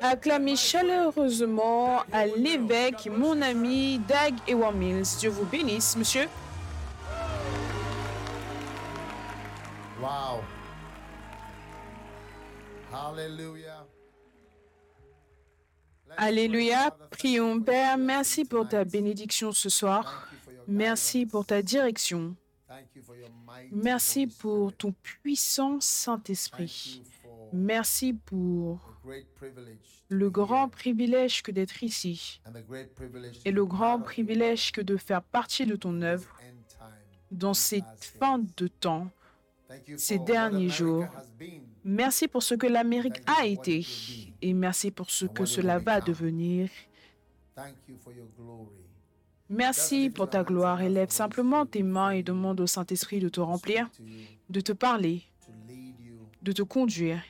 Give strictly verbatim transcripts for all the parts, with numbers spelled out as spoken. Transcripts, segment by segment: Acclamez chaleureusement à l'évêque, mon ami Dag Heward-Mills. Dieu vous bénisse, monsieur. Wow. Alléluia. Alléluia. Prions, Père, merci pour ta bénédiction ce soir. Merci pour ta direction. Merci pour ton puissant Saint-Esprit. Merci pour le grand privilège que d'être ici et le grand privilège que de faire partie de ton œuvre dans cette fin de temps, ces derniers jours. Merci pour ce que l'Amérique a été et merci pour ce que cela va devenir. Merci pour ta gloire. Élève simplement tes mains et demande au Saint-Esprit de te remplir, de te parler, de te conduire,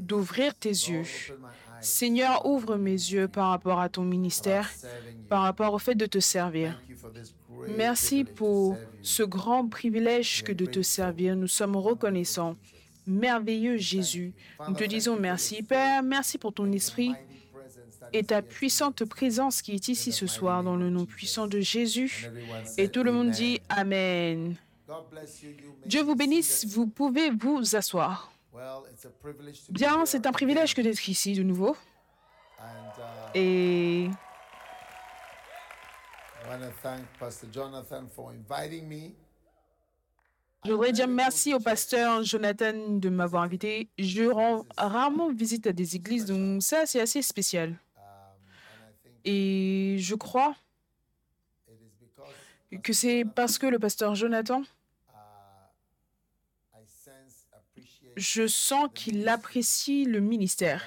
d'ouvrir tes yeux. Seigneur, ouvre mes yeux par rapport à ton ministère, par rapport au fait de te servir. Merci pour ce grand privilège que de te servir. Nous sommes reconnaissants. Merveilleux Jésus, nous te disons merci. Père, merci pour ton esprit et ta puissante présence qui est ici ce soir dans le nom puissant de Jésus. Et tout le monde dit Amen. Dieu vous bénisse, vous pouvez vous asseoir. Bien, c'est un privilège que d'être ici de nouveau. Et je voudrais dire merci au pasteur Jonathan de m'avoir invité. Je rends rarement visite à des églises, donc ça, c'est assez spécial. Et je crois que c'est parce que le pasteur Jonathan, je sens qu'il apprécie le ministère.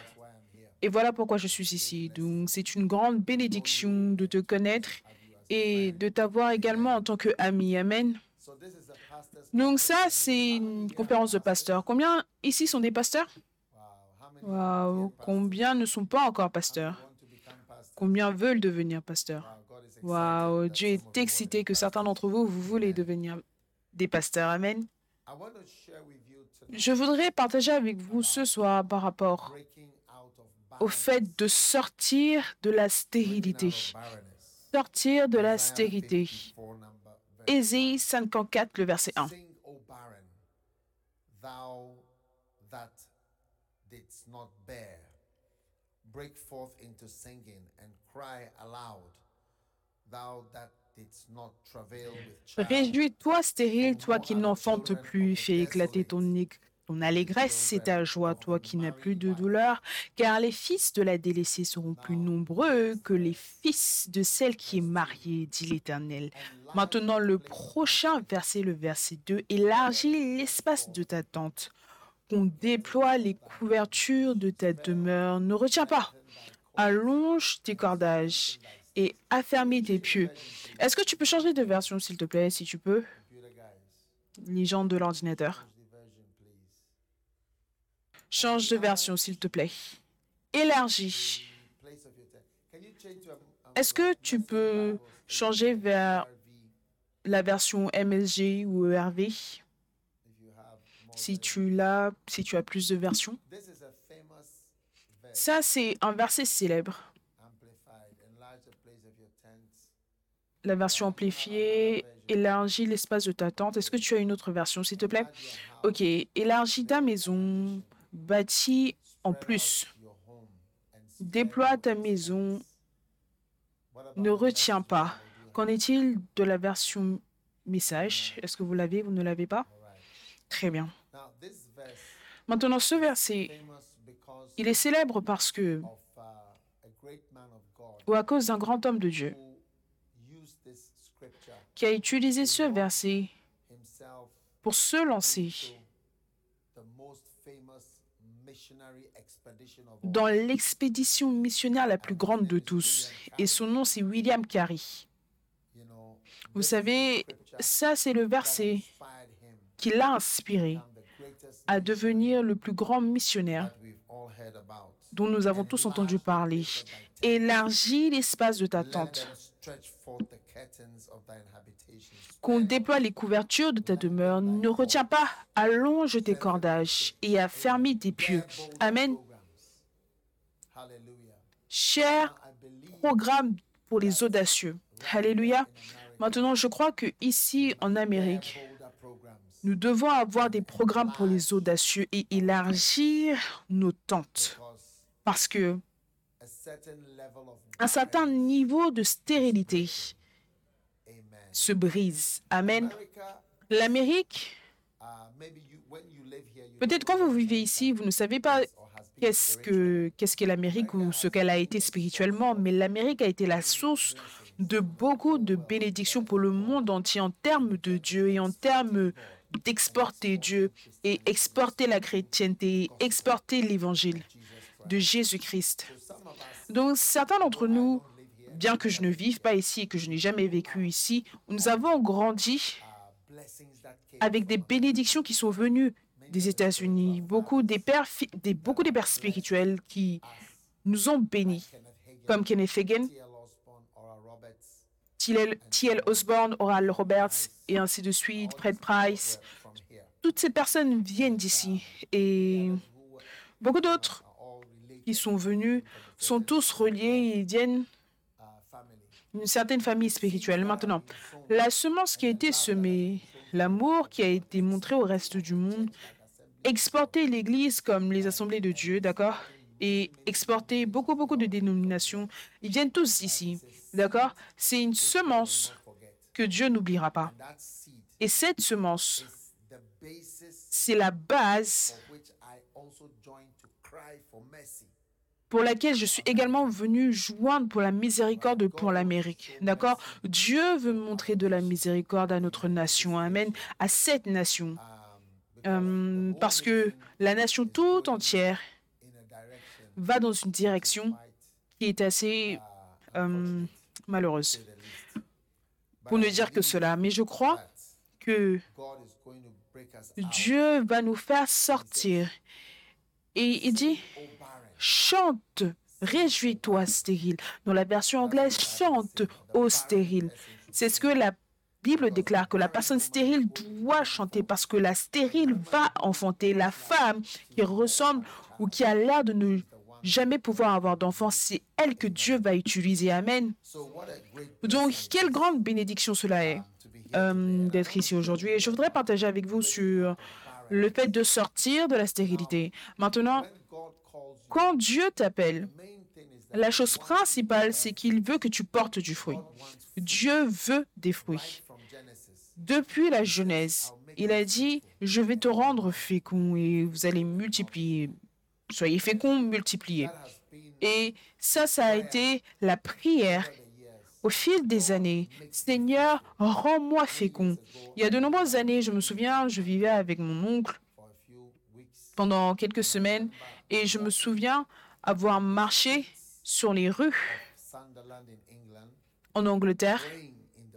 Et voilà pourquoi je suis ici. Donc, c'est une grande bénédiction de te connaître et de t'avoir également en tant qu'ami. Amen. Donc ça, c'est une conférence de pasteurs. Combien ici sont des pasteurs? Wow. Combien ne sont pas encore pasteurs? Combien veulent devenir pasteurs? Wow. Dieu est excité que certains d'entre vous, vous voulez devenir des pasteurs. Amen. Je voudrais partager avec vous ce soir par rapport au fait de sortir de la stérilité. Sortir de la stérilité. Ésaïe cinquante-quatre, le verset un. Réjouis-toi, stérile, toi qui n'enfantes plus, fais éclater ton, ton allégresse et ta joie, toi qui n'as plus de douleur, car les fils de la délaissée seront plus nombreux que les fils de celle qui est mariée, dit l'Éternel. Maintenant, le prochain verset, le verset deux, élargis l'espace de ta tente, qu'on déploie les couvertures de ta demeure, ne retiens pas, allonge tes cordages et affermis tes pieux. Est-ce que tu peux changer de version, s'il te plaît, si tu peux? Les gens de l'ordinateur. Change de version, s'il te plaît. Élargis. Est-ce que tu peux changer vers la version M S G ou E R V, si tu l'as, si tu as plus de versions? Ça, c'est un verset célèbre. La version amplifiée, élargis l'espace de ta tente. Est-ce que tu as une autre version, s'il te plaît? Ok, élargis ta maison, bâtis en plus. Déploie ta maison, ne retiens pas. Qu'en est-il de la version message? Est-ce que vous l'avez, vous ne l'avez pas? Très bien. Maintenant, ce verset, il est célèbre parce que, ou à cause d'un grand homme de Dieu, qui a utilisé ce verset pour se lancer dans l'expédition missionnaire la plus grande de tous. Et son nom, c'est William Carey. Vous savez, ça, c'est le verset qui l'a inspiré à devenir le plus grand missionnaire dont nous avons tous entendu parler. Élargis l'espace de ta tente. qu'on déploie les couvertures de ta demeure, ne retiens pas, allonge tes cordages et affermis tes pieux. Amen. Cher programme pour les audacieux. Alléluia. Maintenant, je crois que ici en Amérique, nous devons avoir des programmes pour les audacieux et élargir nos tentes. Parce que un certain niveau de stérilité se brise. Amen. L'Amérique, peut-être quand vous vivez ici, vous ne savez pas qu'est-ce que, qu'est-ce qu'est l'Amérique ou ce qu'elle a été spirituellement, mais l'Amérique a été la source de beaucoup de bénédictions pour le monde entier en termes de Dieu et en termes d'exporter Dieu et exporter la chrétienté, exporter l'Évangile de Jésus-Christ. Donc, certains d'entre nous, bien que je ne vive pas ici et que je n'ai jamais vécu ici, nous avons grandi avec des bénédictions qui sont venues des États-Unis, beaucoup des pères, des, beaucoup des pères spirituels qui nous ont bénis, comme Kenneth Hagin, T L Osborne, Oral Roberts, et ainsi de suite, Fred Price. Toutes ces personnes viennent d'ici et beaucoup d'autres qui sont venus sont tous reliés et viennent d'une certaine famille spirituelle. Maintenant, la semence qui a été semée, l'amour qui a été montré au reste du monde, exporter l'Église comme les Assemblées de Dieu, d'accord ? Et exporter beaucoup, beaucoup de dénominations. Ils viennent tous ici, d'accord ? C'est une semence que Dieu n'oubliera pas. Et cette semence, c'est la base pour laquelle je suis également venu joindre pour la miséricorde pour l'Amérique. D'accord ? Dieu veut montrer de la miséricorde à notre nation. Amen. À cette nation. Euh, parce que la nation toute entière va dans une direction qui est assez euh, malheureuse. Pour ne dire que cela. Mais je crois que Dieu va nous faire sortir. Et il dit... Chante, réjouis-toi, stérile. Dans la version anglaise, chante, ô stérile. C'est ce que la Bible déclare, que la personne stérile doit chanter parce que la stérile va enfanter. La femme qui ressemble ou qui a l'air de ne jamais pouvoir avoir d'enfant, c'est elle que Dieu va utiliser. Amen. Donc, quelle grande bénédiction cela est euh, d'être ici aujourd'hui. Et je voudrais partager avec vous sur le fait de sortir de la stérilité. Maintenant, quand Dieu t'appelle, la chose principale, c'est qu'il veut que tu portes du fruit. Dieu veut des fruits. Depuis la Genèse, il a dit, je vais te rendre fécond et vous allez multiplier. Soyez féconds, multipliez. Et ça, ça a été la prière au fil des années. Seigneur, rends-moi fécond. Il y a de nombreuses années, je me souviens, je vivais avec mon oncle pendant quelques semaines, et je me souviens avoir marché sur les rues en Angleterre,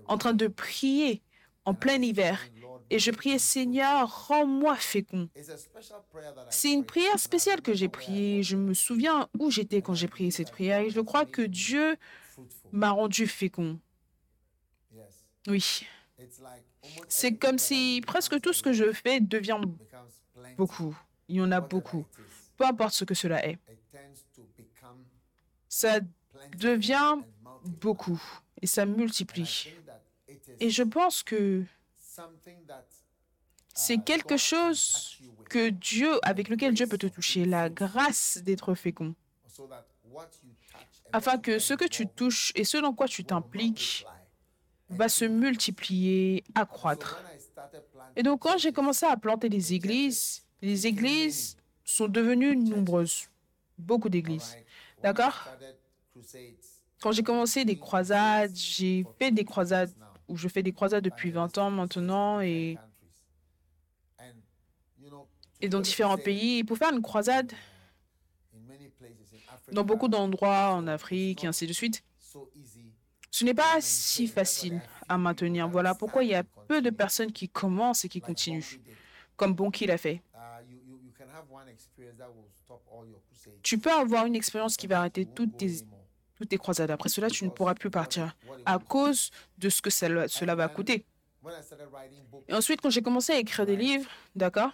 en train de prier en plein hiver. Et je priais, Seigneur, rends-moi fécond. C'est une prière spéciale que j'ai priée. Je me souviens où j'étais quand j'ai prié cette prière, et je crois que Dieu m'a rendu fécond. Oui. C'est comme si presque tout ce que je fais devient beaucoup. Il y en a beaucoup. Peu importe ce que cela est. Ça devient beaucoup et ça multiplie. Et je pense que c'est quelque chose que Dieu, avec lequel Dieu peut te toucher, la grâce d'être fécond, afin que ce que tu touches et ce dans quoi tu t'impliques va se multiplier, accroître. Et donc, quand j'ai commencé à planter des églises, les églises sont devenues nombreuses, beaucoup d'églises, d'accord ? Quand j'ai commencé des croisades, j'ai fait des croisades, ou je fais des croisades depuis vingt ans maintenant, et, et dans différents pays. Et pour faire une croisade, dans beaucoup d'endroits en Afrique, et ainsi de suite, ce n'est pas si facile à maintenir. Voilà pourquoi il y a peu de personnes qui commencent et qui continuent, comme Bonnke l'a fait. Tu peux avoir une expérience qui va arrêter toutes tes toutes les croisades. Après cela, tu ne pourras plus partir à cause de ce que cela, cela va coûter. Et ensuite, quand j'ai commencé à écrire des livres, d'accord,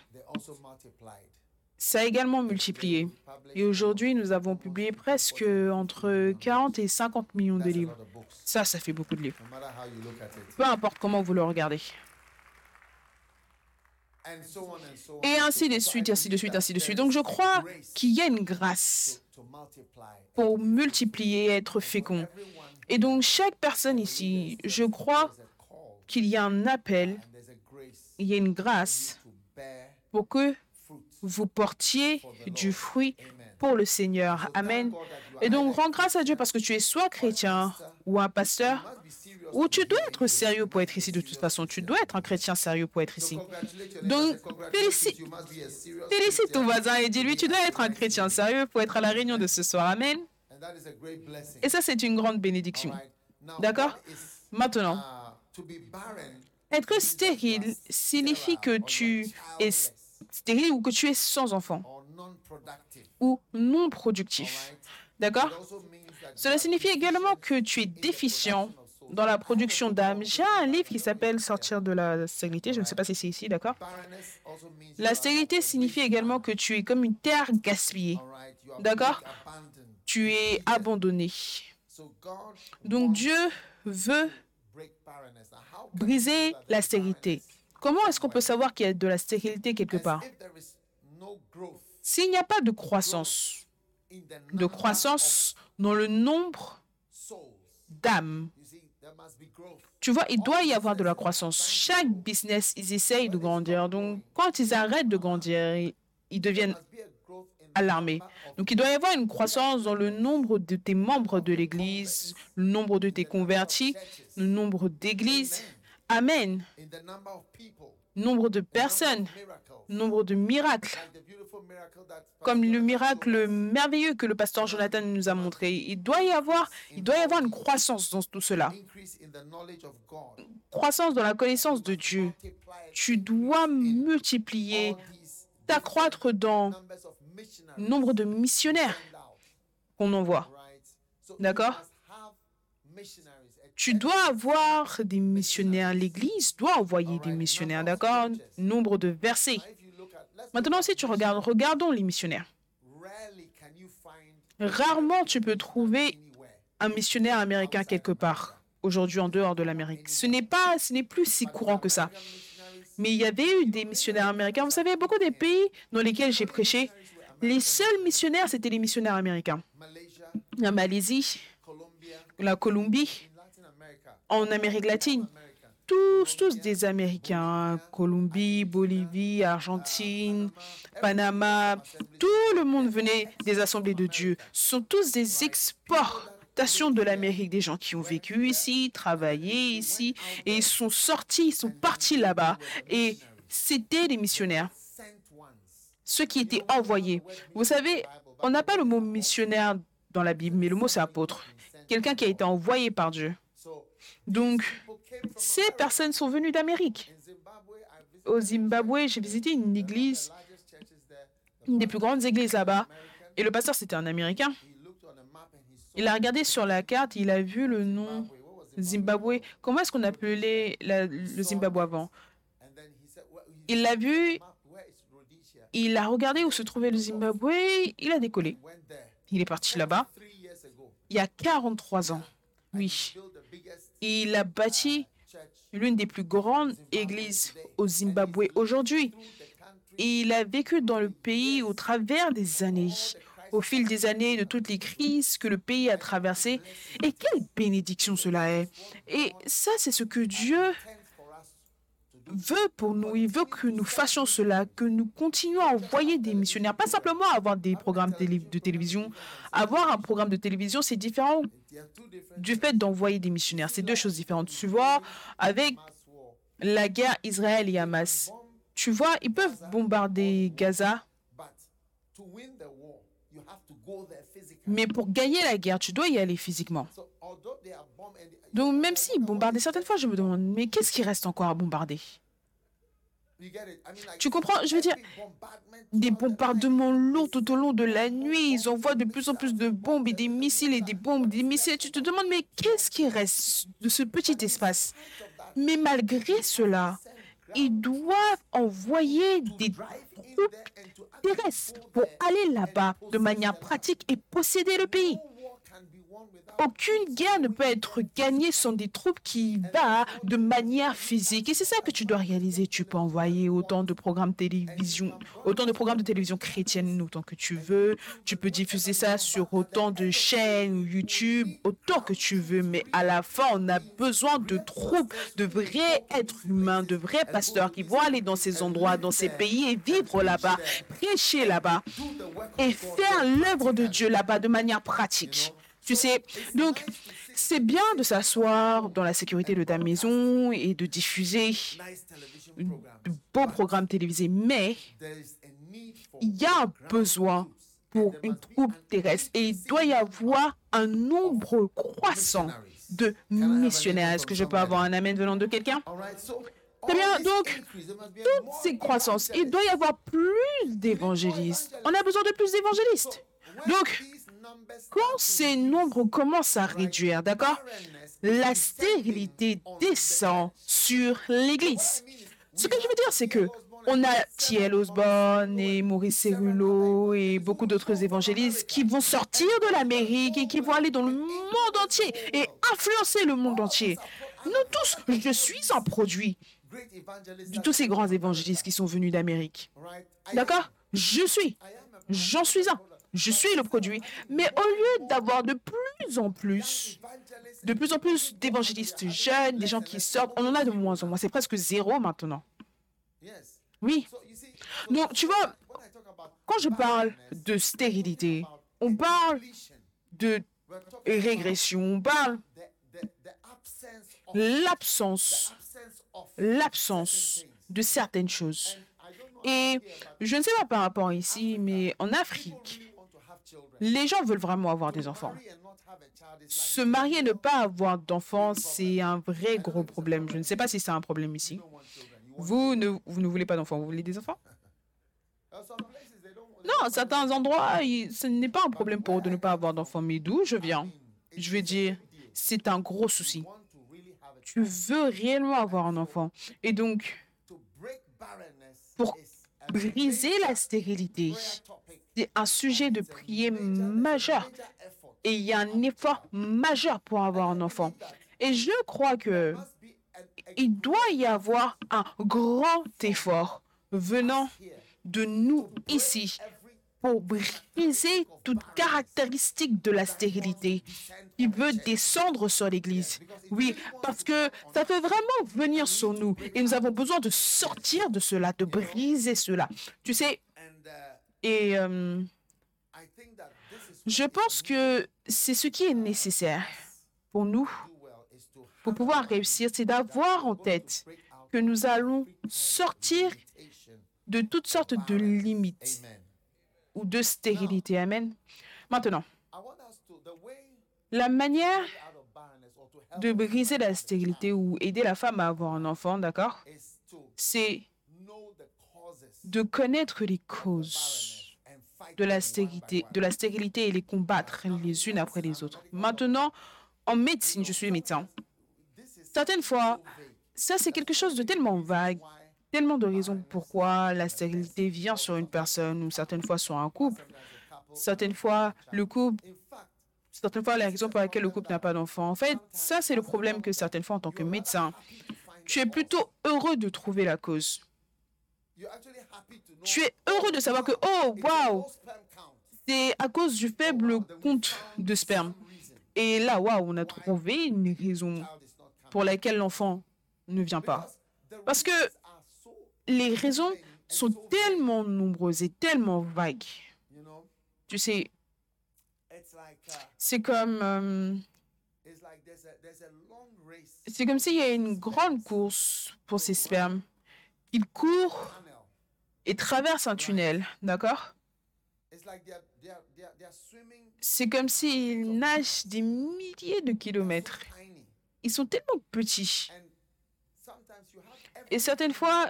ça a également multiplié. Et aujourd'hui, nous avons publié presque entre quarante et cinquante millions de livres. Ça, ça fait beaucoup de livres. Peu importe comment vous le regardez. Et ainsi de suite, ainsi de suite, ainsi de suite. Donc, je crois qu'il y a une grâce pour multiplier, être fécond. Et donc, chaque personne ici, je crois qu'il y a un appel, il y a une grâce pour que vous portiez du fruit pour le Seigneur. Amen. Et donc, rends grâce à Dieu parce que tu es soit chrétien ou un pasteur, ou tu dois être sérieux pour être ici. De toute façon, tu dois être un chrétien sérieux pour être ici. Donc, félicite, félicite ton voisin et dis-lui, tu dois être un chrétien sérieux pour être à la réunion de ce soir. Amen. Et ça, c'est une grande bénédiction. D'accord? Maintenant, être stérile signifie que tu es stérile ou que tu es sans enfant ou non productif. D'accord? Cela signifie également que tu es déficient dans la production d'âme. J'ai un livre qui s'appelle « Sortir de la stérilité ». Je ne sais pas si c'est ici, d'accord? La stérilité signifie également que tu es comme une terre gaspillée. D'accord? Tu es abandonné. Donc Dieu veut briser la stérilité. Comment est-ce qu'on peut savoir qu'il y a de la stérilité quelque part? S'il n'y a pas de croissance, de croissance dans le nombre d'âmes, tu vois, il doit y avoir de la croissance. Chaque business, ils essayent de grandir. Donc, quand ils arrêtent de grandir, ils deviennent alarmés. Donc, il doit y avoir une croissance dans le nombre de tes membres de l'Église, le nombre de tes convertis, le nombre d'églises. Amen. Nombre de personnes, nombre de miracles, comme le miracle merveilleux que le pasteur Jonathan nous a montré. Il doit y avoir, il doit y avoir une croissance dans tout cela, croissance dans la connaissance de Dieu. Tu dois multiplier, t'accroître dans le nombre de missionnaires qu'on envoie. D'accord? Tu dois avoir des missionnaires. L'Église doit envoyer des missionnaires, d'accord? Nombre de versets. Maintenant, si tu regardes, regardons les missionnaires. Rarement, tu peux trouver un missionnaire américain quelque part, aujourd'hui en dehors de l'Amérique. Ce n'est pas, ce n'est plus si courant que ça. Mais il y avait eu des missionnaires américains. Vous savez, beaucoup des pays dans lesquels j'ai prêché, les seuls missionnaires, c'était les missionnaires américains. La Malaisie, la Colombie, en Amérique latine, tous, tous des Américains, Colombie, Bolivie, Argentine, Panama, tout le monde venait des Assemblées de Dieu. Ce sont tous des exportations de l'Amérique, des gens qui ont vécu ici, travaillé ici, et ils sont sortis, ils sont partis là-bas. Et c'était les missionnaires, ceux qui étaient envoyés. Vous savez, on n'a pas le mot missionnaire dans la Bible, mais le mot c'est apôtre, quelqu'un qui a été envoyé par Dieu. Donc, ces personnes sont venues d'Amérique. Au Zimbabwe, j'ai visité une église, une des plus grandes églises là-bas, et le pasteur, c'était un Américain. Il a regardé sur la carte, il a vu le nom Zimbabwe. Comment est-ce qu'on appelait la, le Zimbabwe avant? Il l'a vu, il a regardé où se trouvait le Zimbabwe, il a décollé. Il est parti là-bas il y a quarante-trois ans. Oui, il a bâti l'une des plus grandes églises au Zimbabwe aujourd'hui. Et il a vécu dans le pays au travers des années, au fil des années, de toutes les crises que le pays a traversées. Et quelle bénédiction cela est! Et ça, c'est ce que Dieu veut pour nous. Il veut que nous fassions cela, que nous continuions à envoyer des missionnaires. Pas simplement avoir des programmes de télévision. Avoir un programme de télévision, c'est différent du fait d'envoyer des missionnaires. C'est deux choses différentes. Tu vois, avec la guerre Israël et Hamas, tu vois, ils peuvent bombarder Gaza, mais pour gagner la guerre, tu dois y aller physiquement. Donc, même s'ils bombardaient, certaines fois, je me demande, mais qu'est-ce qui reste encore à bombarder? Tu comprends? Je veux dire, des bombardements lourds tout au long de la nuit. Ils envoient de plus en plus de bombes et des missiles et des bombes, des missiles. Tu te demandes, mais qu'est-ce qui reste de ce petit espace? Mais malgré cela, ils doivent envoyer des troupes terrestres pour aller là-bas de manière pratique et posséder le pays. Aucune guerre ne peut être gagnée sans des troupes qui battent de manière physique. Et c'est ça que tu dois réaliser. Tu peux envoyer autant de programmes de télévision, autant de programmes de télévision chrétienne autant que tu veux. Tu peux diffuser ça sur autant de chaînes YouTube, autant que tu veux. Mais à la fin, on a besoin de troupes, de vrais êtres humains, de vrais pasteurs qui vont aller dans ces endroits, dans ces pays et vivre là-bas, prêcher là-bas et faire l'œuvre de Dieu là-bas de manière pratique. Tu sais, donc, c'est bien de s'asseoir dans la sécurité de ta maison et de diffuser de beaux programmes télévisés, mais il y a besoin pour une troupe terrestre et il doit y avoir un nombre croissant de missionnaires. Est-ce que je peux avoir un amen venant de quelqu'un? Très bien, donc, toutes ces croissances, il doit y avoir plus d'évangélistes. On a besoin de plus d'évangélistes. Donc, quand ces nombres commencent à réduire, d'accord, la stérilité descend sur l'Église. Ce que je veux dire, c'est que on a T L Osborne et Maurice Cerullo et beaucoup d'autres évangélistes qui vont sortir de l'Amérique et qui vont aller dans le monde entier et influencer le monde entier. Nous tous, je suis un produit de tous ces grands évangélistes qui sont venus d'Amérique. D'accord? Je suis. J'en suis un. Je suis le produit. Mais au lieu d'avoir de plus en plus, de plus en plus d'évangélistes jeunes, des gens qui sortent, on en a de moins en moins. C'est presque zéro maintenant. Oui. Donc, tu vois, quand je parle de stérilité, on parle de régression, on parle de l'absence, l'absence de certaines choses. Et je ne sais pas par rapport ici, mais en Afrique, les gens veulent vraiment avoir des enfants. Se marier et ne pas avoir d'enfants, c'est un vrai gros problème. Je ne sais pas si c'est un problème ici. Vous ne, vous ne voulez pas d'enfants, vous voulez des enfants? Non, à certains endroits, il, ce n'est pas un problème pour eux de ne pas avoir d'enfants. Mais d'où je viens, je vais dire, c'est un gros souci. Tu veux réellement avoir un enfant. Et donc, pour briser la stérilité, c'est un sujet de prière majeur. Et il y a un effort majeur pour avoir un enfant. Et je crois que il doit y avoir un grand effort venant de nous ici pour briser toute caractéristique de la stérilité qui veut descendre sur l'Église. Oui, parce que ça peut vraiment venir sur nous. Et nous avons besoin de sortir de cela, de briser cela. Tu sais, et euh, je pense que c'est ce qui est nécessaire pour nous, pour pouvoir réussir, c'est d'avoir en tête que nous allons sortir de toutes sortes de limites ou de stérilité. Amen. Maintenant, la manière de briser la stérilité ou aider la femme à avoir un enfant, d'accord, c'est de connaître les causes de la stérilité, de la stérilité et les combattre les unes après les autres. Maintenant, en médecine, je suis médecin. Certaines fois, ça c'est quelque chose de tellement vague, tellement de raisons pourquoi la stérilité vient sur une personne ou certaines fois sur un couple. Certaines fois, le couple, certaines fois la raison pour laquelle le couple n'a pas d'enfant. En fait, ça c'est le problème que certaines fois en tant que médecin, tu es plutôt heureux de trouver la cause. Tu es heureux de savoir que, oh, waouh, c'est à cause du faible compte de sperme. Et là, waouh, on a trouvé une raison pour laquelle l'enfant ne vient pas. Parce que les raisons sont tellement nombreuses et tellement vagues. Tu sais, c'est comme... Euh, c'est comme s'il y a une grande course pour ces spermes. Ils courent et traversent un tunnel, d'accord? C'est comme s'ils nagent des milliers de kilomètres. Ils sont tellement petits. Et certaines fois,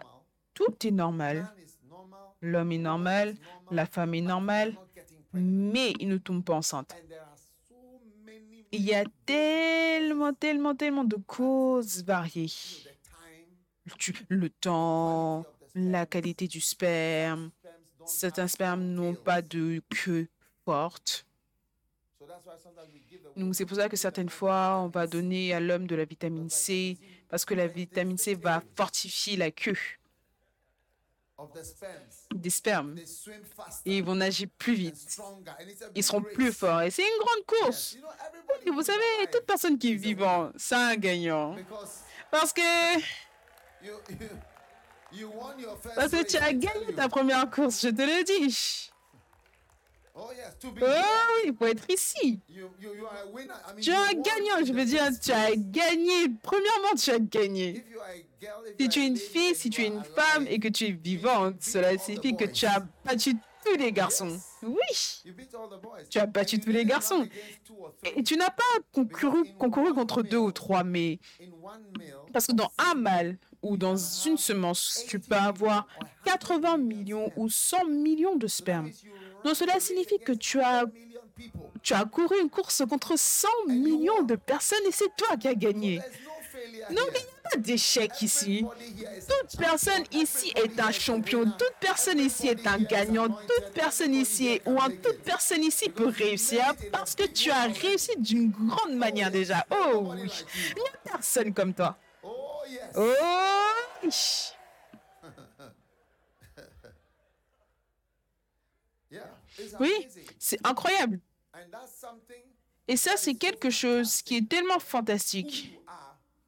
Tout est normal. L'homme est normal, la femme est normale, mais ils ne tombent pas enceintes. Il y a tellement, tellement, tellement de causes variées. Le temps, la qualité du sperme. Certains spermes n'ont pas de queue forte. Donc, c'est pour ça que certaines fois, on va donner à l'homme de la vitamine C, parce que la vitamine C va fortifier la queue des spermes. Et ils vont nager plus vite. Ils seront plus forts. Et c'est une grande course. Et vous savez, toute personne qui est vivante, c'est un gagnant. Parce que... Parce que tu as gagné ta première course, je te le dis. Oh oui, pour être ici. Tu es un gagnant, je veux dire, tu as gagné. Premièrement, tu as gagné. Si tu es une fille, si tu es une femme et que tu es vivante, cela signifie que tu as battu tous les garçons. Oui, tu as battu tous les garçons. Et tu n'as pas concouru, concouru contre deux ou trois, mais parce que dans un mâle ou dans une semence, tu peux avoir quatre-vingts millions ou cent millions de sperme. Donc cela signifie que tu as, tu as couru une course contre cent millions de personnes et c'est toi qui as gagné. Donc il n'y a pas d'échec ici. Toute personne ici est un champion, toute personne ici est un gagnant, toute personne ici ou un, toute personne ici peut réussir parce que tu as réussi d'une grande manière déjà. Oh oui, il n'y a personne comme toi. Oh oui. Oui, c'est incroyable. Et ça, c'est quelque chose qui est tellement fantastique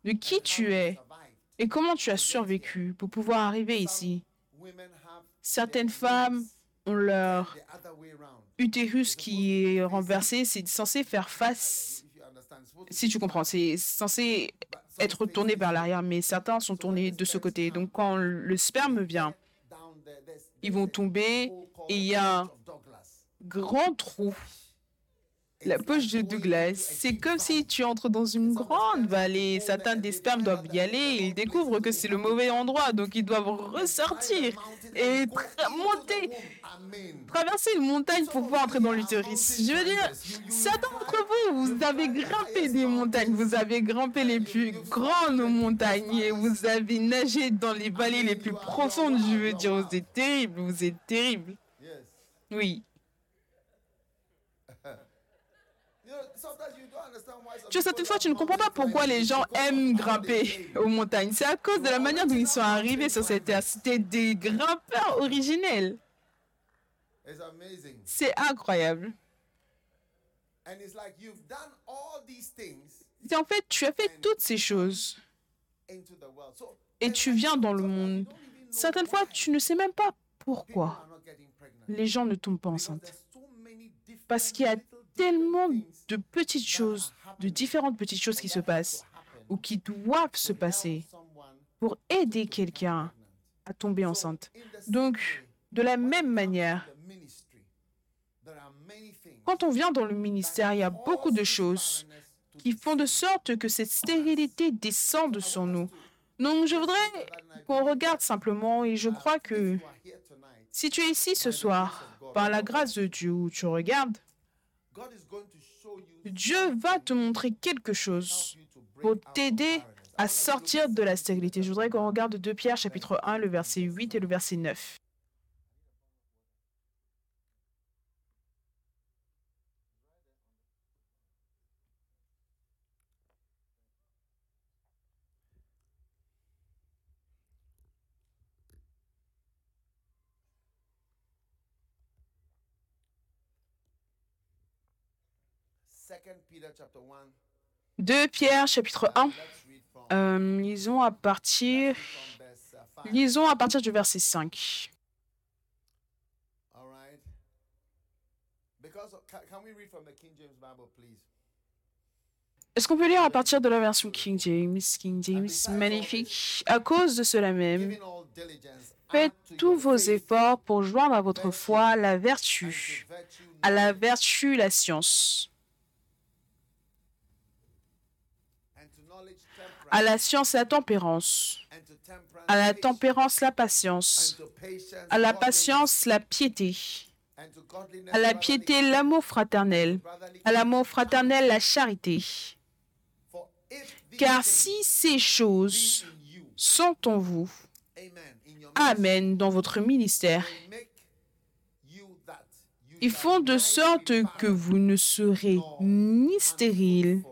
de qui tu es et comment tu as survécu pour pouvoir arriver ici. Certaines femmes ont leur utérus qui est renversé. C'est censé faire face, si tu comprends, c'est censé être tourné vers l'arrière, mais certains sont tournés de ce côté. Donc, quand le sperme vient, ils vont tomber et il y a un grand trou, la poche de Douglas. C'est comme si tu entres dans une grande vallée. Certains des spermes doivent y aller. Ils découvrent que c'est le mauvais endroit, donc ils doivent ressortir et tra- monter, traverser une montagne pour pouvoir entrer dans l'utérus. Je veux dire, certains d'entre vous, vous avez grimpé des montagnes, vous avez grimpé les plus grandes montagnes et vous avez nagé dans les vallées les plus profondes. Je veux dire, vous êtes terrible, vous êtes terrible. Oui. Tu vois, certaines fois, tu ne comprends pas pourquoi les gens aiment grimper aux montagnes. C'est à cause de la manière dont ils sont arrivés sur cette terre. C'était des grimpeurs originels. C'est incroyable. Et en fait, tu as fait toutes ces choses et tu viens dans le monde. Certaines fois, tu ne sais même pas pourquoi les gens ne tombent pas enceintes. Parce qu'il y a tellement de petites choses, de différentes petites choses qui se passent ou qui doivent se passer pour aider quelqu'un à tomber enceinte. Donc, de la même manière, quand on vient dans le ministère, il y a beaucoup de choses qui font de sorte que cette stérilité descende sur nous. Donc, je voudrais qu'on regarde simplement, et je crois que si tu es ici ce soir, par la grâce de Dieu, où tu regardes, Dieu va te montrer quelque chose pour t'aider à sortir de la stérilité. Je voudrais qu'on regarde deux Pierre, chapitre un, le verset huit et le verset neuf. deux Pierre, chapitre un, euh, lisons, à partir, lisons à partir du verset cinq. Est-ce qu'on peut lire à partir de la version King James, King James, magnifique. À cause de cela même, faites tous vos efforts pour joindre à votre foi la vertu, à la vertu la science, à la science la tempérance, à la tempérance la patience, à la patience la piété, à la piété l'amour fraternel, à l'amour fraternel la charité. Car si ces choses sont en vous, amen, dans votre ministère, ils font de sorte que vous ne serez ni stériles,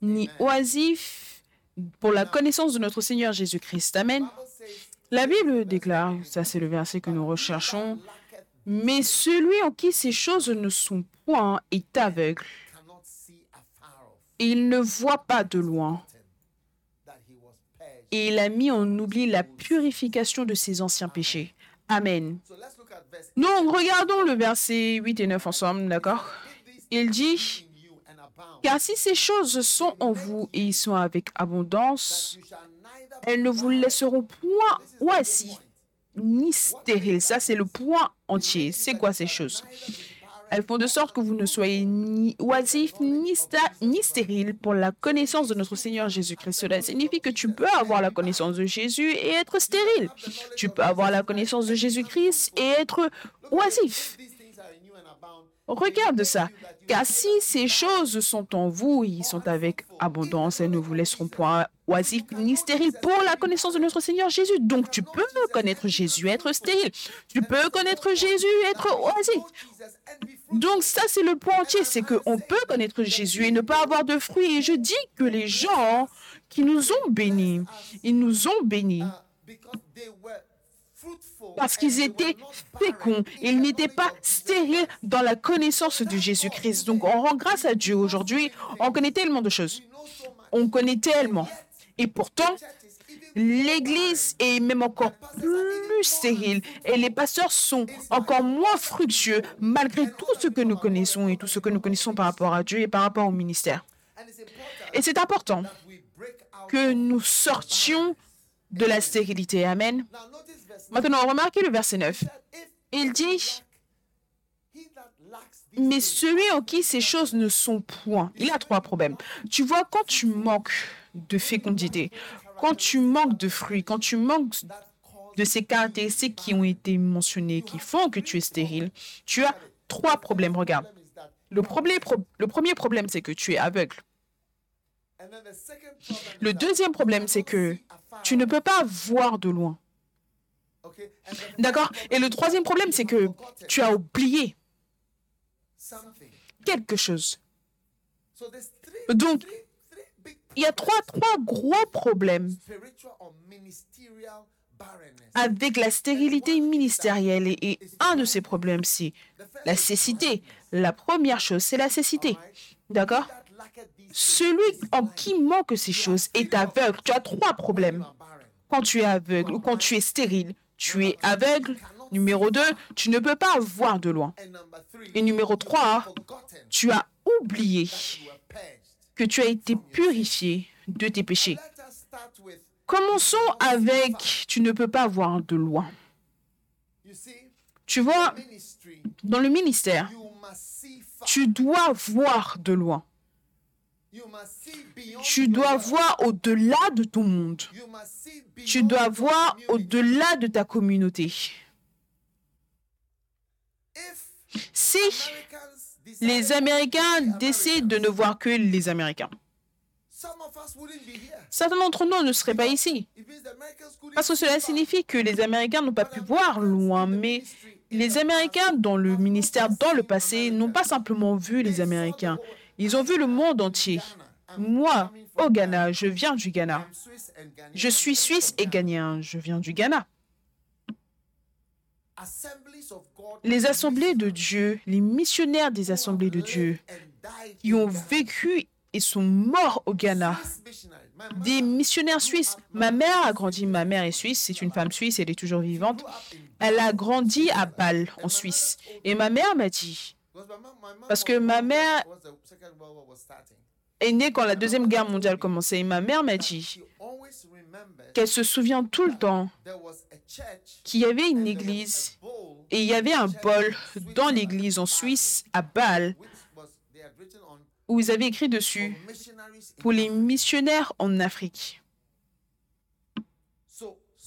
ni oisifs pour la connaissance de notre Seigneur Jésus-Christ. Amen. La Bible déclare, ça c'est le verset que nous recherchons, « Mais celui en qui ces choses ne sont point est aveugle. Il ne voit pas de loin. » Et il a mis en oubli la purification de ses anciens péchés. Amen. Donc, regardons le verset huit et neuf ensemble, d'accord? Il dit, « Car si ces choses sont en vous et y sont avec abondance, elles ne vous laisseront point oisifs ni stériles. » Ça, c'est le point entier. C'est quoi ces choses? Elles font de sorte que vous ne soyez ni oisifs ni, sta- ni stériles pour la connaissance de notre Seigneur Jésus-Christ. Cela signifie que tu peux avoir la connaissance de Jésus et être stérile. Tu peux avoir la connaissance de Jésus-Christ et être oisif. Regarde ça. Car si ces choses sont en vous, ils sont avec abondance, elles ne vous laisseront point oisifs ni stériles pour la connaissance de notre Seigneur Jésus. Donc, tu peux connaître Jésus, être stérile. Tu peux connaître Jésus, être oisif. Donc, ça, c'est le point entier. C'est qu'on peut connaître Jésus et ne pas avoir de fruits. Et je dis que les gens qui nous ont bénis, ils nous ont bénis. Parce qu'ils étaient féconds. Ils n'étaient pas stériles dans la connaissance de Jésus-Christ. Donc, on rend grâce à Dieu aujourd'hui. On connaît tellement de choses. On connaît tellement. Et pourtant, l'Église est même encore plus stérile. Et les pasteurs sont encore moins fructueux malgré tout ce que nous connaissons et tout ce que nous connaissons par rapport à Dieu et par rapport au ministère. Et c'est important que nous sortions de la stérilité. Amen. Maintenant, remarquez le verset neuf. Il dit, « Mais celui en qui ces choses ne sont point. » Il a trois problèmes. Tu vois, quand tu manques de fécondité, quand tu manques de fruits, quand tu manques de ces caractéristiques qui ont été mentionnées, qui font que tu es stérile, tu as trois problèmes. Regarde. Le, problème, le premier problème, c'est que tu es aveugle. Le deuxième problème, c'est que tu ne peux pas voir de loin. D'accord? Et le troisième problème, c'est que tu as oublié quelque chose. Donc, il y a trois, trois gros problèmes avec la stérilité ministérielle. Et, et un de ces problèmes, c'est la cécité. La première chose, c'est la cécité. D'accord? Celui en qui manque ces choses est aveugle. Tu as trois problèmes. Quand tu es aveugle ou quand tu es stérile, tu es aveugle. Numéro deux, tu ne peux pas voir de loin. Et numéro trois, tu as oublié que tu as été purifié de tes péchés. Commençons avec « tu ne peux pas voir de loin ». Tu vois, dans le ministère, tu dois voir de loin. Tu dois voir au-delà de ton monde. Tu dois voir au-delà de ta communauté. Si les Américains décident de ne voir que les Américains, certains d'entre nous ne seraient pas ici. Parce que cela signifie que les Américains n'ont pas pu voir loin, mais les Américains dans le ministère, dans le passé, n'ont pas simplement vu les Américains. Ils ont vu le monde entier. Moi, au Ghana, je viens du Ghana. Je suis suisse et ghanéen, je viens du Ghana. Les assemblées de Dieu, les missionnaires des assemblées de Dieu, qui ont vécu et sont morts au Ghana, des missionnaires suisses. Ma mère a grandi, ma mère est suisse, c'est une femme suisse, elle est toujours vivante. Elle a grandi à Bâle, en Suisse. Et ma mère m'a dit... Parce que ma mère est née quand la Deuxième Guerre mondiale commençait. Et ma mère m'a dit qu'elle se souvient tout le temps qu'il y avait une église et il y avait un bol dans l'église en Suisse, à Bâle, où ils avaient écrit dessus « Pour les missionnaires en Afrique ».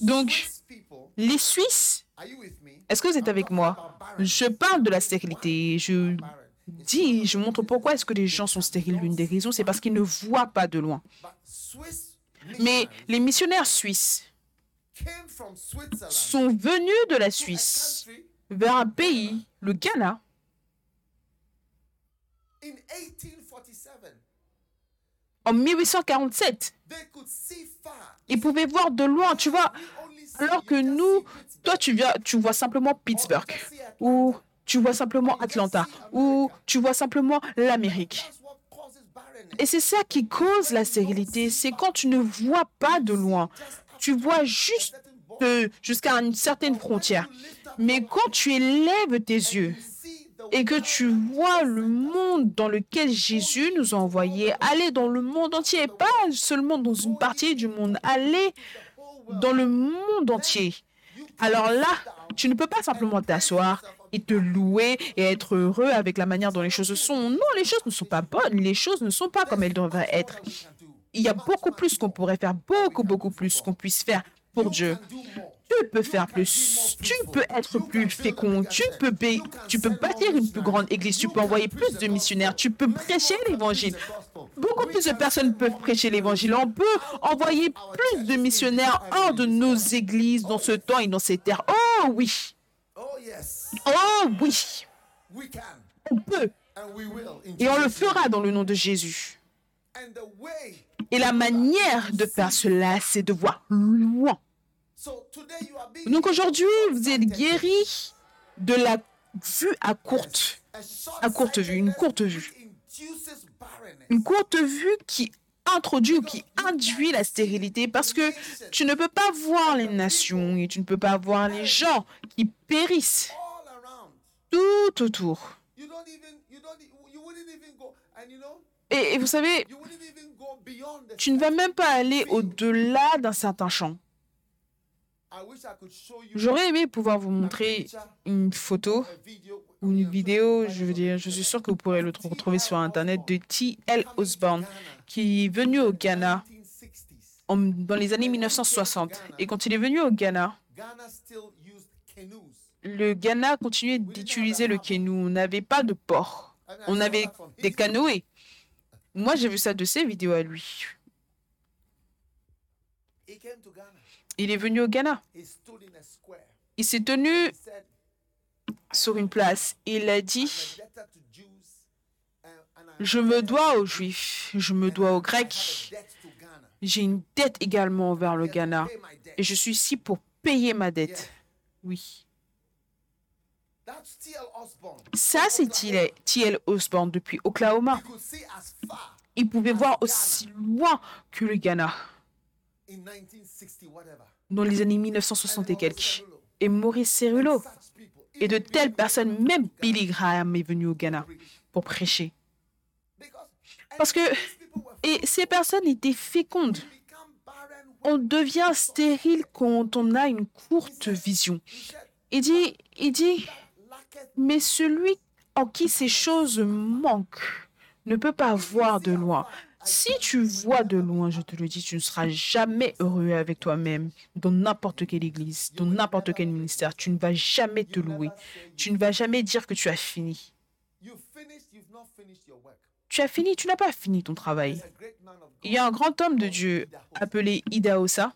Donc, les Suisses, est-ce que vous êtes avec moi? Je parle de la stérilité. Je dis, je montre pourquoi est-ce que les gens sont stériles. L'une des raisons, c'est parce qu'ils ne voient pas de loin. Mais les missionnaires suisses sont venus de la Suisse vers un pays, le Ghana. En mille huit cent quarante-sept, ils pouvaient voir de loin, tu vois, alors que nous, toi, tu, viens, tu vois simplement Pittsburgh, ou tu vois simplement Atlanta, ou tu vois simplement l'Amérique. Et c'est ça qui cause la stérilité, c'est quand tu ne vois pas de loin, tu vois juste euh, jusqu'à une certaine frontière. Mais quand tu élèves tes yeux, et que tu vois le monde dans lequel Jésus nous a envoyés, aller dans le monde entier, pas seulement dans une partie du monde, aller dans le monde entier. Alors là, tu ne peux pas simplement t'asseoir et te louer et être heureux avec la manière dont les choses sont. Non, les choses ne sont pas bonnes, les choses ne sont pas comme elles devraient être. Il y a beaucoup plus qu'on pourrait faire, beaucoup, beaucoup plus qu'on puisse faire pour Dieu. Tu peux faire plus, tu peux être plus fécond, tu peux, ba- tu peux bâtir une plus grande église, tu peux envoyer plus de missionnaires, tu peux prêcher l'évangile. Beaucoup plus de personnes peuvent prêcher l'évangile. On peut envoyer plus de missionnaires hors de nos églises dans ce temps et dans ces terres. Oh oui! Oh oui! On peut. Et on le fera dans le nom de Jésus. Et la manière de faire cela, c'est de voir loin. Donc aujourd'hui, vous êtes guéris de la vue à courte, à courte vue, une courte vue. Une courte vue qui introduit ou qui induit la stérilité parce que tu ne peux pas voir les nations et tu ne peux pas voir les gens qui périssent tout autour. Et, et vous savez, tu ne vas même pas aller au-delà d'un certain champ. J'aurais aimé pouvoir vous montrer une photo ou une vidéo, je veux dire, je suis sûr que vous pourrez le retrouver sur Internet, de T L. Osborne, qui est venu au Ghana en, dans les années mille neuf cent soixante. Et quand il est venu au Ghana, le Ghana continuait d'utiliser le kénou. On n'avait pas de port. On avait des canoës. Moi, j'ai vu ça de ses vidéos à lui. Il est venu au Ghana. Il s'est tenu sur une place. Il a dit, « Je me dois aux Juifs, je me dois aux Grecs. J'ai une dette également envers le Ghana. Et je suis ici pour payer ma dette. » Oui. Ça, c'est T L. Osborne depuis Oklahoma. Il pouvait voir aussi loin que le Ghana. Dans les années mille neuf cent soixante et quelques. Et Maurice Cerullo. Et de telles personnes, même Billy Graham est venu au Ghana pour prêcher. Parce que et ces personnes étaient fécondes. On devient stérile quand on a une courte vision. Il dit, il dit, mais celui en qui ces choses manquent ne peut pas voir de loin. Si tu vois de loin, je te le dis, tu ne seras jamais heureux avec toi-même dans n'importe quelle église, dans n'importe quel ministère. Tu ne vas jamais te louer. Tu ne vas jamais dire que tu as fini. Tu as fini, tu n'as pas fini ton travail. Il y a un grand homme de Dieu appelé Idahosa.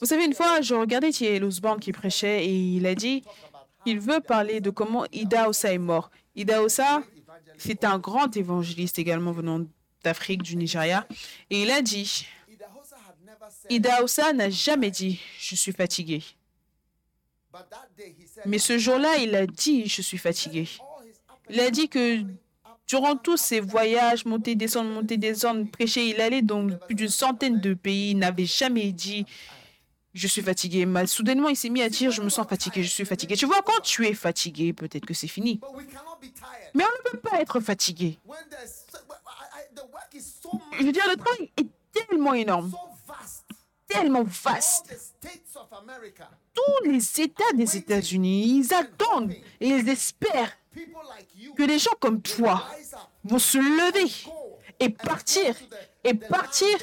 Vous savez, une fois, je regardais T L. Osborne qui prêchait et il a dit qu'il veut parler de comment Idahosa est mort. Idahosa, c'est un grand évangéliste également venant d'Afrique, du Nigeria. Et il a dit, Idahosa n'a jamais dit, je suis fatigué. Mais ce jour-là, il a dit, je suis fatigué. Il a dit que durant tous ses voyages, monter, descendre, monter, descendre, prêcher, il allait dans plus d'une centaine de pays, il n'avait jamais dit, je suis fatigué. Mais soudainement, il s'est mis à dire, je me sens fatigué, je suis fatigué. Tu vois, quand tu es fatigué, peut-être que c'est fini. Mais on ne peut pas être fatigué. Je veux dire, le travail est tellement énorme, tellement vaste. Tous les États des États-Unis, ils attendent et ils espèrent que les gens comme toi vont se lever et partir, et partir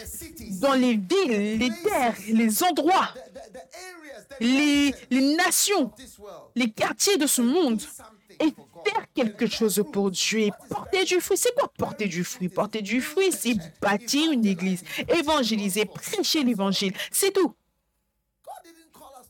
dans les villes, les terres, les endroits, les, les nations, les quartiers de ce monde, et faire quelque chose pour Dieu et porter du fruit. C'est quoi porter du fruit? Porter du fruit, c'est bâtir une église, évangéliser, prêcher l'évangile, c'est tout.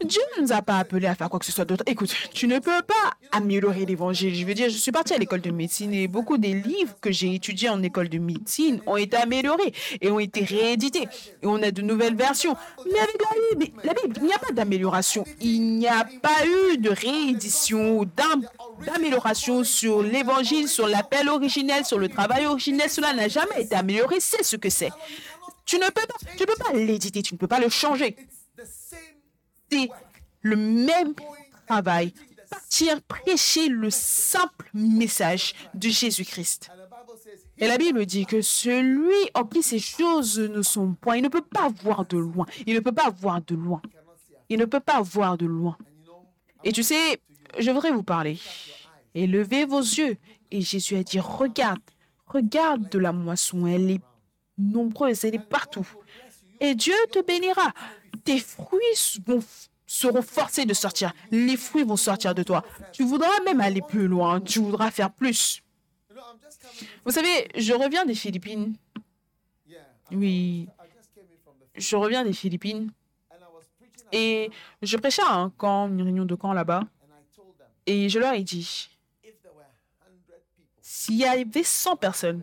Dieu ne nous a pas appelés à faire quoi que ce soit d'autre. Écoute, tu ne peux pas améliorer l'évangile. Je veux dire, je suis partie à l'école de médecine et beaucoup des livres que j'ai étudiés en école de médecine ont été améliorés et ont été réédités. Et on a de nouvelles versions. Mais avec la Bible, la Bible il n'y a pas d'amélioration. Il n'y a pas eu de réédition, d'am- d'amélioration sur l'évangile, sur l'appel originel, sur le travail originel. Cela n'a jamais été amélioré. C'est ce que c'est. Tu ne peux pas, tu ne peux pas l'éditer, tu ne peux pas le changer. C'est le même travail, partir prêcher le simple message de Jésus-Christ. Et la Bible dit que celui en qui ces choses ne sont point, il ne peut pas voir de loin, il ne peut pas voir de loin, il ne peut pas voir de loin. Et tu sais, je voudrais vous parler. Et levez vos yeux. Et Jésus a dit, regarde, regarde de la moisson, elle est nombreuse, elle est partout. Et Dieu te bénira. Tes fruits vont, seront forcés de sortir. Les fruits vont sortir de toi. Tu voudras même aller plus loin. Tu voudras faire plus. Vous savez, je reviens des Philippines. Oui, je reviens des Philippines. Et je prêchais à un camp, une réunion de camp là-bas. Et je leur ai dit, s'il y avait cent personnes,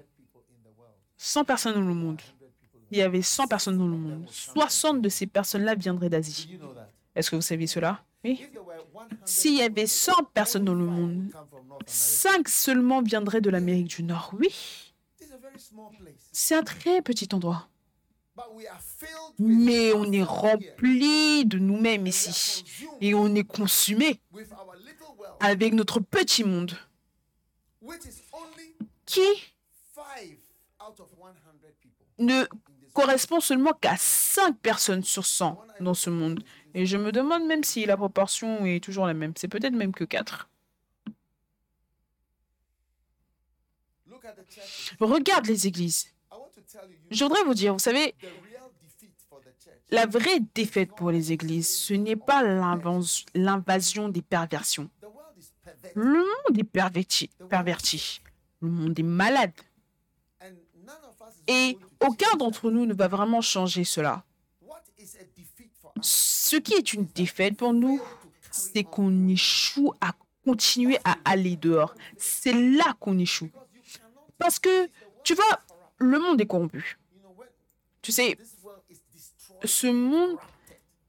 cent personnes dans le monde, il y avait cent personnes dans le monde. soixante de ces personnes-là viendraient d'Asie. Est-ce que vous saviez cela? Oui. S'il y avait cent personnes dans le monde, cinq seulement viendraient de l'Amérique du Nord. Oui. C'est un très petit endroit. Mais on est rempli de nous-mêmes ici. Et on est consumé avec notre petit monde. Qui ne correspond seulement qu'à cinq personnes sur cent dans ce monde. Et je me demande même si la proportion est toujours la même. C'est peut-être même que quatre. Regarde les églises. Je voudrais vous dire, vous savez, la vraie défaite pour les églises, ce n'est pas l'invasion des perversions. Le monde est perverti. perverti. Le monde est malade. Et aucun d'entre nous ne va vraiment changer cela. Ce qui est une défaite pour nous, c'est qu'on échoue à continuer à aller dehors. C'est là qu'on échoue. Parce que, tu vois, le monde est corrompu. Tu sais, ce monde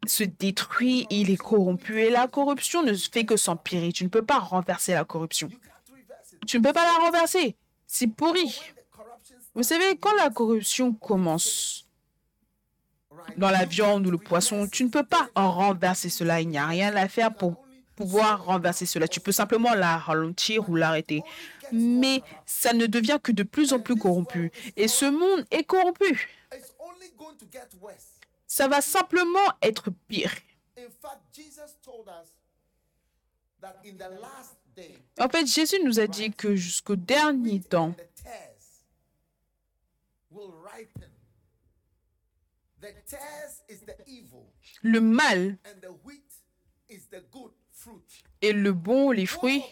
se détruit, il est corrompu. Et la corruption ne fait que s'empirer. Tu ne peux pas renverser la corruption. Tu ne peux pas la renverser. C'est pourri. Vous savez, quand la corruption commence dans la viande ou le poisson, tu ne peux pas en renverser cela. Il n'y a rien à faire pour pouvoir renverser cela. Tu peux simplement la ralentir ou l'arrêter. Mais ça ne devient que de plus en plus corrompu. Et ce monde est corrompu. Ça va simplement être pire. En fait, Jésus nous a dit que jusqu'au dernier temps, le mal et le bon, les fruits,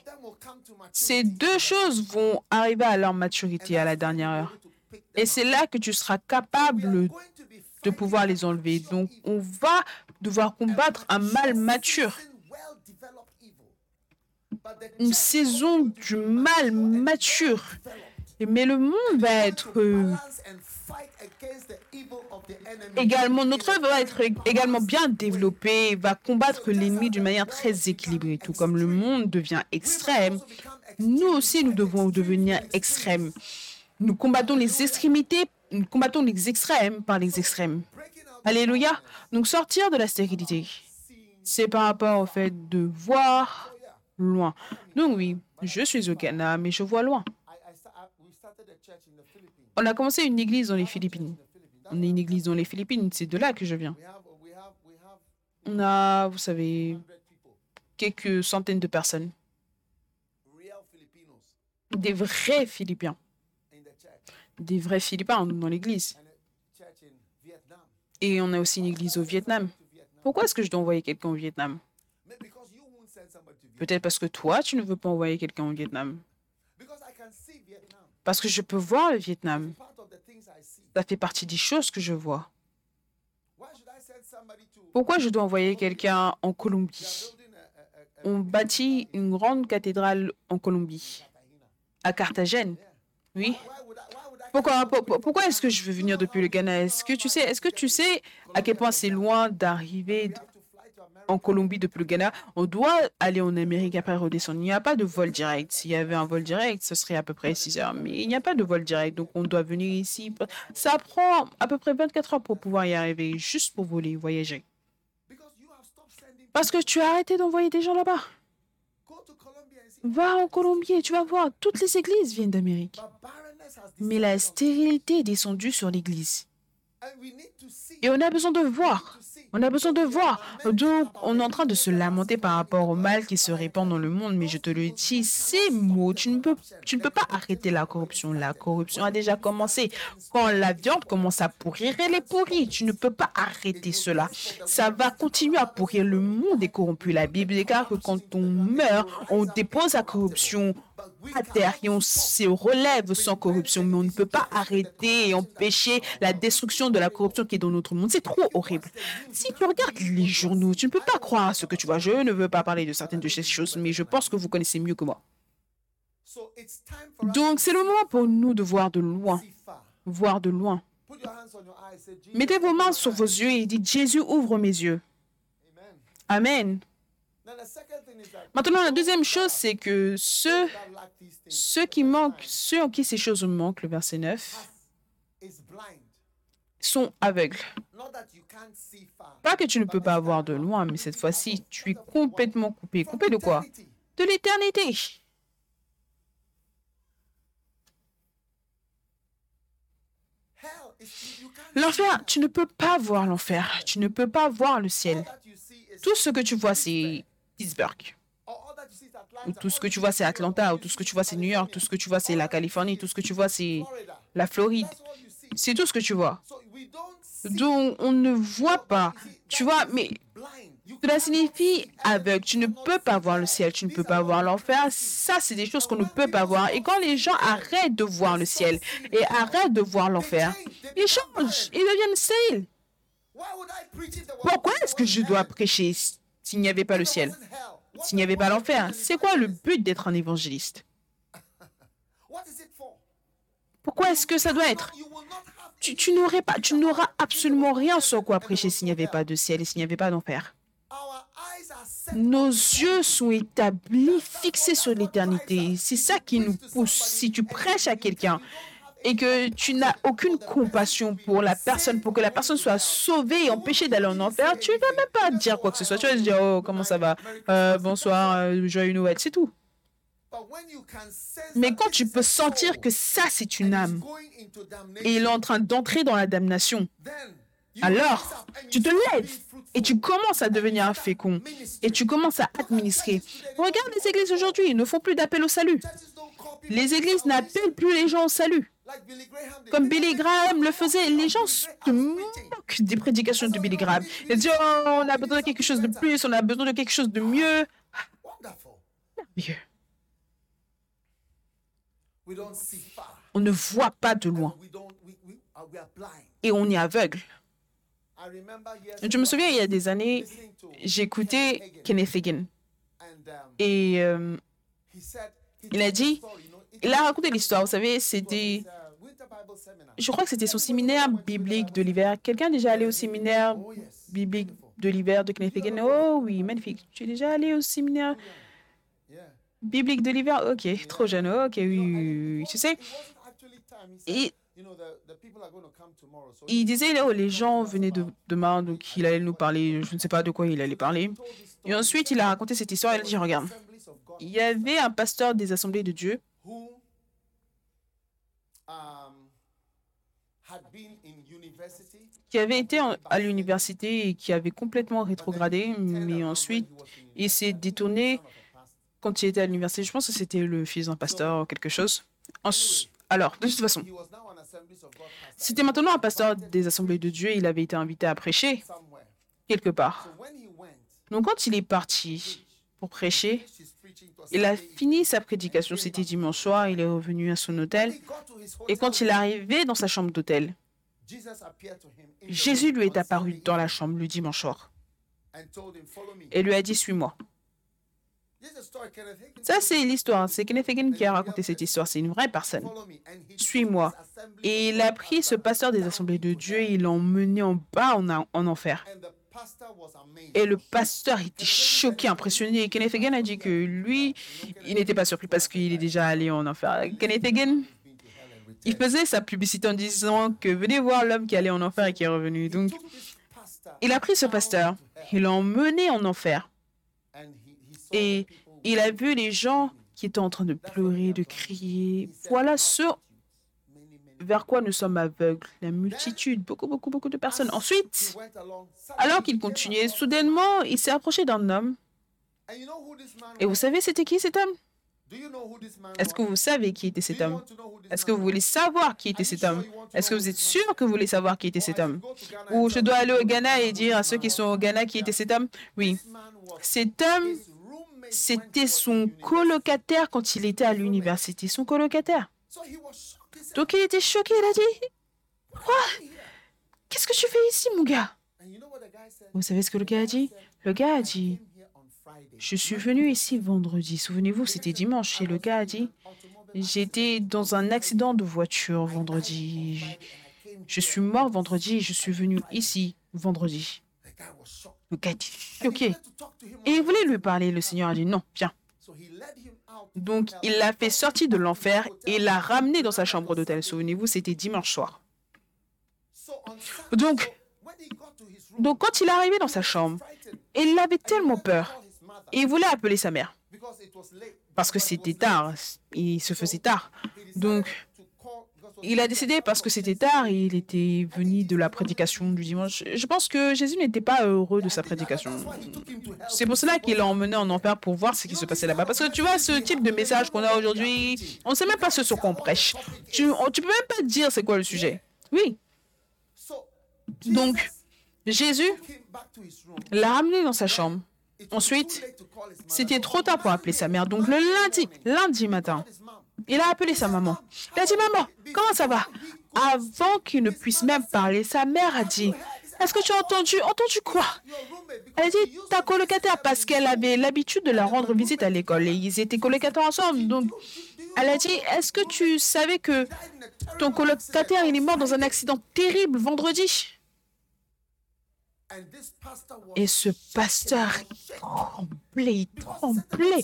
ces deux choses vont arriver à leur maturité à la dernière heure. Et c'est là que tu seras capable de pouvoir les enlever. Donc, on va devoir combattre un mal mature. Une saison du mal mature. Mais le monde va être euh, également, notre œuvre va être également bien développée et va combattre l'ennemi d'une manière très équilibrée. Tout comme le monde devient extrême, nous aussi nous devons devenir extrêmes. Nous combattons les extrémités, nous combattons les extrêmes par les extrêmes. Alléluia. Donc sortir de la stérilité, c'est par rapport au fait de voir loin. Donc oui, je suis au Ghana, mais je vois loin. On a commencé une église dans les Philippines. On est une église dans les Philippines, c'est de là que je viens. On a, vous savez, quelques centaines de personnes. des vrais Philippiens, des vrais Philippiens dans l'Église. Et on a aussi une église au Vietnam. Pourquoi est-ce que je dois envoyer quelqu'un au Vietnam? Peut-être parce que toi, tu ne veux pas envoyer quelqu'un au Vietnam. Parce que je peux voir le Vietnam. Ça fait partie des choses que je vois. Pourquoi je dois envoyer quelqu'un en Colombie? On bâtit une grande cathédrale en Colombie, à Carthagène. Oui. Pourquoi, pour, pourquoi est-ce que je veux venir depuis le Ghana? Est-ce que tu sais, est-ce que tu sais à quel point c'est loin d'arriver en Colombie depuis le Ghana? On doit aller en Amérique après redescendre. Il n'y a pas de vol direct. S'il y avait un vol direct, ce serait à peu près six heures. Mais il n'y a pas de vol direct, donc on doit venir ici. Ça prend à peu près vingt-quatre heures pour pouvoir y arriver, juste pour voler, voyager. Parce que tu as arrêté d'envoyer des gens là-bas. Va en Colombie et tu vas voir, toutes les églises viennent d'Amérique. Mais la stérilité est descendue sur l'Église. Et on a besoin de voir. On a besoin de voir. Donc, on est en train de se lamenter par rapport au mal qui se répand dans le monde. Mais je te le dis, ces mots, tu ne peux, tu ne peux pas arrêter la corruption. La corruption a déjà commencé. Quand la viande commence à pourrir, elle est pourrie. Tu ne peux pas arrêter cela. Ça va continuer à pourrir. Le monde est corrompu. La Bible déclare que quand on meurt, on dépose la corruption à terre et on se relève sans corruption. Mais on ne peut pas arrêter et empêcher la destruction de la corruption qui est dans notre monde. C'est trop horrible. Si tu regardes les journaux, tu ne peux pas croire à ce que tu vois. Je ne veux pas parler de certaines de ces choses, mais je pense que vous connaissez mieux que moi. Donc, c'est le moment pour nous de voir de loin. Voir de loin. Mettez vos mains sur vos yeux et dites, Jésus, ouvre mes yeux. Amen. Maintenant, la deuxième chose, c'est que ceux, ceux qui manquent, ceux en qui ces choses manquent, le verset neuf, sont aveugles. Pas que tu ne peux pas voir de loin, mais cette fois-ci, tu es complètement coupé. Coupé de quoi? De l'éternité. L'enfer, tu ne peux pas voir l'enfer. Tu ne peux pas voir le ciel. Tout ce que tu vois, c'est Pittsburgh. Ou tout ce que tu vois, c'est Atlanta. Ou tout ce que tu vois, c'est New York. Tout ce que tu vois, c'est la Californie. Tout ce que tu vois, c'est la Floride. C'est tout ce que tu vois. Donc, on ne voit pas. Tu vois, mais cela signifie aveugle. Tu ne peux pas voir le ciel. Tu ne peux pas voir l'enfer. Ça, c'est des choses qu'on ne peut pas voir. Et quand les gens arrêtent de voir le ciel et arrêtent de voir l'enfer, ils changent. Ils deviennent stériles. Pourquoi est-ce que je dois prêcher s'il n'y avait pas le ciel? S'il n'y avait pas l'enfer? C'est quoi le but d'être un évangéliste? Pourquoi est-ce que ça doit être? Tu, tu n'aurais pas, tu n'auras absolument rien sur quoi prêcher s'il n'y avait pas de ciel et s'il n'y avait pas d'enfer. Nos yeux sont établis, fixés sur l'éternité. C'est ça qui nous pousse. Si tu prêches à quelqu'un et que tu n'as aucune compassion pour la personne, pour que la personne soit sauvée et empêchée d'aller en enfer, tu ne vas même pas dire quoi que ce soit. Tu vas dire, oh, comment ça va? Euh, bonsoir, euh, joyeux Noël, c'est tout. Mais quand tu peux sentir que ça, c'est une âme, et il est en train d'entrer dans la damnation, alors tu te lèves et tu commences à devenir un fécond et tu commences à administrer. Regarde les églises aujourd'hui, ils ne font plus d'appel au salut. Les églises n'appellent plus les gens au salut. Comme Billy Graham le faisait, les gens se moquent des prédications de Billy Graham. Ils disent, oh, on a besoin de quelque chose de plus, on a besoin de quelque chose de mieux. Merveilleux. On ne voit pas de loin. Et on est aveugle. Je me souviens, il y a des années, j'écoutais Kenneth Hagin. Et euh, il a dit, il a raconté l'histoire. Vous savez, c'était, je crois que c'était son séminaire biblique de l'hiver. Quelqu'un est déjà allé au séminaire biblique de l'hiver de Kenneth Hagin? Oh oui, magnifique. Tu es déjà allé au séminaire biblique de l'hiver? Ok, trop jeune. Ok, oui, oui, oui. Tu sais, et il disait, oh, les gens venaient de, demain, donc il allait nous parler, je ne sais pas de quoi il allait parler. Et ensuite, il a raconté cette histoire, il a dit, regarde, il y avait un pasteur des Assemblées de Dieu qui avait été en, à l'université et qui avait complètement rétrogradé, mais ensuite, il s'est détourné quand il était à l'université. Je pense que c'était le fils d'un pasteur ou quelque chose. En... Alors, de toute façon, c'était maintenant un pasteur des Assemblées de Dieu. Il avait été invité à prêcher quelque part. Donc, quand il est parti pour prêcher, il a fini sa prédication. C'était dimanche soir. Il est revenu à son hôtel. Et quand il est arrivé dans sa chambre d'hôtel, Jésus lui est apparu dans la chambre le dimanche soir et lui a dit « Suis-moi ». Ça, c'est l'histoire. C'est Kenneth Hagin qui a raconté cette histoire. C'est une vraie personne. « Suis-moi ». Et il a pris ce pasteur des Assemblées de Dieu et il l'a emmené en bas en, a, en enfer. Et le pasteur était choqué, impressionné. Et Kenneth Hagin a dit que lui, il n'était pas surpris parce qu'il est déjà allé en enfer. Kenneth Hagin, il faisait sa publicité en disant que venez voir l'homme qui allait en enfer et qui est revenu. Donc, il a pris ce pasteur, il l'a emmené en enfer. Et il a vu les gens qui étaient en train de pleurer, de crier. Voilà ce vers quoi nous sommes aveugles, la multitude, beaucoup, beaucoup, beaucoup de personnes. Ensuite, alors qu'il continuait, soudainement, il s'est approché d'un homme. Et vous savez, c'était qui cet homme? Est-ce que vous savez qui était cet homme? Est-ce que vous voulez savoir qui était cet homme? Est-ce que vous êtes sûr que vous voulez savoir qui était cet homme? Ou je dois aller au Ghana et dire à ceux qui sont au Ghana qui était cet homme? Oui. Cet homme, c'était son colocataire quand il était à l'université. Son colocataire. Donc il était choqué, il a dit, quoi? Qu'est-ce que tu fais ici, mon gars? Vous savez ce que le gars a dit? Le gars a dit, je suis venu ici vendredi. Souvenez-vous, c'était dimanche. Et le gars a dit, j'étais dans un accident de voiture vendredi. Je suis mort vendredi et je suis venu ici vendredi. Le gars a dit, ok. Et il voulait lui parler. Le Seigneur a dit, non, viens. Donc, il l'a fait sortir de l'enfer et l'a ramené dans sa chambre d'hôtel. Souvenez-vous, c'était dimanche soir. Donc, donc, quand il est arrivé dans sa chambre, il avait tellement peur. Et il voulait appeler sa mère. Parce que c'était tard. Il se faisait tard. Donc, il a décidé parce que c'était tard. Il était venu de la prédication du dimanche. Je pense que Jésus n'était pas heureux de sa prédication. C'est pour cela qu'il l'a emmené en enfer pour voir ce qui se passait là-bas. Parce que tu vois, ce type de message qu'on a aujourd'hui, on ne sait même pas ce sur quoi on prêche. Tu ne peux même pas dire c'est quoi le sujet. Oui. Donc, Jésus l'a ramené dans sa chambre. Ensuite, c'était trop tard pour appeler sa mère. Donc, le lundi, lundi matin, il a appelé sa maman. Il a dit, « Maman, comment ça va ?» Avant qu'il ne puisse même parler, sa mère a dit, « Est-ce que tu as entendu ?»« Entendu quoi ?» Elle a dit, « Ta colocataire » parce qu'elle avait l'habitude de la rendre visite à l'école. Et ils étaient colocataires ensemble. Donc, elle a dit, « Est-ce que tu savais que ton colocataire, il est mort dans un accident terrible vendredi ?» Et ce pasteur tremblait, il tremblait,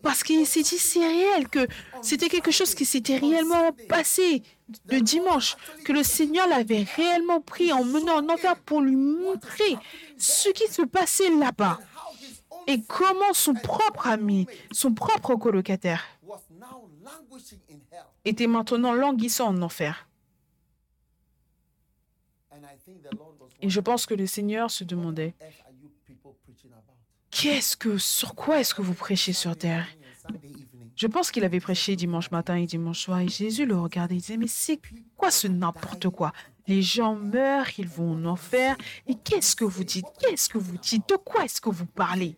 parce qu'il s'est dit, c'est réel, que c'était quelque chose qui s'était réellement passé le dimanche, que le Seigneur l'avait réellement pris en menant en enfer pour lui montrer ce qui se passait là-bas et comment son propre ami, son propre colocataire était maintenant languissant en enfer. Et je pense que le Seigneur se demandait, qu'est-ce que, sur quoi est-ce que vous prêchez sur terre? Je pense qu'il avait prêché dimanche matin et dimanche soir, et Jésus le regardait et disait, mais c'est quoi ce n'importe quoi? Les gens meurent, ils vont en enfer, et qu'est-ce que vous dites? Qu'est-ce que vous dites? De quoi est-ce que vous parlez?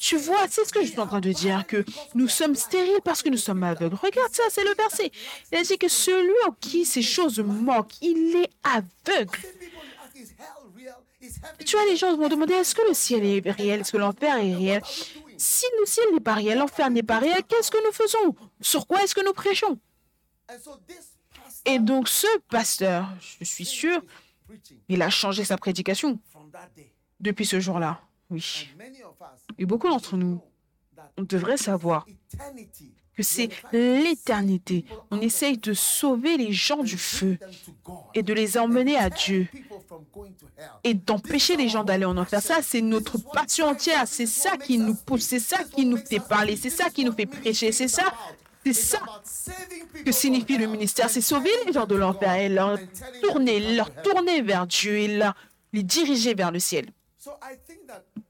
Tu vois, c'est ce que je suis en train de dire, que nous sommes stériles parce que nous sommes aveugles. Regarde ça, c'est le verset. Il a dit que celui en qui ces choses manquent, il est aveugle. Tu vois, les gens vont demander, est-ce que le ciel est réel? Est-ce que l'enfer est réel? Si le ciel n'est pas réel, l'enfer n'est pas réel, qu'est-ce que nous faisons? Sur quoi est-ce que nous prêchons? Et donc, ce pasteur, je suis sûr, il a changé sa prédication depuis ce jour-là. Oui. Et beaucoup d'entre nous, on devrait savoir que c'est l'éternité. On essaye de sauver les gens du feu et de les emmener à Dieu et d'empêcher les gens d'aller en enfer. Ça, c'est notre passion entière. C'est ça qui nous pousse. C'est ça qui nous fait parler. C'est ça qui nous fait prêcher. C'est ça. C'est ça que signifie le ministère. C'est sauver les gens de l'enfer et leur tourner, leur tourner vers Dieu et leur, les diriger vers le ciel.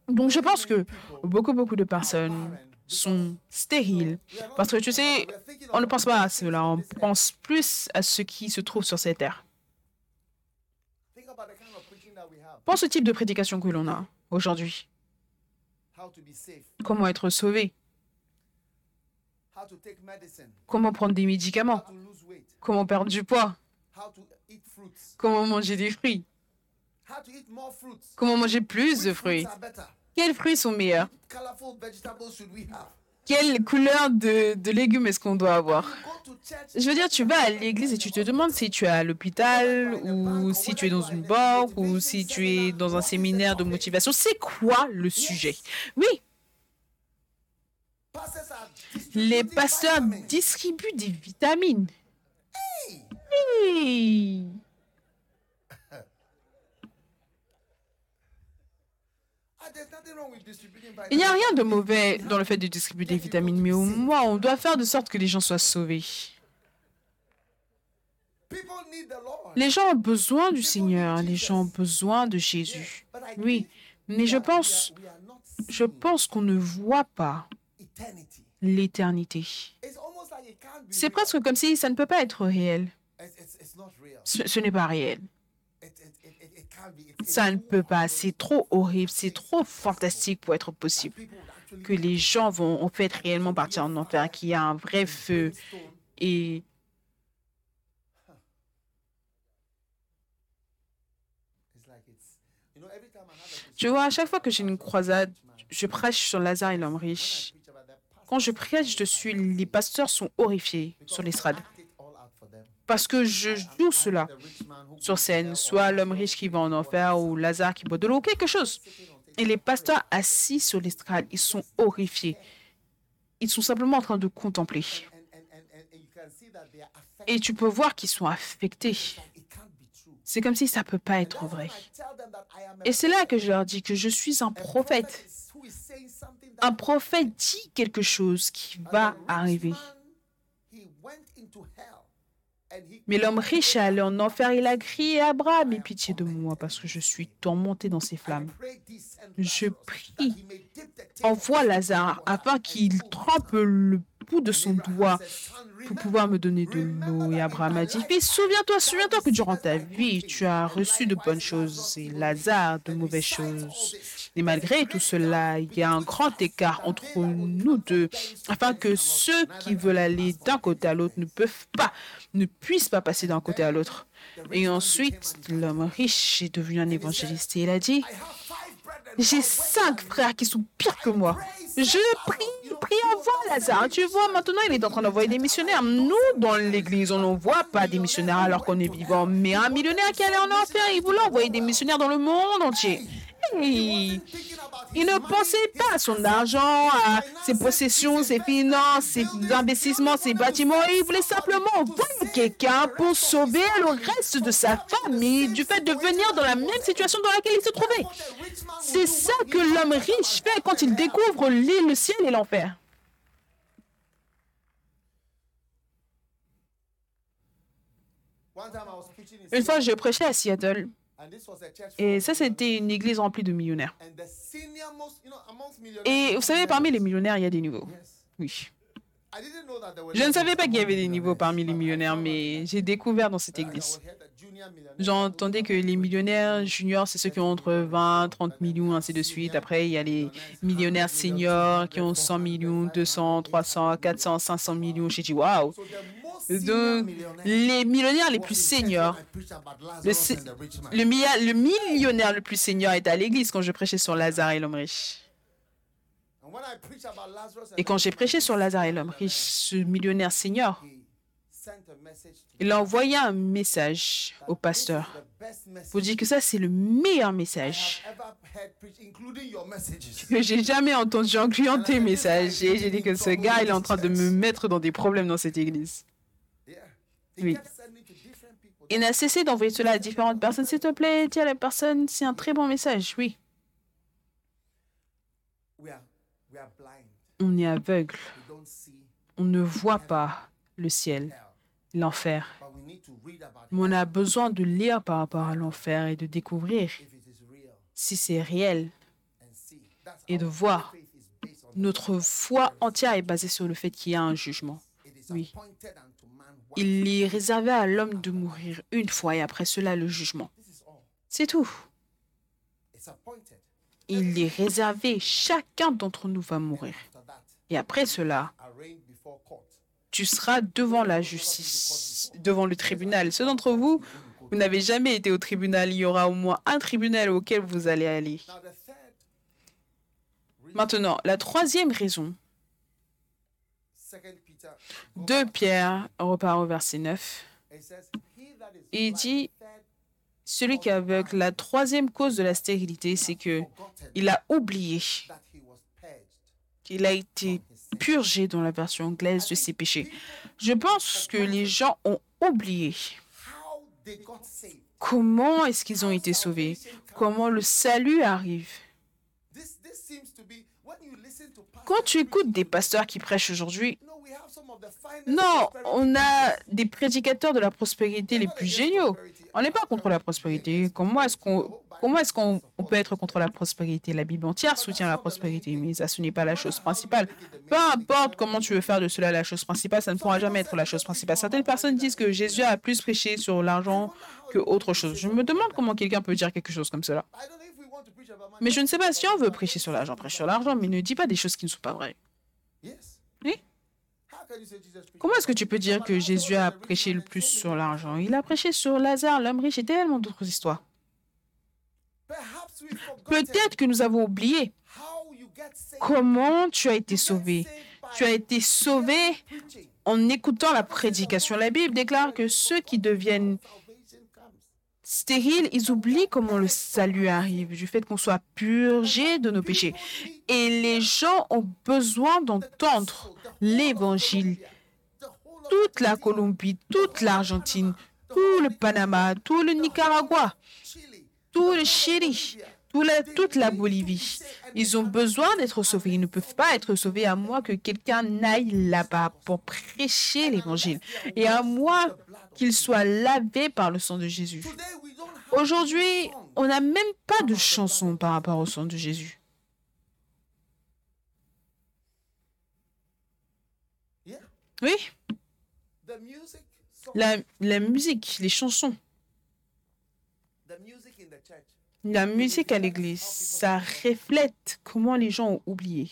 Donc, je pense que beaucoup, beaucoup de personnes sont stériles. Parce que, tu sais, on ne pense pas à cela, on pense plus à ce qui se trouve sur cette terre. Pense au type de prédication que l'on a aujourd'hui. Comment être sauvé? Comment prendre des médicaments? Comment perdre du poids? Comment manger des fruits? Comment manger plus de fruits? Quels fruits sont meilleurs? Quelle couleur de, de légumes est-ce qu'on doit avoir? Je veux dire, tu vas à l'église et tu te demandes si tu es à l'hôpital ou si tu es dans une banque ou si tu es dans un séminaire de motivation. C'est quoi le sujet? Oui. Les pasteurs distribuent des vitamines. Hey! Il n'y a rien de mauvais dans le fait de distribuer des vitamines, mais au moins, on doit faire de sorte que les gens soient sauvés. Les gens ont besoin du Seigneur, les gens ont besoin de Jésus. Oui, mais je pense, je pense qu'on ne voit pas l'éternité. C'est presque comme si ça ne peut pas être réel. Ce, ce n'est pas réel. Ça ne peut pas, c'est trop horrible, c'est trop fantastique pour être possible. Que les gens vont en fait réellement partir en enfer, qu'il y a un vrai feu. Et tu vois, à chaque fois que j'ai une croisade, je prêche sur Lazare et l'homme riche. Quand je prêche dessus, les pasteurs sont horrifiés sur l'estrade. Parce que je joue cela sur scène, soit l'homme riche qui va en enfer ou Lazare qui boit de l'eau, quelque chose. Et les pasteurs assis sur l'estrade, ils sont horrifiés. Ils sont simplement en train de contempler. Et tu peux voir qu'ils sont affectés. C'est comme si ça ne peut pas être vrai. Et c'est là que je leur dis que je suis un prophète. Un prophète dit quelque chose qui va arriver. Mais l'homme riche est allé en enfer, il a crié à Abraham, aie pitié de moi parce que je suis tourmenté dans ces flammes. Je prie, envoie Lazare afin qu'il trempe le bout de son doigt pour pouvoir me donner de l'eau. Et Abraham a dit, mais souviens-toi, souviens-toi que durant ta vie, tu as reçu de bonnes choses et Lazare de mauvaises choses. Et malgré tout cela, il y a un grand écart entre nous deux, afin que ceux qui veulent aller d'un côté à l'autre ne peuvent pas, ne puissent pas passer d'un côté à l'autre. Et ensuite, l'homme riche est devenu un évangéliste et il a dit, j'ai cinq frères qui sont pires que moi. Je prie, prie, envoie Lazare. Tu vois, maintenant, il est en train d'envoyer des missionnaires. Nous, dans l'Église, on n'envoie pas des missionnaires alors qu'on est vivant. Mais un millionnaire qui allait en enfer, il voulait envoyer des missionnaires dans le monde entier. Hey, il ne pensait pas à son argent, à ses possessions, ses finances, ses investissements, ses bâtiments. Il voulait simplement envoyer quelqu'un pour sauver le reste de sa famille du fait de venir dans la même situation dans laquelle il se trouvait. C'est ça que l'homme riche fait quand il découvre le ciel et l'enfer. Une fois, je prêchais à Seattle. Et ça, c'était une église remplie de millionnaires. Et vous savez, parmi les millionnaires, il y a des niveaux. Oui. Je ne savais pas qu'il y avait des niveaux parmi les millionnaires, mais j'ai découvert dans cette église. J'entendais que les millionnaires juniors, c'est ceux qui ont entre vingt, trente millions, ainsi de suite. Après, il y a les millionnaires seniors qui ont cent millions, deux cents, trois cents, quatre cents, cinq cents millions. J'ai dit, waouh! Donc, les millionnaires les plus seniors, le, se, le, le millionnaire le plus senior est à l'église quand je prêchais sur Lazare et l'homme riche. Et quand j'ai prêché sur Lazare et l'homme riche, ce millionnaire senior, il a envoyé un message au pasteur pour dire que ça, c'est le meilleur message que j'ai jamais entendu, incluant tes messages. Et j'ai dit que ce gars, il est en train de me mettre dans des problèmes dans cette église. Oui. Il n'a cessé d'envoyer cela à différentes personnes. S'il te plaît, dis à la personne, c'est un très bon message. Oui. On est aveugle. On ne voit pas le ciel, l'enfer. Mais on a besoin de lire par rapport à l'enfer et de découvrir si c'est réel et de voir. Notre foi entière est basée sur le fait qu'il y a un jugement. Oui. Il est réservé à l'homme de mourir une fois et après cela, le jugement. C'est tout. Il est réservé. Chacun d'entre nous va mourir. Et après cela, tu seras devant la justice, devant le tribunal. Ceux d'entre vous, vous n'avez jamais été au tribunal. Il y aura au moins un tribunal auquel vous allez aller. Maintenant, la troisième raison. deux Pierre, repart au verset neuf. Il dit, celui qui aveugle, la troisième cause de la stérilité, c'est qu'il a oublié qu'il a été purgé dans la version anglaise de ses péchés. Je pense que les gens ont oublié comment est-ce qu'ils ont été sauvés, comment le salut arrive. Quand tu écoutes des pasteurs qui prêchent aujourd'hui, non, on a des prédicateurs de la prospérité les plus géniaux. On n'est pas contre la prospérité. Comment est-ce qu'on, comment est-ce qu'on peut être contre la prospérité? La Bible entière soutient la prospérité, mais ça, ce n'est pas la chose principale. Peu importe comment tu veux faire de cela la chose principale, ça ne pourra jamais être la chose principale. Certaines personnes disent que Jésus a plus prêché sur l'argent que autre chose. Je me demande comment quelqu'un peut dire quelque chose comme cela. Mais je ne sais pas si on veut prêcher sur l'argent, prêche sur l'argent, mais ne dis pas des choses qui ne sont pas vraies. Oui? Comment est-ce que tu peux dire que Jésus a prêché le plus sur l'argent? Il a prêché sur Lazare, l'homme riche et tellement d'autres histoires. Peut-être que nous avons oublié comment tu as été sauvé. Tu as été sauvé en écoutant la prédication. La Bible déclare que ceux qui deviennent stériles, ils oublient comment le salut arrive, du fait qu'on soit purgé de nos péchés. Et les gens ont besoin d'entendre l'Évangile. Toute la Colombie, toute l'Argentine, tout le Panama, tout le Nicaragua, tout le Chili, tout la, toute la Bolivie. Ils ont besoin d'être sauvés. Ils ne peuvent pas être sauvés à moins que quelqu'un n'aille là-bas pour prêcher l'Évangile. Et à moins qu'ils soient lavés par le sang de Jésus. Aujourd'hui, on n'a même pas de chanson par rapport au sang de Jésus. Oui. La, la musique, les chansons. La musique à l'église, ça reflète comment les gens ont oublié.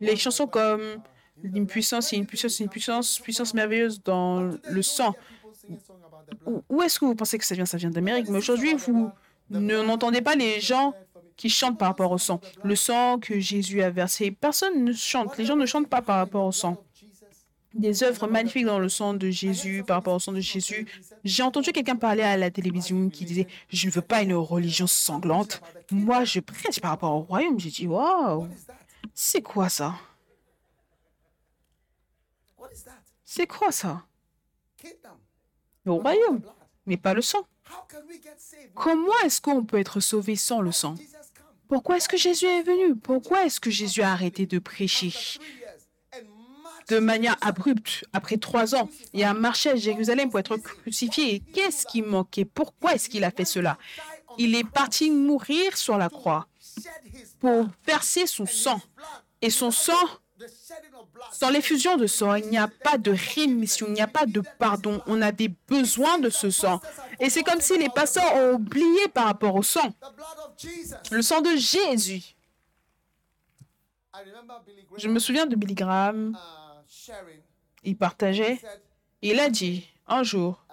Les chansons comme une puissance, une puissance, une puissance, puissance merveilleuse dans le sang. Où est-ce que vous pensez que ça vient? Ça vient d'Amérique. Mais aujourd'hui, vous n'entendez pas les gens qui chantent par rapport au sang. Le sang que Jésus a versé, personne ne chante. Les gens ne chantent pas par rapport au sang. Des œuvres magnifiques dans le sang de Jésus, par rapport au sang de Jésus. J'ai entendu quelqu'un parler à la télévision qui disait « Je ne veux pas une religion sanglante. Moi, je prêche par rapport au royaume. » J'ai dit « Wow, c'est quoi ça? C'est quoi ça? Le royaume, mais pas le sang. » Comment est-ce qu'on peut être sauvé sans le sang? Pourquoi est-ce que Jésus est venu? Pourquoi est-ce que Jésus a arrêté de prêcher de manière abrupte, après trois ans, et a marché à Jérusalem pour être crucifié? Qu'est-ce qui manquait? Pourquoi est-ce qu'il a fait cela? Il est parti mourir sur la croix pour verser son sang. Et son sang, sans l'effusion de sang, il n'y a pas de rémission, il n'y a pas de pardon. On a des besoins de ce sang. Et c'est comme si les pasteurs ont oublié par rapport au sang. Le sang de Jésus. Je me souviens de Billy Graham. Il partageait, il a dit, un jour,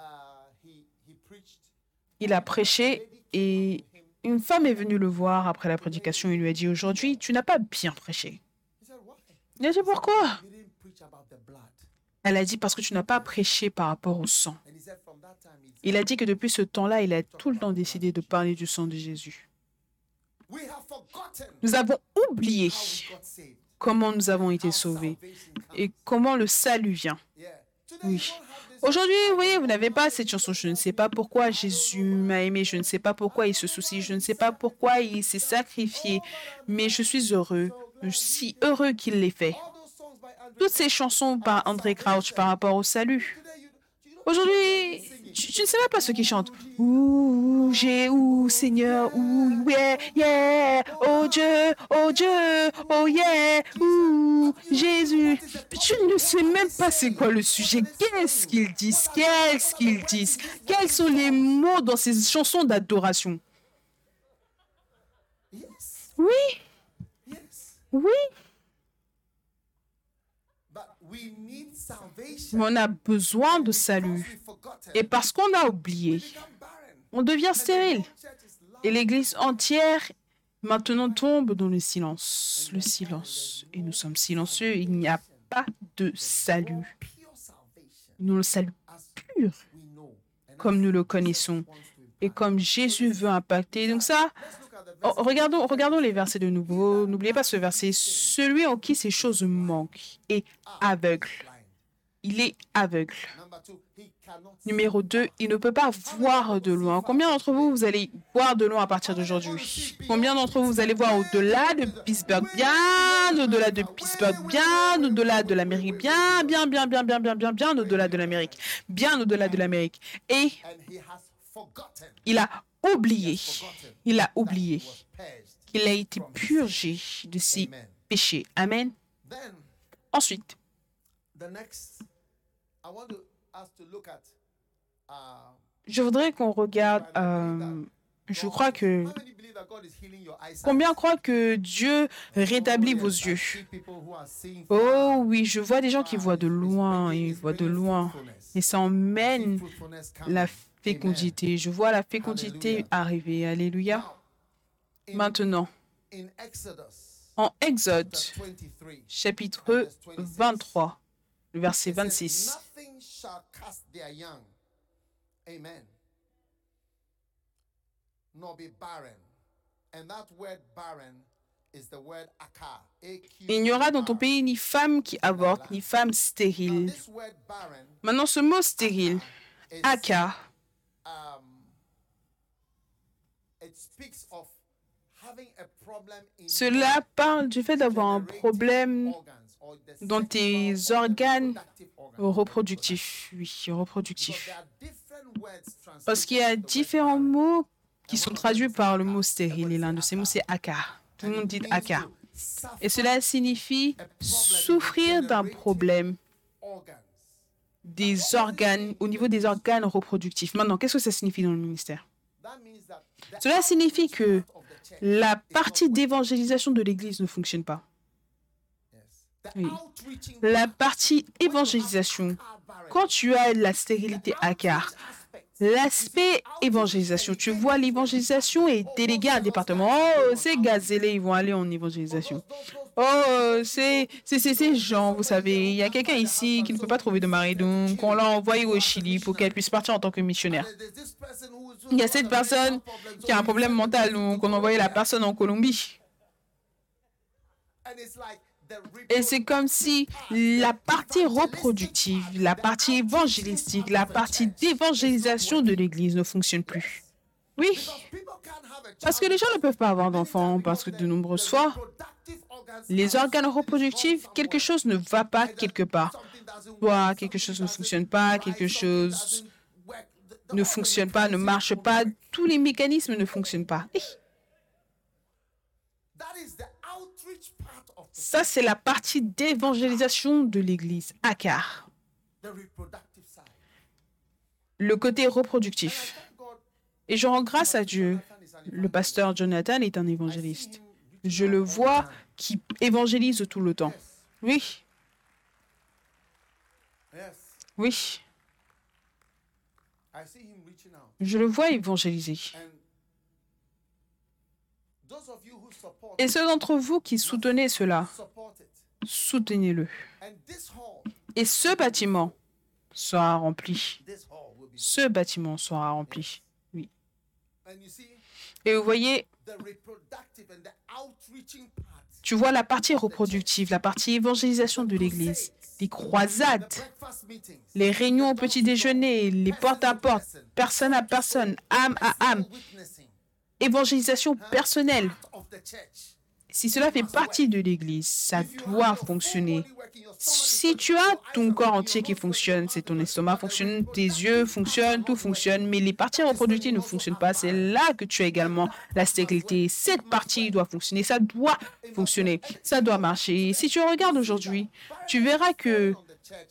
il a prêché et une femme est venue le voir après la prédication. Il lui a dit, aujourd'hui, tu n'as pas bien prêché. Il a dit, pourquoi? Elle a dit, parce que tu n'as pas prêché par rapport au sang. Il a dit que depuis ce temps-là, il a tout le temps décidé de parler du sang de Jésus. Nous avons oublié comment nous avons été sauvés et comment le salut vient. Oui. Aujourd'hui, oui, vous n'avez pas cette chanson. Je ne sais pas pourquoi Jésus m'a aimé. Je ne sais pas pourquoi il se soucie. Je ne sais pas pourquoi il s'est sacrifié. Mais je suis heureux, si heureux qu'il l'ait fait. Toutes ces chansons par André Crouch par rapport au salut. Aujourd'hui, tu, tu ne sais même pas ceux qui chantent. Ouh, bouger. Ouh, Seigneur, ouh, yeah, yeah. Oh Dieu, oh Dieu, oh yeah. Ouh, Jésus. Je ne sais même pas c'est quoi le sujet. Qu'est-ce qu'ils disent? Qu'est-ce qu'ils disent? Quels sont les mots dans ces chansons d'adoration? Oui. Oui. Mais on a besoin de salut. Et parce qu'on a oublié, on devient stérile. Et l'Église entière, maintenant, tombe dans le silence. Le silence. Et nous sommes silencieux. Il n'y a pas de salut. Nous le salut pur, comme nous le connaissons. Et comme Jésus veut impacter. Donc ça, regardons, regardons les versets de nouveau. N'oubliez pas ce verset. Celui en qui ces choses manquent est aveugle. Il est aveugle. Numéro deux, il ne peut pas voir de loin. Combien d'entre vous, vous allez voir de loin à partir d'aujourd'hui? Combien d'entre vous, vous allez voir au-delà de Pittsburgh? Bien au-delà de Pittsburgh, bien au-delà de l'Amérique, bien, bien, bien, bien, bien, bien, bien, bien au-delà de l'Amérique, bien au-delà de l'Amérique. Et il a oublié, il a oublié qu'il a été purgé de ses péchés. Amen. Ensuite, je voudrais qu'on regarde, euh, je crois que, combien croient que Dieu rétablit vos yeux? Oh oui, je vois des gens qui voient de loin, ils voient de loin, et ça emmène la fécondité. Je vois la fécondité arriver. Alléluia. Maintenant, en Exode, chapitre vingt-trois, le verset vingt-six. Il n'y aura dans ton pays ni femme qui avorte, ni femme stérile. Maintenant, ce mot stérile, Aka, cela parle du fait d'avoir un problème dans tes organes reproductifs. Oui, reproductifs. Parce qu'il y a différents mots qui sont traduits par le mot stérile. Et l'un de ces mots, c'est Aka. Tout le monde dit Aka. Et cela signifie souffrir d'un problème des organes, au niveau des organes reproductifs. Maintenant, qu'est-ce que ça signifie dans le ministère? Cela signifie que la partie d'évangélisation de l'Église ne fonctionne pas. Oui. La partie évangélisation, quand tu as la stérilité Akar, l'aspect évangélisation, tu vois l'évangélisation est déléguée à un département. Oh, ces gazélés, ils vont aller en évangélisation. Oh, c'est ces gens, vous savez, il y a quelqu'un ici qui ne peut pas trouver de mari, donc on l'a envoyé au Chili pour qu'elle puisse partir en tant que missionnaire. Il y a cette personne qui a un problème mental, donc on a envoyé la personne en Colombie. Et c'est comme si la partie reproductive, la partie évangélistique, la partie d'évangélisation de l'Église ne fonctionne plus. Oui, parce que les gens ne peuvent pas avoir d'enfants, parce que de nombreuses fois, les organes reproductifs, quelque chose ne va pas quelque part. Soit quelque chose ne fonctionne pas, quelque chose ne fonctionne pas, ne marche pas, tous les mécanismes ne fonctionnent pas. Oui. Ça, c'est la partie d'évangélisation de l'Église, Akar, le côté reproductif. Et je rends grâce à Dieu. Le pasteur Jonathan est un évangéliste. Je le vois qui évangélise tout le temps. Oui. Oui. Je le vois évangéliser. Et ceux d'entre vous qui soutenez cela, soutenez-le. Et ce bâtiment sera rempli. Ce bâtiment sera rempli. Oui. Et vous voyez, tu vois la partie reproductive, la partie évangélisation de l'Église, les croisades, les réunions au petit déjeuner, les porte à porte, personne à personne, âme à âme. Évangélisation personnelle, Si cela fait partie de l'Église, ça doit fonctionner. Si tu as ton corps entier qui fonctionne, c'est ton estomac fonctionne, tes yeux fonctionnent, tout fonctionne, mais les parties reproductives ne fonctionnent pas, c'est là que tu as également la stérilité. Cette partie doit fonctionner, ça doit fonctionner, ça doit marcher. Si tu regardes aujourd'hui, tu verras que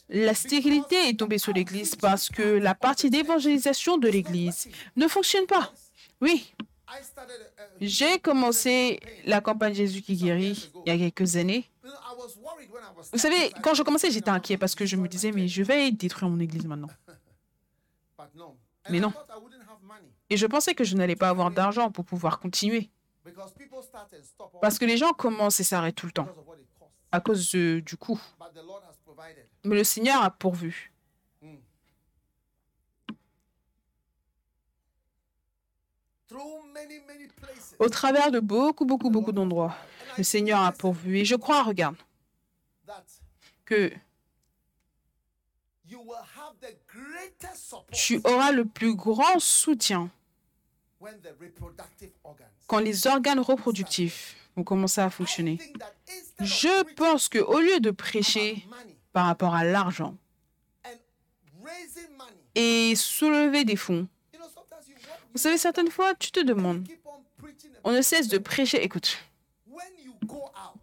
la stérilité est tombée sur l'Église parce que la partie d'évangélisation de l'Église ne fonctionne pas. Oui. J'ai commencé la campagne Jésus qui guérit il y a quelques années. Vous savez, quand je commençais, j'étais inquiet parce que je me disais, mais je vais détruire mon église maintenant. Mais non. Et je pensais que je n'allais pas avoir d'argent pour pouvoir continuer. Parce que les gens commencent et s'arrêtent tout le temps à cause de, du coût. Mais le Seigneur a pourvu. Au travers de beaucoup, beaucoup, beaucoup d'endroits, le Seigneur a pourvu. Et je crois, regarde, que tu auras le plus grand soutien quand les organes reproductifs vont commencer à fonctionner. Je pense qu'au lieu de prêcher par rapport à l'argent et soulever des fonds, vous savez, certaines fois, tu te demandes, on ne cesse de prêcher. Écoute,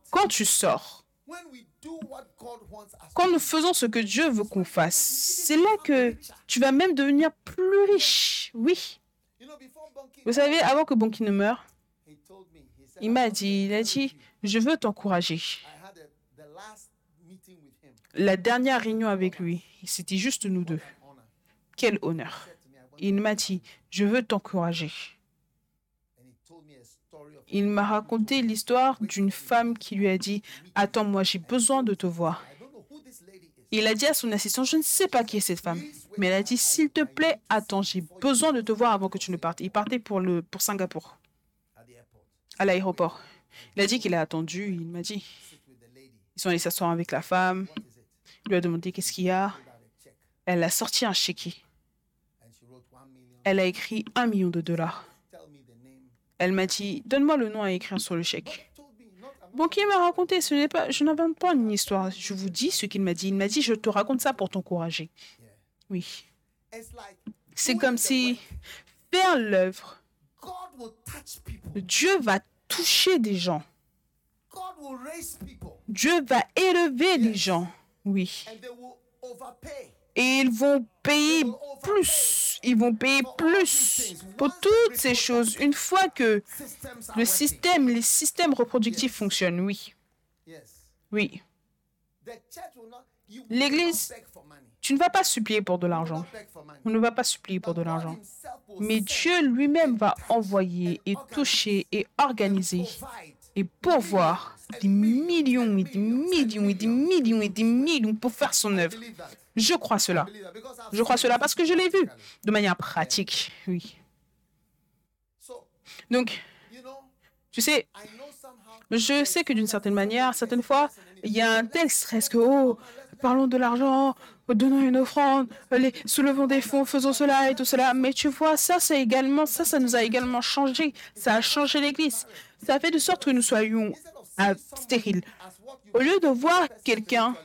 quand tu sors, quand nous faisons ce que Dieu veut qu'on fasse, c'est là que tu vas même devenir plus riche. Oui. Vous savez, avant que Bonnke ne meure, il m'a dit, il a dit, je veux t'encourager. La dernière réunion avec lui, c'était juste nous deux. Quel honneur. Il m'a dit, je veux t'encourager. Il m'a raconté l'histoire d'une femme qui lui a dit, attends-moi, j'ai besoin de te voir. Il a dit à son assistant, je ne sais pas qui est cette femme, mais elle a dit, s'il te plaît, attends, j'ai besoin de te voir avant que tu ne partes. Il partait pour, le, pour Singapour, à l'aéroport. Il a dit qu'il a attendu, il m'a dit. Ils sont allés s'asseoir avec la femme, il lui a demandé qu'est-ce qu'il y a. Elle a sorti un chéquier. Elle a écrit un million de dollars. Elle m'a dit, donne-moi le nom à écrire sur le chèque. Bonnke m'a raconté, ce n'est pas, je n'invente pas une histoire. Je vous dis ce qu'il m'a dit. Il m'a dit, je te raconte ça pour t'encourager. Oui. C'est comme si faire l'œuvre, Dieu va toucher des gens. Dieu va élever des gens. Oui. Et ils vont payer plus, ils vont payer plus pour toutes ces choses. Une fois que le système, les systèmes reproductifs fonctionnent, oui. Oui. L'Église, tu ne vas pas supplier pour de l'argent. On ne va pas supplier pour de l'argent. Mais Dieu lui-même va envoyer et toucher et organiser et pourvoir des millions et des millions et des millions et des millions pour faire son œuvre. Je crois cela. Je crois cela parce que je l'ai vu de manière pratique. Oui. Donc, tu sais, je sais que d'une certaine manière, certaines fois, il y a un tel stress que, oh, parlons de l'argent, donnons une offrande, allez, soulevons des fonds, faisons cela et tout cela. Mais tu vois, ça, c'est également, ça, ça nous a également changé. Ça a changé l'Église. Ça a fait de sorte que nous soyons euh, stériles. Au lieu de voir quelqu'un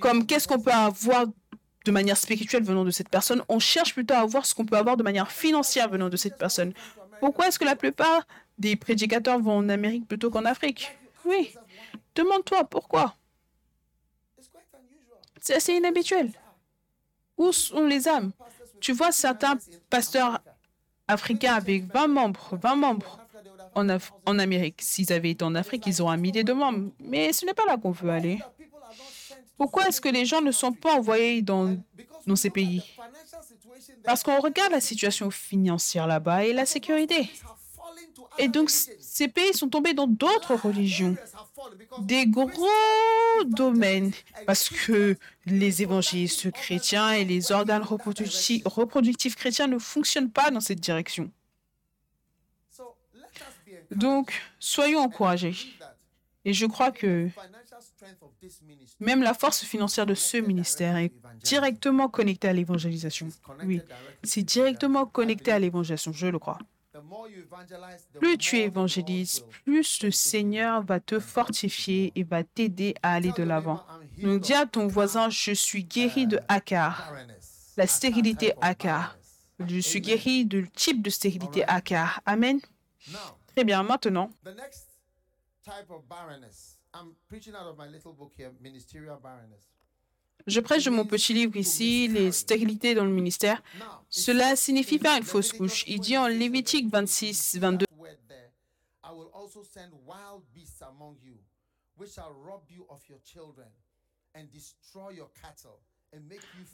comme qu'est-ce qu'on peut avoir de manière spirituelle venant de cette personne, on cherche plutôt à voir ce qu'on peut avoir de manière financière venant de cette personne. Pourquoi est-ce que la plupart des prédicateurs vont en Amérique plutôt qu'en Afrique? Oui. Demande-toi pourquoi. C'est assez inhabituel. Où sont les âmes? Tu vois certains pasteurs africains avec vingt membres, vingt membres en, Af- en Amérique. S'ils avaient été en Afrique, ils auraient un millier de membres. Mais ce n'est pas là qu'on veut aller. Pourquoi est-ce que les gens ne sont pas envoyés dans, dans ces pays? Parce qu'on regarde la situation financière là-bas et la sécurité. Et donc, ces pays sont tombés dans d'autres religions, des gros domaines, parce que les évangélistes chrétiens et les organes reproductifs, reproductifs chrétiens ne fonctionnent pas dans cette direction. Donc, soyons encouragés. Et je crois que même la force financière de ce ministère est directement connectée à l'évangélisation. Oui, c'est directement connecté à l'évangélisation, je le crois. Plus tu évangélises, plus le Seigneur va te fortifier et va t'aider à aller de l'avant. Donc dis à ton voisin, je suis guéri de Akar, la stérilité Akar. Je suis guéri du type de stérilité Akar. Amen. Très bien, maintenant, je prêche de mon petit livre ici, les stérilités dans le ministère. Cela signifie faire une fausse couche. Il dit en Lévitique vingt-six, vingt-deux,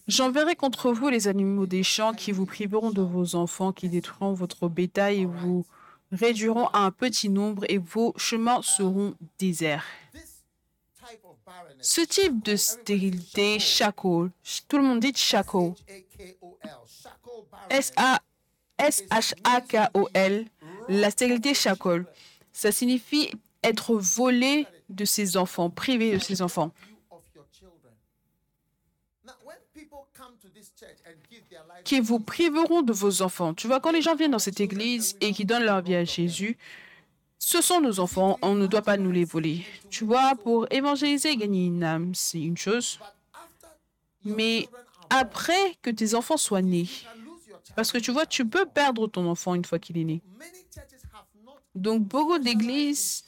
j'enverrai contre vous les animaux des champs qui vous priveront de vos enfants, qui détruiront votre bétail et vous réduiront à un petit nombre et vos chemins seront déserts. Ce type de stérilité, shakol, tout le monde dit shakol, S-A-S-H-A-K-O-L, la stérilité shakol, ça signifie être volé de ses enfants, privé de ses enfants. Qui vous priveront de vos enfants. Tu vois, quand les gens viennent dans cette église et qui donnent leur vie à Jésus, ce sont nos enfants, on ne doit pas nous les voler. Tu vois, pour évangéliser et gagner une âme, c'est une chose. Mais après que tes enfants soient nés, parce que tu vois, tu peux perdre ton enfant une fois qu'il est né. Donc, beaucoup d'églises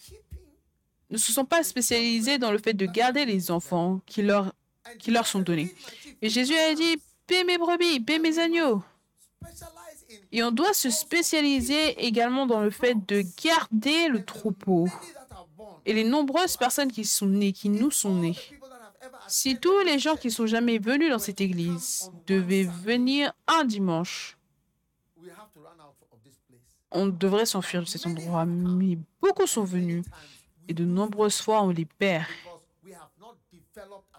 ne se sont pas spécialisées dans le fait de garder les enfants qui leur, qui leur sont donnés. Et Jésus a dit, paie mes brebis, paie mes agneaux. Et on doit se spécialiser également dans le fait de garder le troupeau. Et les nombreuses personnes qui sont nées, qui nous sont nées. Si tous les gens qui ne sont jamais venus dans cette église devaient venir un dimanche, on devrait s'enfuir de cet endroit. Mais beaucoup sont venus. Et de nombreuses fois, on les perd.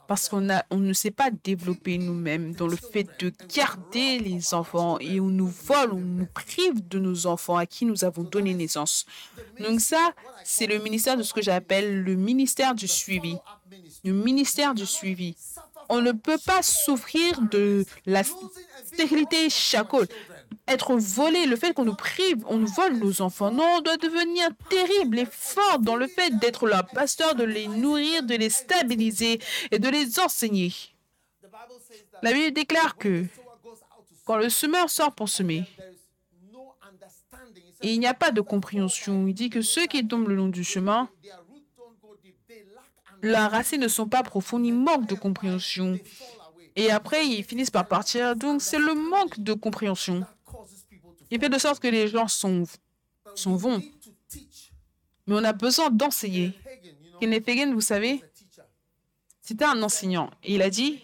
Parce qu'on a, on ne s'est pas développé nous-mêmes dans le fait de garder les enfants et on nous vole, on nous prive de nos enfants à qui nous avons donné naissance. Donc ça, c'est le ministère de ce que j'appelle le ministère du suivi. Le ministère du suivi. On ne peut pas souffrir de la stérilité shakol. Être volé, le fait qu'on nous prive, on nous vole nos enfants. Non, on doit devenir terrible et fort dans le fait d'être leur pasteur, de les nourrir, de les stabiliser et de les enseigner. La Bible déclare que quand le semeur sort pour semer, il n'y a pas de compréhension. Il dit que ceux qui tombent le long du chemin, leurs racines ne sont pas profondes, ils manquent de compréhension. Et après, ils finissent par partir. Donc, c'est le manque de compréhension. Il fait de sorte que les gens sont, sont vont. Mais on a besoin d'enseigner. Kenneth Hagin, vous savez, c'était un enseignant. Et il a dit,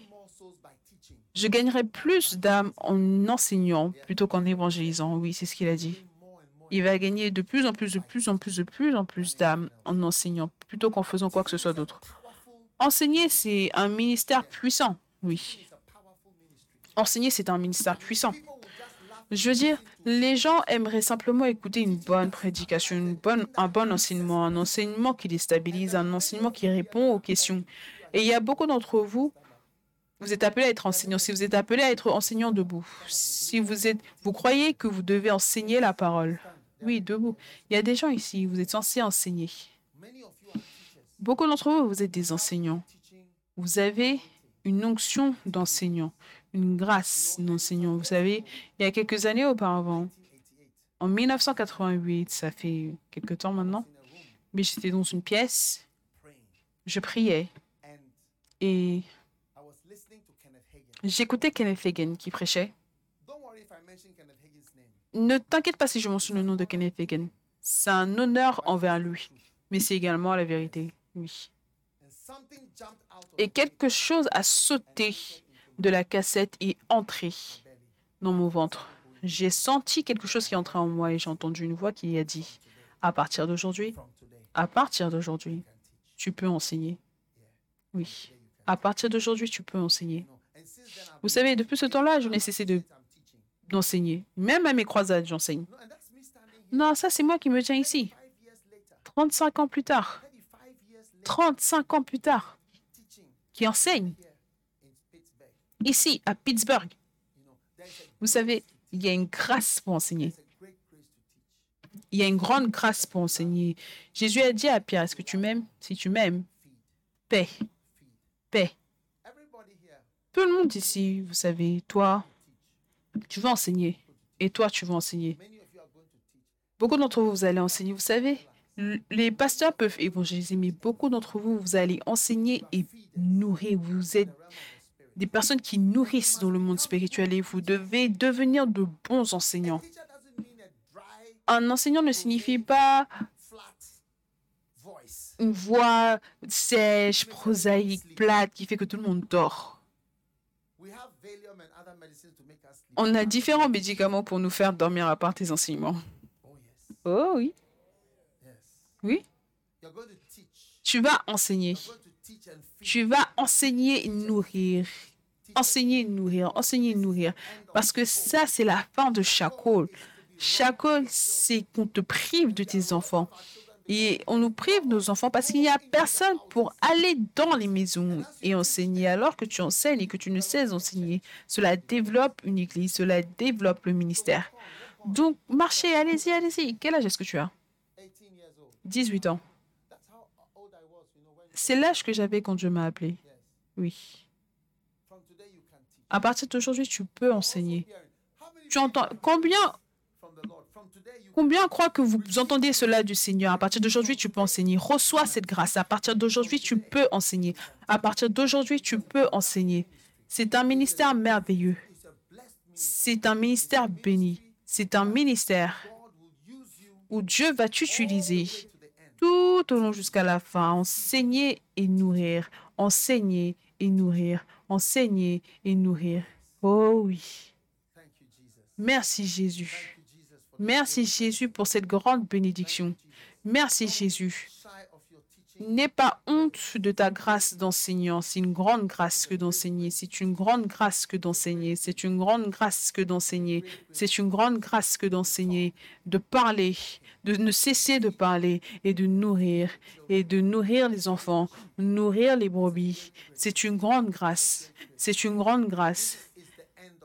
je gagnerai plus d'âmes en enseignant plutôt qu'en évangélisant. Oui, c'est ce qu'il a dit. Il va gagner de plus en plus, de plus en plus, de plus en plus d'âmes en enseignant plutôt qu'en faisant quoi que ce soit d'autre. Enseigner, c'est un ministère puissant. Oui. Enseigner, c'est un ministère puissant. Je veux dire, les gens aimeraient simplement écouter une bonne prédication, une bonne, un bon enseignement, un enseignement qui les stabilise, un enseignement qui répond aux questions. Et il y a beaucoup d'entre vous, vous êtes appelés à être enseignants. Si vous êtes appelés à être enseignants debout, si vous êtes, vous croyez que vous devez enseigner la parole, oui, debout. Il y a des gens ici, vous êtes censés enseigner. Beaucoup d'entre vous, vous êtes des enseignants. Vous avez une onction d'enseignant, une grâce d'enseignant. Vous savez, il y a quelques années auparavant, en dix-neuf cent quatre-vingt-huit, ça fait quelque temps maintenant, mais j'étais dans une pièce, je priais et j'écoutais Kenneth Hagin qui prêchait. Ne t'inquiète pas si je mentionne le nom de Kenneth Hagin. C'est un honneur envers lui, mais c'est également la vérité, oui. Et quelque chose a sauté de la cassette et entré dans mon ventre. J'ai senti quelque chose qui entrait en moi et j'ai entendu une voix qui a dit, à partir d'aujourd'hui, à partir d'aujourd'hui, tu peux enseigner. Oui, à partir d'aujourd'hui, tu peux enseigner. Vous savez, depuis ce temps-là, je n'ai cessé de, d'enseigner. Même à mes croisades, j'enseigne. Non, ça, c'est moi qui me tiens ici. trente-cinq ans plus tard. trente-cinq ans plus tard, qui enseigne ici, à Pittsburgh. Vous savez, il y a une grâce pour enseigner. Il y a une grande grâce pour enseigner. Jésus a dit à Pierre, est-ce que tu m'aimes? Si tu m'aimes, paix, paix. Tout le monde ici, vous savez, toi, tu vas enseigner. Et toi, tu vas enseigner. Beaucoup d'entre vous, vous allez enseigner. Vous savez, les pasteurs peuvent évangéliser, mais beaucoup d'entre vous, vous allez enseigner et nourrir. Vous êtes des personnes qui nourrissent dans le monde spirituel et vous devez devenir de bons enseignants. Un enseignant ne signifie pas une voix sèche, prosaïque, plate, qui fait que tout le monde dort. On a différents médicaments pour nous faire dormir à part tes enseignements. Oh oui. Oui. Tu vas enseigner. Tu vas enseigner et nourrir. Enseigner et nourrir. Enseigner et nourrir. Parce que ça, c'est la fin de Shakol. Shakol, c'est qu'on te prive de tes enfants. Et on nous prive de nos enfants parce qu'il n'y a personne pour aller dans les maisons et enseigner. Alors que tu enseignes et que tu ne cesses d'enseigner, cela développe une église, cela développe le ministère. Donc, marchez, allez-y, allez-y. Quel âge est-ce que tu as? dix-huit ans. C'est l'âge que j'avais quand Dieu m'a appelé. Oui. À partir d'aujourd'hui, tu peux enseigner. Tu entends combien Combien croient que vous entendez cela du Seigneur? À partir d'aujourd'hui, tu peux enseigner. Reçois cette grâce. À partir d'aujourd'hui, tu peux enseigner. À partir d'aujourd'hui, tu peux enseigner. C'est un ministère merveilleux. C'est un ministère béni. C'est un ministère où Dieu va t'utiliser tout au long jusqu'à la fin. Enseigner et nourrir. Enseigner et nourrir. Enseigner et nourrir. Oh oui. Merci Jésus. Merci Jésus pour cette grande bénédiction. Merci Jésus. N'aie pas honte de ta grâce d'enseignant. C'est une grande grâce que d'enseigner. C'est une grande grâce que d'enseigner. C'est une grande grâce que d'enseigner. C'est une grande grâce que d'enseigner. De parler, de ne cesser de parler et de nourrir. Et de nourrir les enfants, nourrir les brebis. C'est une grande grâce. C'est une grande grâce.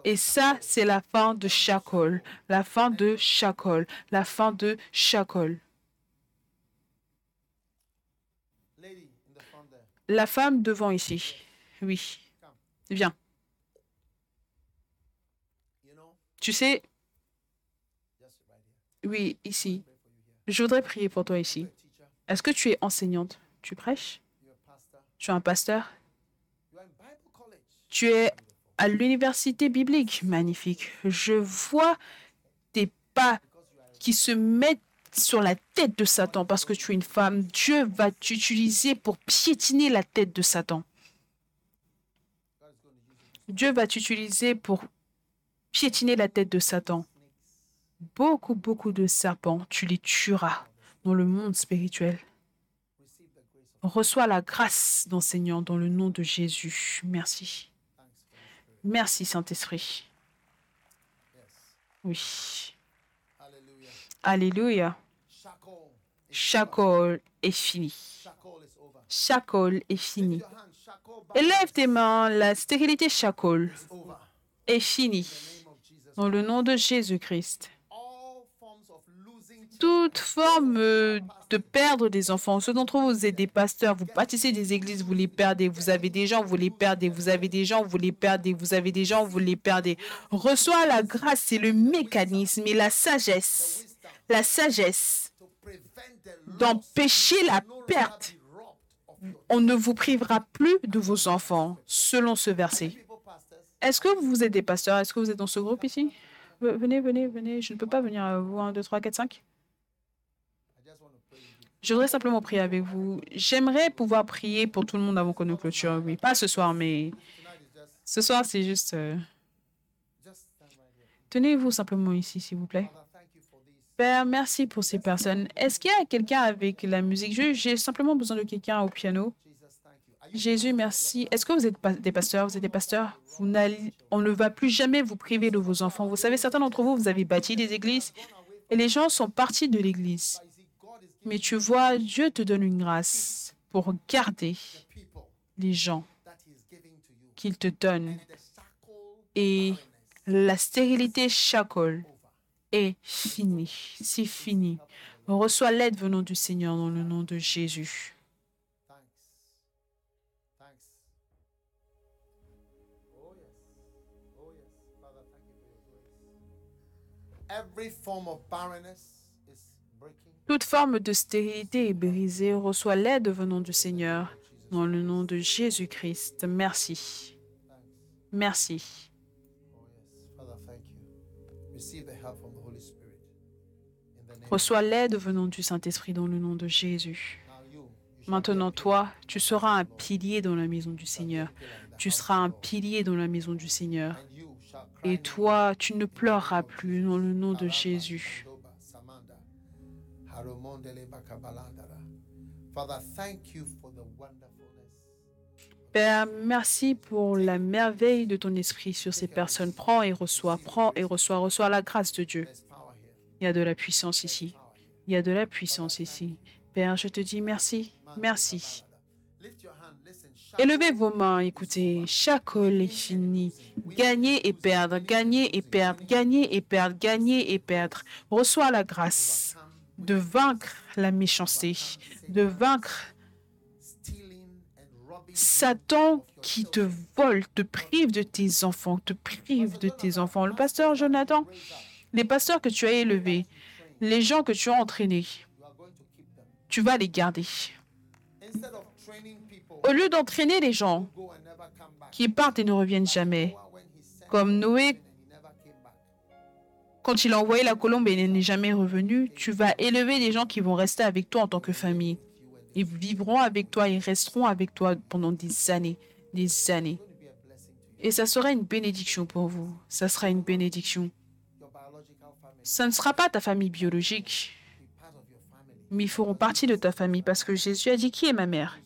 Et ça, c'est la fin de Shakol, la fin de Shakol, la fin de Shakol. La femme devant ici, oui, viens. Tu sais, oui, ici, je voudrais prier pour toi ici. Est-ce que tu es enseignante? Tu prêches? Tu es un pasteur? Tu es à l'université biblique, magnifique. Je vois tes pas qui se mettent sur la tête de Satan parce que tu es une femme. Dieu va t'utiliser pour piétiner la tête de Satan. Dieu va t'utiliser pour piétiner la tête de Satan. Beaucoup, beaucoup de serpents, tu les tueras dans le monde spirituel. Reçois la grâce d'enseignant dans le nom de Jésus. Merci. Merci, Saint-Esprit. Oui. Alléluia. Shakol est fini. Shakol est fini. Élève tes mains, la stérilité Shakol est finie. Dans le nom de Jésus-Christ. Toute forme de perdre des enfants. Ceux d'entre vous, vous êtes des pasteurs, vous bâtissez des églises, vous les perdez. Vous avez des gens, vous les perdez. Vous avez des gens, vous les perdez. Vous avez des gens, vous les perdez. Reçois la grâce et le mécanisme et la sagesse. La sagesse d'empêcher la perte. On ne vous privera plus de vos enfants, selon ce verset. Est-ce que vous êtes des pasteurs? Est-ce que vous êtes dans ce groupe ici? Venez, venez, venez. Je ne peux pas venir à vous. un, deux, trois, quatre, cinq. Je voudrais simplement prier avec vous. J'aimerais pouvoir prier pour tout le monde avant qu'on nous clôture. Oui, pas ce soir, mais ce soir, c'est juste... Euh... Tenez-vous simplement ici, s'il vous plaît. Père, merci pour ces personnes. Est-ce qu'il y a quelqu'un avec la musique? J'ai simplement besoin de quelqu'un au piano. Jésus, merci. Est-ce que vous êtes pas des pasteurs? Vous êtes des pasteurs? Vous n'allez... On ne va plus jamais vous priver de vos enfants. Vous savez, certains d'entre vous, vous avez bâti des églises et les gens sont partis de l'église. Mais tu vois, Dieu te donne une grâce pour garder les gens qu'il te donne. Et la stérilité Shakol est fini. C'est fini. On reçoit l'aide venant du Seigneur dans le nom de Jésus. Toute forme de stérilité est brisée. Reçoit l'aide venant du Seigneur dans le nom de Jésus-Christ. Merci. Merci. Reçois l'aide venant du Saint-Esprit dans le nom de Jésus. Maintenant, toi, tu seras un pilier dans la maison du Seigneur. Tu seras un pilier dans la maison du Seigneur. Et toi, tu ne pleureras plus dans le nom de Jésus. Père, merci pour la merveille de ton esprit sur ces personnes. Prends et reçois, prends et reçois, reçois la grâce de Dieu. Il y a de la puissance ici. Il y a de la puissance ici. Père, je te dis merci, merci. Élevez vos mains, écoutez, chaque col est fini. Gagner et perdre, gagner et perdre, gagner et perdre, gagner et perdre. Reçois la grâce de vaincre la méchanceté, de vaincre Satan qui te vole, te prive de tes enfants, te prive de tes enfants. Le pasteur Jonathan, les pasteurs que tu as élevés, les gens que tu as entraînés, tu vas les garder. Au lieu d'entraîner les gens qui partent et ne reviennent jamais, comme Noé, quand il a envoyé la colombe et il n'est jamais revenu, tu vas élever les gens qui vont rester avec toi en tant que famille. Ils vivront avec toi, ils resteront avec toi pendant des années, des années. Et ça sera une bénédiction pour vous. Ça sera une bénédiction. Ça ne sera pas ta famille biologique, mais ils feront partie de ta famille parce que Jésus a dit, qui est ma mère?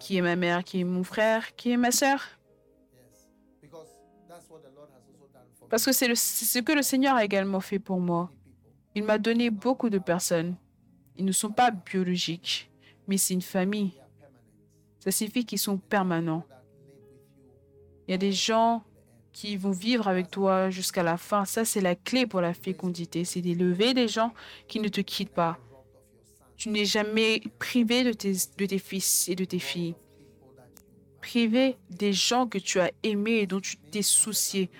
Qui est ma mère, qui est mon frère, qui est ma sœur? Parce que c'est, le, c'est ce que le Seigneur a également fait pour moi. Il m'a donné beaucoup de personnes. Ils ne sont pas biologiques, mais c'est une famille. Ça signifie qu'ils sont permanents. Il y a des gens qui vont vivre avec toi jusqu'à la fin. Ça, c'est la clé pour la fécondité. C'est d'élever des gens qui ne te quittent pas. Tu n'es jamais privé de tes, de tes fils et de tes filles. Privé des gens que tu as aimés et dont tu t'es soucié.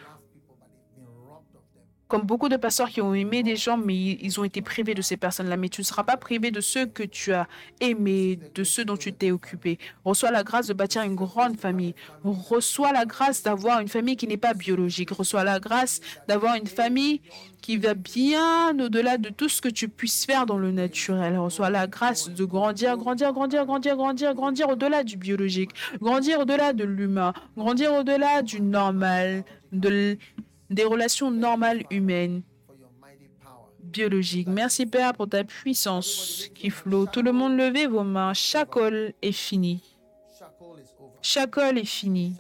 Comme beaucoup de pasteurs qui ont aimé des gens, mais ils ont été privés de ces personnes-là. Mais tu ne seras pas privé de ceux que tu as aimés, de ceux dont tu t'es occupé. Reçois la grâce de bâtir une grande famille. Reçois la grâce d'avoir une famille qui n'est pas biologique. Reçois la grâce d'avoir une famille qui va bien au-delà de tout ce que tu puisses faire dans le naturel. Reçois la grâce de grandir, grandir, grandir, grandir, grandir, grandir au-delà du biologique. Grandir au-delà de l'humain. Grandir au-delà du normal, de l'... des relations normales humaines, biologiques. Merci Père pour ta puissance qui flotte. Tout le monde, levez vos mains. Chaque col est fini. Chaque col est fini.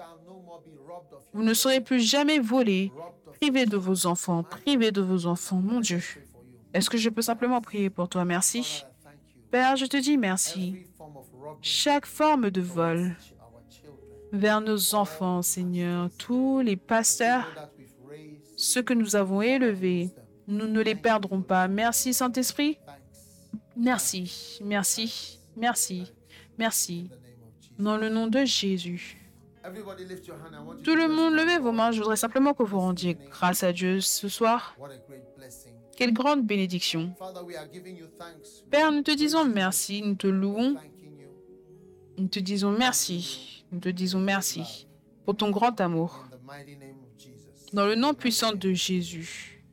Vous ne serez plus jamais volés, privés de vos enfants, privés de vos enfants. Mon Dieu, est-ce que je peux simplement prier pour toi? Merci. Père, je te dis merci. Chaque forme de vol vers nos enfants, Seigneur, tous les pasteurs, ceux que nous avons élevés, nous ne les perdrons pas. Merci, Saint-Esprit. Merci, merci, merci, merci. Dans le nom de Jésus. Tout le monde, levez vos mains. Je voudrais simplement que vous rendiez grâce à Dieu ce soir. Quelle grande bénédiction. Père, nous te disons merci, nous te louons. Nous te disons merci, nous te disons merci pour ton grand amour. Dans le nom puissant de Jésus,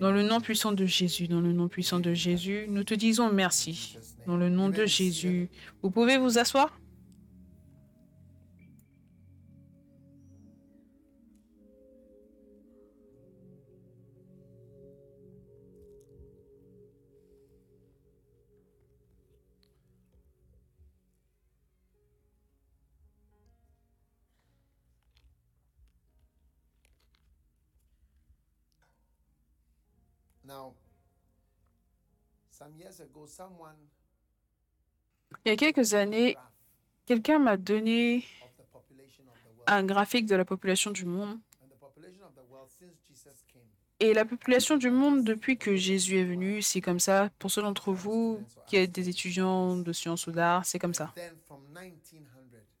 dans le nom puissant de Jésus, dans le nom puissant de Jésus, nous te disons merci. Dans le nom de Jésus, vous pouvez vous asseoir? Il y a quelques années, quelqu'un m'a donné un graphique de la population du monde. Et la population du monde, depuis que Jésus est venu, c'est comme ça. Pour ceux d'entre vous qui êtes des étudiants de sciences ou d'art, c'est comme ça.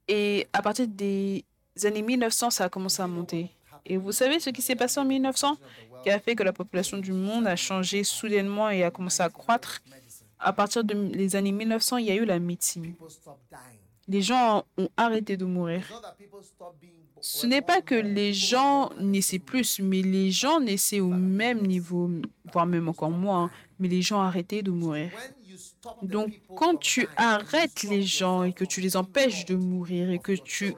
Et à partir des années mille neuf cents, ça a commencé à monter. Et vous savez ce qui s'est passé en mille neuf cents, qui a fait que la population du monde a changé soudainement et a commencé à croître. À partir des de années mille neuf cents, il y a eu la médecine. Les gens ont arrêté de mourir. Ce n'est pas que les gens naissaient plus, mais les gens naissaient au même niveau, voire même encore moins, mais les gens arrêtaient de mourir. Donc, quand tu arrêtes les gens et que tu les empêches de mourir et que tu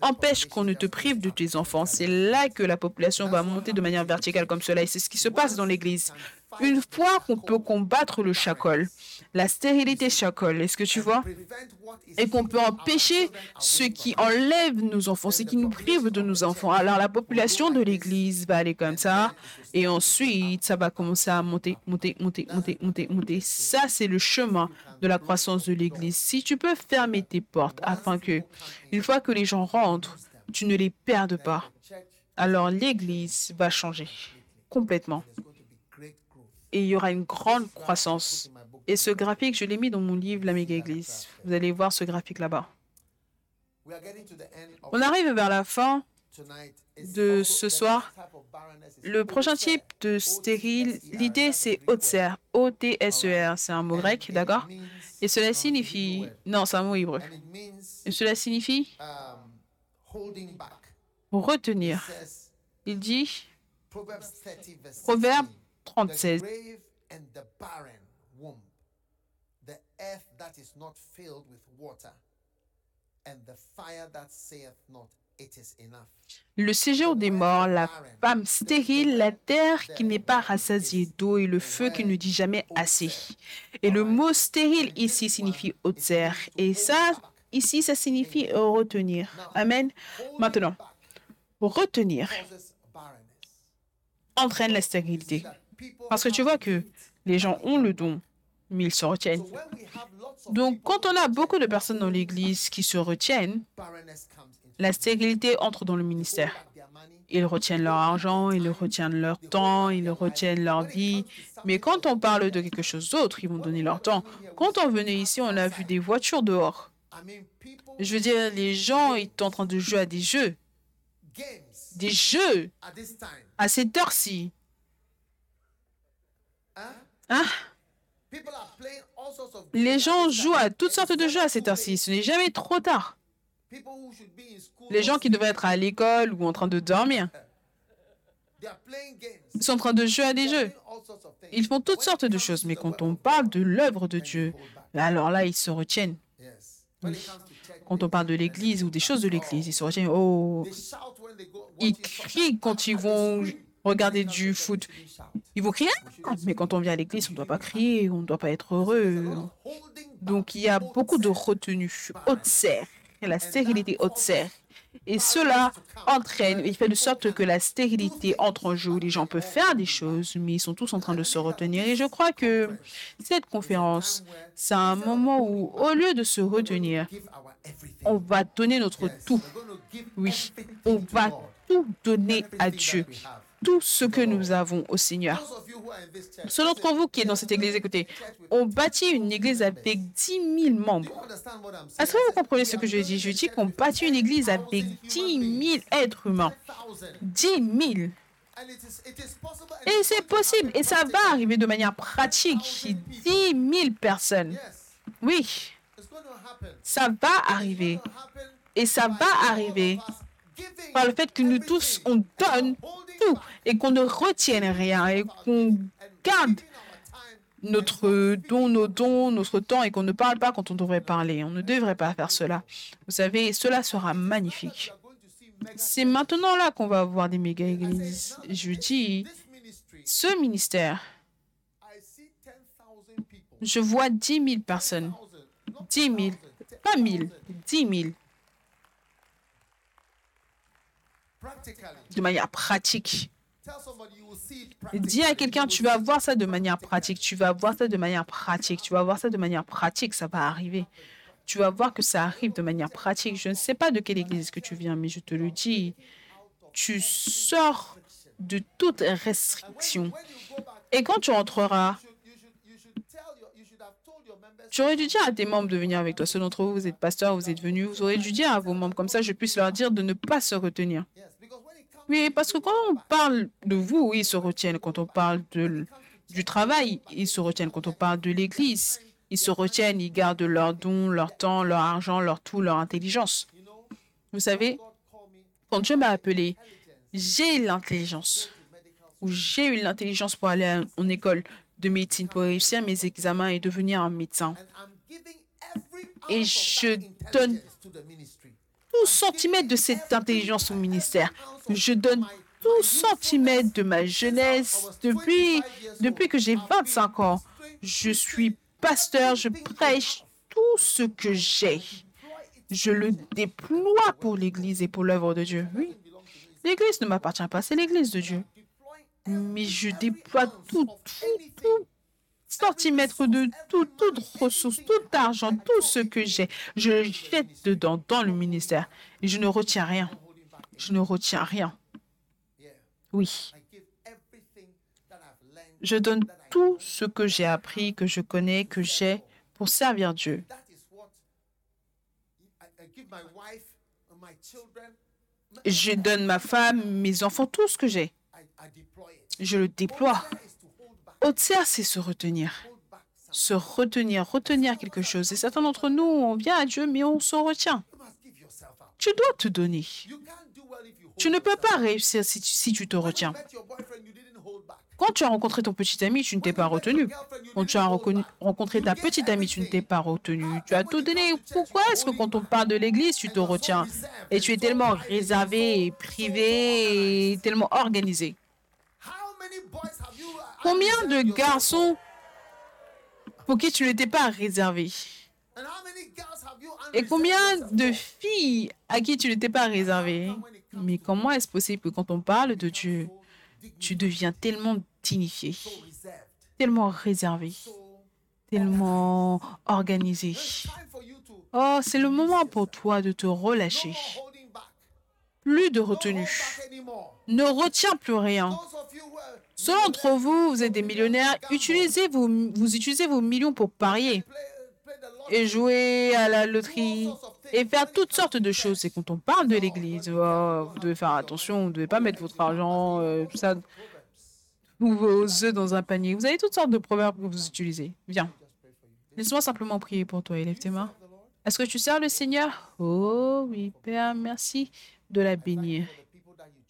empêches qu'on ne te prive de tes enfants, c'est là que la population va monter de manière verticale comme cela. Et c'est ce qui se passe dans l'Église. Une fois qu'on peut combattre le chacol, la stérilité chacol, est-ce que tu vois? Et qu'on peut empêcher ce qui enlève nos enfants, ce qui nous prive de nos enfants. Alors la population de l'Église va aller comme ça, et ensuite ça va commencer à monter, monter, monter, monter, monter, monter. Ça, c'est le chemin de la croissance de l'Église. Si tu peux fermer tes portes afin que, une fois que les gens rentrent, tu ne les perdes pas, alors l'Église va changer complètement. Et il y aura une grande croissance. Et ce graphique, je l'ai mis dans mon livre, La Méga Église. Vous allez voir ce graphique là-bas. On arrive vers la fin de ce soir. Le prochain type de stérile, l'idée, c'est otser, O T S E R. C'est un mot grec, d'accord? Et cela signifie... Non, c'est un mot hébreu. Et cela signifie retenir. Il dit... Proverbe trente-six. Le séjour des morts, la femme stérile, la terre qui n'est pas rassasiée d'eau et le feu qui ne dit jamais assez. Et le mot stérile ici signifie haute terre. Et ça, ici, ça signifie retenir. Amen. Maintenant, retenir entraîne la stérilité. Parce que tu vois que les gens ont le don, mais ils se retiennent. Donc, quand on a beaucoup de personnes dans l'Église qui se retiennent, la stérilité entre dans le ministère. Ils retiennent leur argent, ils retiennent leur temps, ils retiennent leur vie. Mais quand on parle de quelque chose d'autre, ils vont donner leur temps. Quand on venait ici, on a vu des voitures dehors. Je veux dire, les gens étaient en train de jouer à des jeux. Des jeux à cette heure-ci. Hein? Les gens jouent à toutes sortes de jeux à cette heure-ci. Ce n'est jamais trop tard. Les gens qui devraient être à l'école ou en train de dormir, ils sont en train de jouer à des jeux. Ils font toutes sortes de choses. Mais quand on parle de l'œuvre de Dieu, alors là, ils se retiennent. Oui. Quand on parle de l'Église ou des choses de l'Église, ils se retiennent. Oh, ils crient quand ils vont... Regardez du foot. Ils vont crier, mais quand on vient à l'église, on ne doit pas crier, on ne doit pas être heureux. Donc, il y a beaucoup de retenue, haute serre, la stérilité haute serre. Et cela entraîne, il fait de sorte que la stérilité entre en jeu. Les gens peuvent faire des choses, mais ils sont tous en train de se retenir. Et je crois que cette conférence, c'est un moment où, au lieu de se retenir, on va donner notre tout. Oui, on va tout donner à Dieu. Tout ce que nous avons au Seigneur. Ceux d'entre vous qui est dans cette église, écoutez, on bâtit une église avec dix mille membres. Est-ce que vous comprenez ce que je dis? Je dis qu'on bâtit une église avec dix mille êtres humains. dix mille. Et c'est possible, et ça va arriver de manière pratique. dix mille personnes. Oui, ça va arriver. Et ça va arriver par le fait que nous tous, on donne tout et qu'on ne retienne rien et qu'on garde notre don, nos dons, notre temps et qu'on ne parle pas quand on devrait parler. On ne devrait pas faire cela. Vous savez, cela sera magnifique. C'est maintenant là qu'on va avoir des méga-églises. Je dis, ce ministère, je vois dix mille personnes. dix mille, pas mille, dix mille. De manière pratique. Dis à quelqu'un, tu vas voir ça de manière pratique, tu vas voir ça de manière pratique, tu vas voir ça de manière pratique, ça va arriver. Tu vas voir que ça arrive de manière pratique. Je ne sais pas de quelle église que tu viens, mais je te le dis, tu sors de toute restriction. Et quand tu entreras, tu aurais dû dire à tes membres de venir avec toi. Ceux d'entre vous, vous êtes pasteurs, vous êtes venus, vous aurez dû dire à vos membres, comme ça je puisse leur dire de ne pas se retenir. Oui, parce que quand on parle de vous, ils se retiennent. Quand on parle de, du travail, ils se retiennent. Quand on parle de l'Église, ils se retiennent, ils gardent leurs dons, leur temps, leur argent, leur tout, leur intelligence. Vous savez, quand Dieu m'a appelé, j'ai l'intelligence, ou j'ai eu l'intelligence pour aller à, en école de médecine, pour réussir mes examens et devenir un médecin. Et je donne tout centimètre de cette intelligence au ministère. Je donne tout centimètre de ma jeunesse. Depuis, depuis que j'ai vingt-cinq ans, je suis pasteur, je prêche tout ce que j'ai. Je le déploie pour l'Église et pour l'œuvre de Dieu. Oui. L'Église ne m'appartient pas, c'est l'Église de Dieu. Mais je déploie tout, tout, tout centimètre de tout, toute ressource, tout argent, tout ce que j'ai. Je le jette dedans, dans le ministère. Et je ne retiens rien. Je ne retiens rien. Oui. Je donne tout ce que j'ai appris, que je connais, que j'ai pour servir Dieu. Je donne ma femme, mes enfants, tout ce que j'ai. Je le déploie. Autre, c'est se retenir. Se retenir, retenir quelque chose. Et certains d'entre nous, on vient à Dieu, mais on s'en retient. Tu dois te donner. Tu ne peux pas réussir si tu, si tu te retiens. Quand tu as rencontré ton petit ami, tu ne t'es pas retenu. Quand tu as reconnu, rencontré ta petite amie, tu ne t'es pas retenu. Tu as tout donné. Pourquoi est-ce que quand on parle de l'Église, tu te retiens? Et tu es tellement réservé, et privé, et tellement organisé. Combien de garçons pour qui tu n'étais pas réservé? Et combien de filles à qui tu n'étais pas réservé? Mais comment est-ce possible que quand on parle de Dieu, tu deviens tellement dignifié, tellement réservé, tellement organisé. Oh, c'est le moment pour toi de te relâcher. Plus de retenue. Ne retiens plus rien. Ceux d'entre vous, vous êtes des millionnaires, utilisez vos, vous utilisez vos millions pour parier et jouer à la loterie et faire toutes sortes de choses. Et quand on parle de l'Église, oh, vous devez faire attention, vous ne devez pas mettre votre argent, euh, tout ça, ou vos œufs dans un panier. Vous avez toutes sortes de proverbes que vous utilisez. Viens, laisse-moi simplement prier pour toi. Élève tes mains. Est-ce que tu sers le Seigneur? Oh oui, Père, merci de la bénir.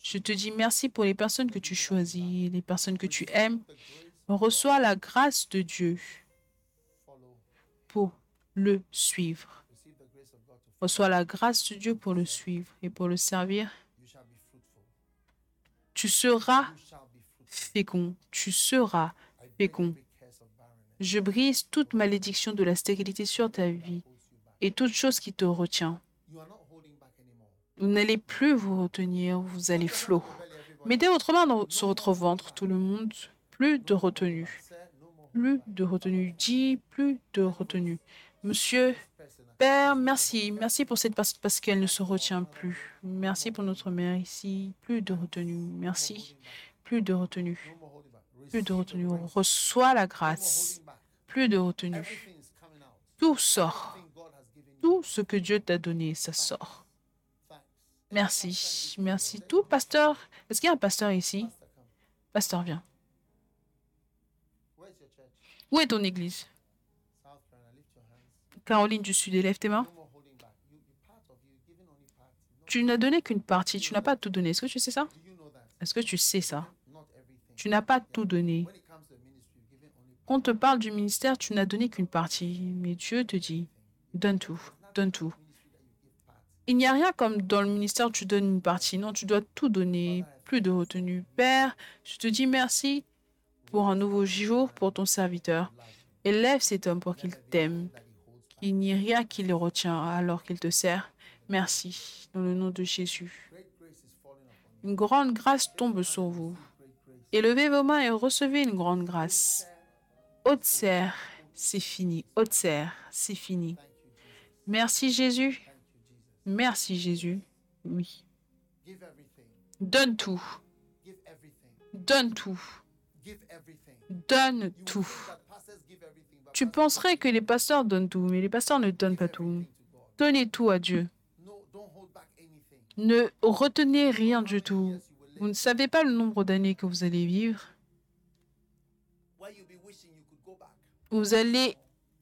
Je te dis merci pour les personnes que tu choisis, les personnes que tu aimes. Reçois la grâce de Dieu pour le suivre. Reçois la grâce de Dieu pour le suivre et pour le servir. Tu seras fécond. Tu seras fécond. Je brise toute malédiction de la stérilité sur ta vie et toute chose qui te retient. Vous n'allez plus vous retenir, vous allez flot. Mettez votre main dans, sur votre ventre, tout le monde. Plus de retenue. Plus de retenue. Dis plus de retenue. Monsieur, Père, merci. Merci pour cette personne parce qu'elle ne se retient plus. Merci pour notre mère ici. Plus de retenue. Merci. Plus de retenue. Plus de retenue. Reçois la grâce. Plus de retenue. Tout sort. Tout ce que Dieu t'a donné, ça sort. Merci, merci. Tout pasteur, est-ce qu'il y a un pasteur ici? Pasteur, viens. Où est ton église? Caroline du Sud, élève tes mains. Tu n'as donné qu'une partie, tu n'as pas tout donné. Est-ce que tu sais ça? Est-ce que tu sais ça? Tu n'as pas tout donné. Quand on te parle du ministère, tu n'as donné qu'une partie. Mais Dieu te dit, donne tout, donne tout. Il n'y a rien comme dans le ministère où tu donnes une partie. Non, tu dois tout donner, plus de retenue. Père, je te dis merci pour un nouveau jour pour ton serviteur. Élève cet homme pour qu'il t'aime. Il n'y a rien qui le retient alors qu'il te sert. Merci, dans le nom de Jésus. Une grande grâce tombe sur vous. Élevez vos mains et recevez une grande grâce. Haute serre, c'est fini. Haute serre, c'est fini. Merci Jésus. Merci, Jésus. Oui. Donne tout. donne tout. Donne tout. Tu penserais que les pasteurs donnent tout, mais les pasteurs ne donnent pas tout. Donnez tout à Dieu. Ne retenez rien du tout. Vous ne savez pas le nombre d'années que vous allez vivre. Vous allez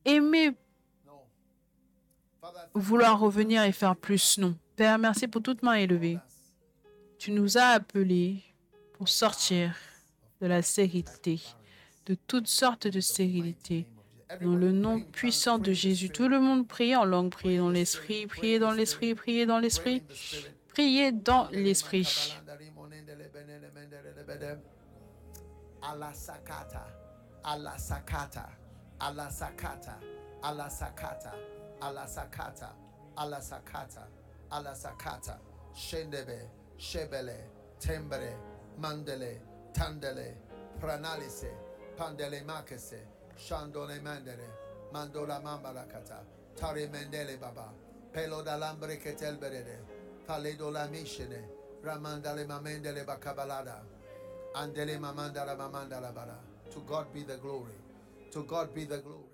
aimer vouloir revenir et faire plus. Non. Père, merci pour toute main élevée. Tu nous as appelés pour sortir de la stérilité, de toutes sortes de stérilité. Dans le nom puissant de Jésus, tout le monde prie en langue, priez dans l'esprit, priez dans l'esprit, priez dans l'esprit, priez dans l'esprit. Alasakata, alasakata, alasakata, alasakata, alasakata, alasakata, alasakata, shendebe, shebele, tembere, mandele, tandele, pranalise, pandele makese, Shandole Mandere, Mandola Mambalakata, Tari Mendele Baba, Pelo d'Alambre Ketelberede, Paledo la Mishene, Ramandale Mamendele Bakabalada, Andele Mamandala Mamandala Bada. To God be the glory. To God be the glory.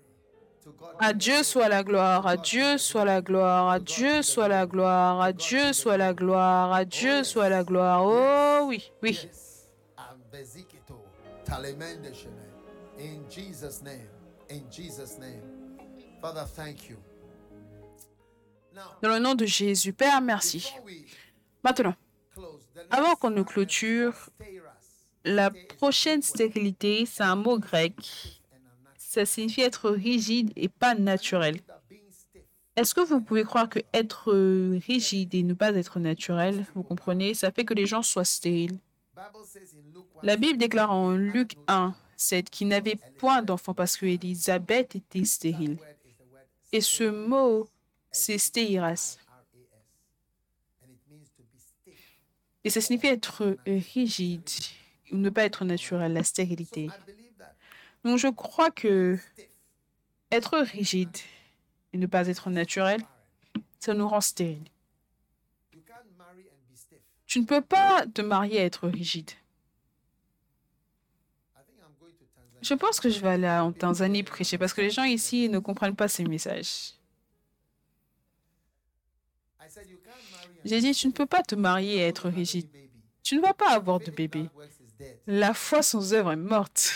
À Dieu soit la gloire, à Dieu soit la gloire, à Dieu soit la gloire, à Dieu soit la gloire, à Dieu soit la gloire. Oh oui, oui. Ambezikito, Talemendeshene. In Jesus' name, in Jesus' name. Father, thank you. Dans le nom de Jésus, Père, merci. Maintenant, avant qu'on nous clôture, la prochaine stérilité, c'est un mot grec. Ça signifie être rigide et pas naturel. Est-ce que vous pouvez croire que être rigide et ne pas être naturel, vous comprenez, ça fait que les gens soient stériles. La Bible déclare en Luc un, cette qui n'avait point d'enfant parce que Élisabeth était stérile. Et ce mot, c'est stéiras. Et ça signifie être rigide, ou ne pas être naturel, la stérilité. Donc je crois que être rigide et ne pas être naturel, ça nous rend stérile. Tu ne peux pas te marier à être rigide. Je pense que je vais aller en Tanzanie prêcher parce que les gens ici ne comprennent pas ces messages. J'ai dit, tu ne peux pas te marier et être rigide. Tu ne vas pas avoir de bébé. La foi sans œuvre est morte.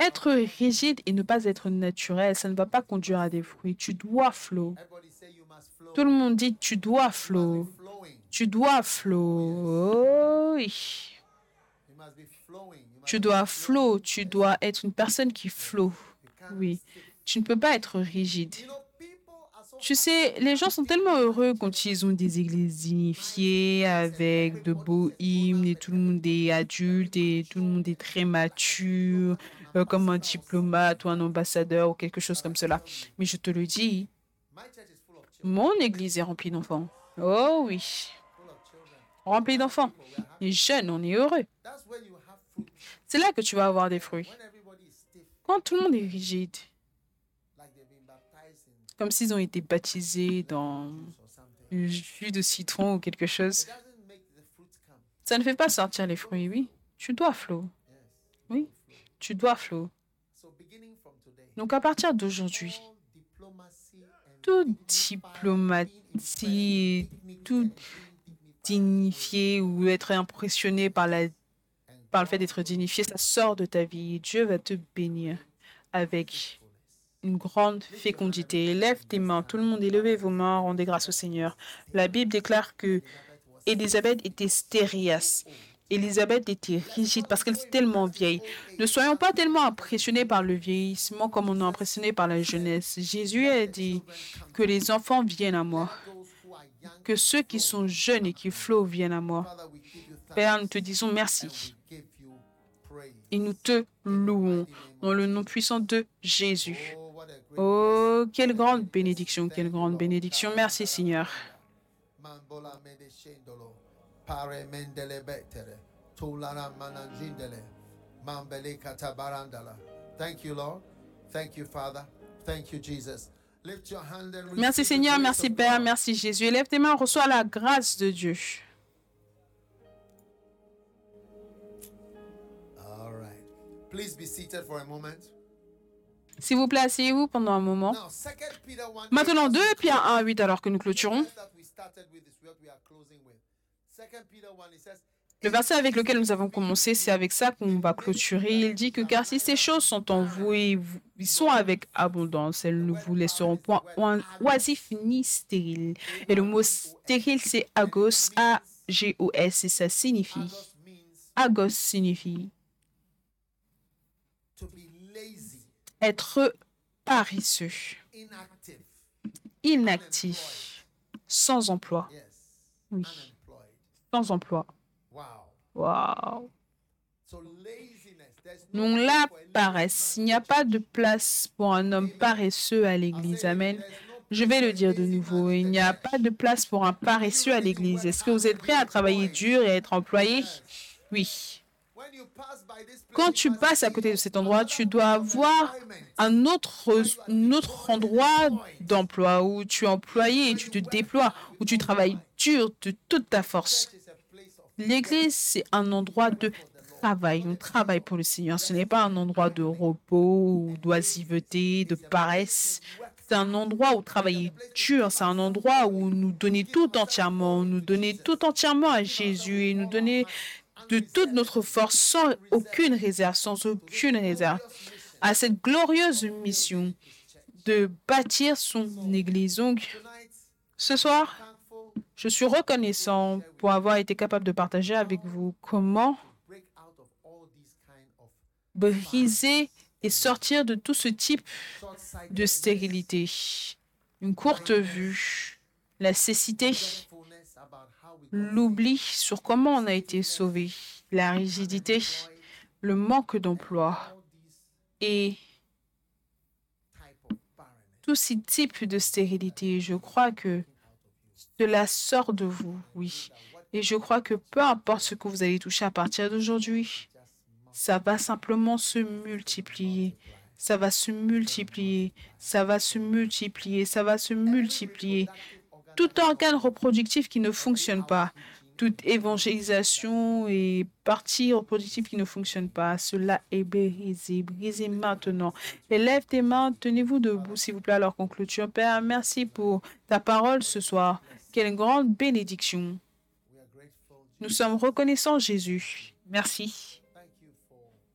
Être rigide et ne pas être naturel, ça ne va pas conduire à des fruits. Tu dois flow. Tout le monde dit, tu dois flow. Tu dois flow. Oui. Tu dois flow, tu dois être une personne qui flow. Oui, tu ne peux pas être rigide. Tu sais, les gens sont tellement heureux quand ils ont des églises dignifiées avec de beaux hymnes et tout le monde est adulte et tout le monde est très mature, euh, comme un diplomate ou un ambassadeur ou quelque chose comme cela. Mais je te le dis, mon église est remplie d'enfants. Oh oui, remplie d'enfants. Les jeunes, on est heureux. C'est là que tu vas avoir des fruits. Quand tout le monde est rigide, comme s'ils ont été baptisés dans du jus de citron ou quelque chose, ça ne fait pas sortir les fruits, oui. Tu dois flow. Oui, tu dois flow. Donc, à partir d'aujourd'hui, toute diplomatie, tout dignifié ou être impressionné par la par le fait d'être dignifié, ça sort de ta vie. Dieu va te bénir avec une grande fécondité. Lève tes mains. Tout le monde, élevez vos mains, rendez grâce au Seigneur. La Bible déclare que Élisabeth était stérias. Élisabeth était rigide parce qu'elle était tellement vieille. Ne soyons pas tellement impressionnés par le vieillissement comme on est impressionné par la jeunesse. Jésus a dit que les enfants viennent à moi, que ceux qui sont jeunes et qui flottent viennent à moi. Père, nous te disons merci. Et nous te louons dans le nom puissant de Jésus. Oh, quelle grande bénédiction, quelle grande bénédiction. Merci, Seigneur. Thank you, Lord. Thank you, Father. Thank you, Jesus. Merci, Seigneur. Merci, Père. Merci, Jésus. Lève tes mains. Reçois la grâce de Dieu. Please be seated for a moment. S'il vous plaît, asseyez-vous pendant un moment. Maintenant, deux Pierre un, huit, alors que nous clôturons. Le verset avec lequel nous avons commencé, c'est avec ça qu'on va clôturer. Il dit que car si ces choses sont en vous et vous, ils sont avec abondance, elles ne vous laisseront point oisifs ni stériles. Et le mot stérile, c'est agos, A G O S, et ça signifie. Agos signifie être paresseux, inactif, sans emploi. Oui, sans emploi. Wow. Donc la paresse, il n'y a pas de place pour un homme paresseux à l'Église. Amen. Je vais le dire de nouveau, il n'y a pas de place pour un paresseux à l'Église. Est-ce que vous êtes prêts à travailler dur et à être employé? Oui. Quand tu passes à côté de cet endroit, tu dois avoir un autre, un autre endroit d'emploi où tu es employé et tu te déploies, où tu travailles dur de toute ta force. L'Église, c'est un endroit de travail. On travaille pour le Seigneur. Ce n'est pas un endroit de repos, ou d'oisiveté, de paresse. C'est un endroit où travailler dur. C'est un endroit où nous donner tout entièrement, nous donner tout entièrement à Jésus et nous donner de toute notre force, sans aucune réserve, sans aucune réserve, à cette glorieuse mission de bâtir son Église. Donc, ce soir, je suis reconnaissant pour avoir été capable de partager avec vous comment briser et sortir de tout ce type de stérilité. Une courte vue, la cécité, l'oubli sur comment on a été sauvé, la rigidité, le manque d'emploi et tous ces types de stérilité. Je crois que cela sort de vous, oui. Et je crois que peu importe ce que vous allez toucher à partir d'aujourd'hui, ça va simplement se multiplier. Ça va se multiplier. Ça va se multiplier. Ça va se multiplier. Tout organe reproductif qui ne fonctionne pas, toute évangélisation et partie reproductive qui ne fonctionne pas, cela est brisé. Brisé maintenant. Élève tes mains, tenez-vous debout, s'il vous plaît, alors qu'on clôture. Père, merci pour ta parole ce soir. Quelle grande bénédiction. Nous sommes reconnaissants, Jésus. Merci.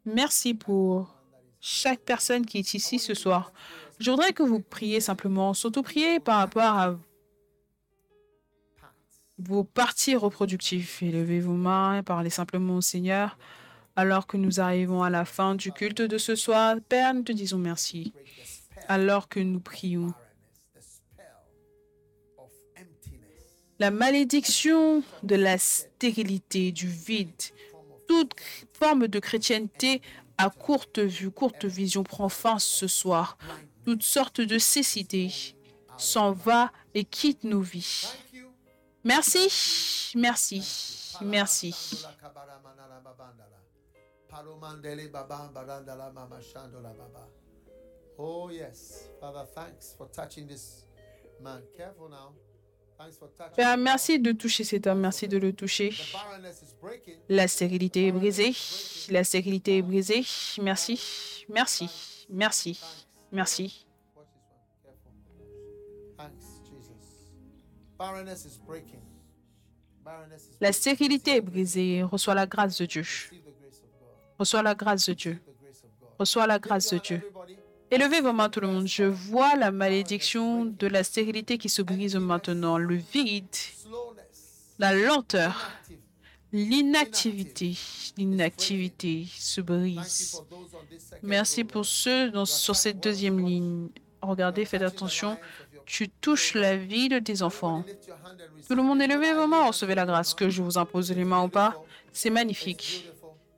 Merci pour chaque personne qui est ici ce soir. Je voudrais que vous priez simplement, surtout priez par rapport à vos parties reproductives. Élevez vos mains et parlez simplement au Seigneur. Alors que nous arrivons à la fin du culte de ce soir, Père, nous te disons merci. Alors que nous prions, la malédiction de la stérilité, du vide, toute forme de chrétienté à courte vue, courte vision prend fin ce soir. Toute sorte de cécité s'en va et quitte nos vies. Merci, merci, merci. Oh yes, Father, thanks for touching this man. Careful now. Thanks for touching. Père, merci de toucher cet homme, merci de le toucher. La stérilité est brisée, la stérilité est brisée. Merci, merci, merci, merci. La stérilité est brisée. Reçois la grâce de Dieu. Reçois la grâce de Dieu. Reçois la grâce de Dieu. Élevez vos mains, tout le monde. Je vois la malédiction de la stérilité qui se brise maintenant. Le vide, la lenteur, l'inactivité, l'inactivité se brise. Merci pour ceux dans, sur cette deuxième ligne. Regardez, faites attention. Tu touches la vie de tes enfants. Tout le monde, élevez vos mains, recevez la grâce. Que je vous impose les mains ou pas, c'est magnifique.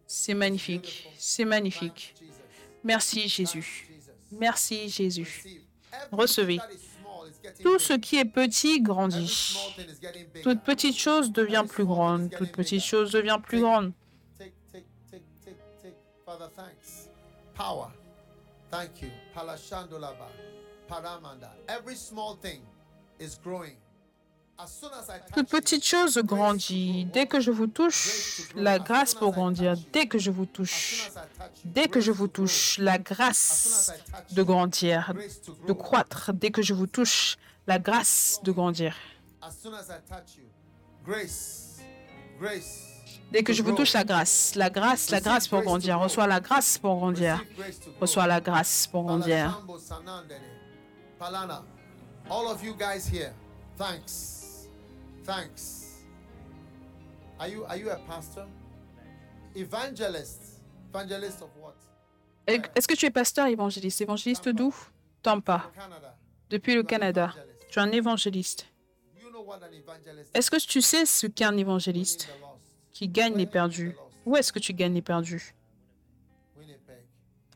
C'est magnifique. C'est magnifique. Merci, Jésus. Merci, Jésus. Recevez. Tout ce qui est petit grandit. Toute petite chose devient plus grande. Toute petite chose devient plus grande. Thank you. Palashandolaba. Paramanda. Every small thing is growing. Toute petite chose grandit. Dès que je vous touche, la grâce pour grandir. Dès que je vous touche, dès que je vous touche, la grâce de grandir, de croître. Dès que je vous touche, la grâce de grandir. Dès que je vous touche, la grâce, la grâce, la grâce pour grandir. Reçois la grâce pour grandir. Reçois la grâce pour grandir. All of you guys here, thanks, thanks. Are you are you a pastor? Evangelist, evangelist of what? Est-ce que tu es pasteur, évangéliste, évangéliste d'où? Tampa, depuis le Canada. Tu es un évangéliste. Est-ce que tu sais ce qu'est un évangéliste? Qui gagne les perdus. Où est-ce que tu gagnes les perdus?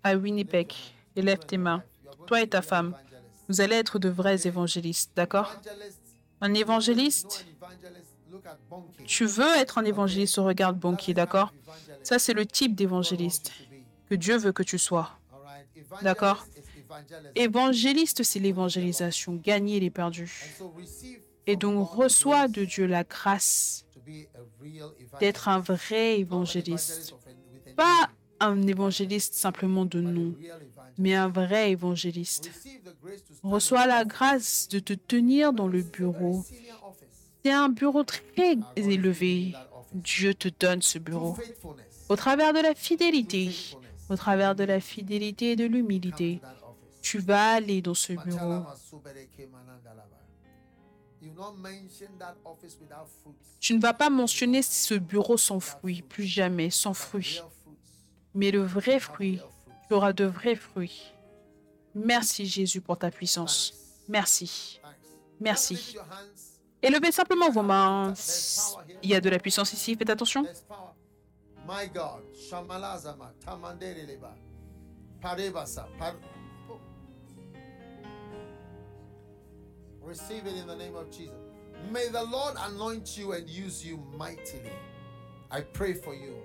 À Winnipeg. Élève tes mains. Toi et ta femme. Vous allez être de vrais évangélistes, d'accord? Un évangéliste, tu veux être un évangéliste, regarde Bonnke, d'accord? Ça, c'est le type d'évangéliste que Dieu veut que tu sois, d'accord? Évangéliste, c'est l'évangélisation, gagner les perdus. Et donc, reçois de Dieu la grâce d'être un vrai évangéliste. Pas un évangéliste simplement de nom, mais un vrai évangéliste. Reçois la grâce de te tenir dans le bureau. C'est un bureau très élevé. Dieu te donne ce bureau. Au travers de la fidélité, au travers de la fidélité et de l'humilité, tu vas aller dans ce bureau. Tu ne vas pas mentionner ce bureau sans fruit, plus jamais, sans fruit. Mais le vrai fruit, tu auras de vrais fruits. Merci, Jésus, pour ta puissance. Merci. Merci. Et levez simplement vos mains. Il y a de la puissance ici, faites attention. Receive it in the name of Jesus. May the Lord anoint you and use you mightily. I pray for you.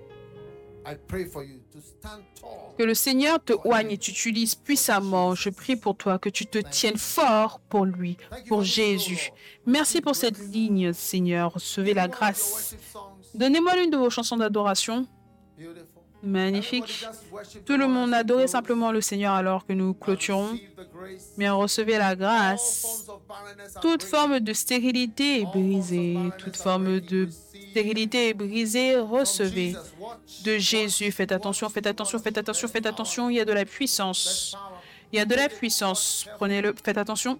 Que le Seigneur te oigne et t'utilise puissamment. Je prie pour toi, que tu te tiennes fort pour lui, pour Jésus. Merci pour cette ligne, Seigneur. Recevez la grâce. Donnez-moi l'une de vos chansons d'adoration. Magnifique. Tout le monde adorait simplement le Seigneur alors que nous clôturons. Mais recevez la grâce. Toute forme de stérilité est brisée. Toute forme de stérilité est brisée. Recevez de Jésus. Faites attention, faites attention, faites attention, faites attention. Il y a de la puissance. Il y a de la puissance. Prenez-le, faites attention.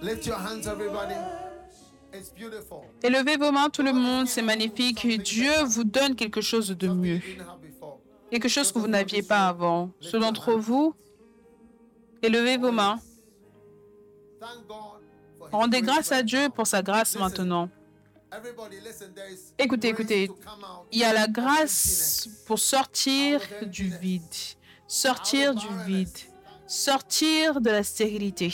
Lift your hands, everybody. It's beautiful. Élevez vos mains, tout le monde, c'est magnifique. Dieu vous donne quelque chose de mieux, quelque chose que vous n'aviez pas avant. Ceux d'entre vous, élevez vos mains. Rendez grâce à Dieu pour sa grâce maintenant. Écoutez, écoutez, il y a la grâce pour sortir du vide, sortir du vide, sortir de la stérilité.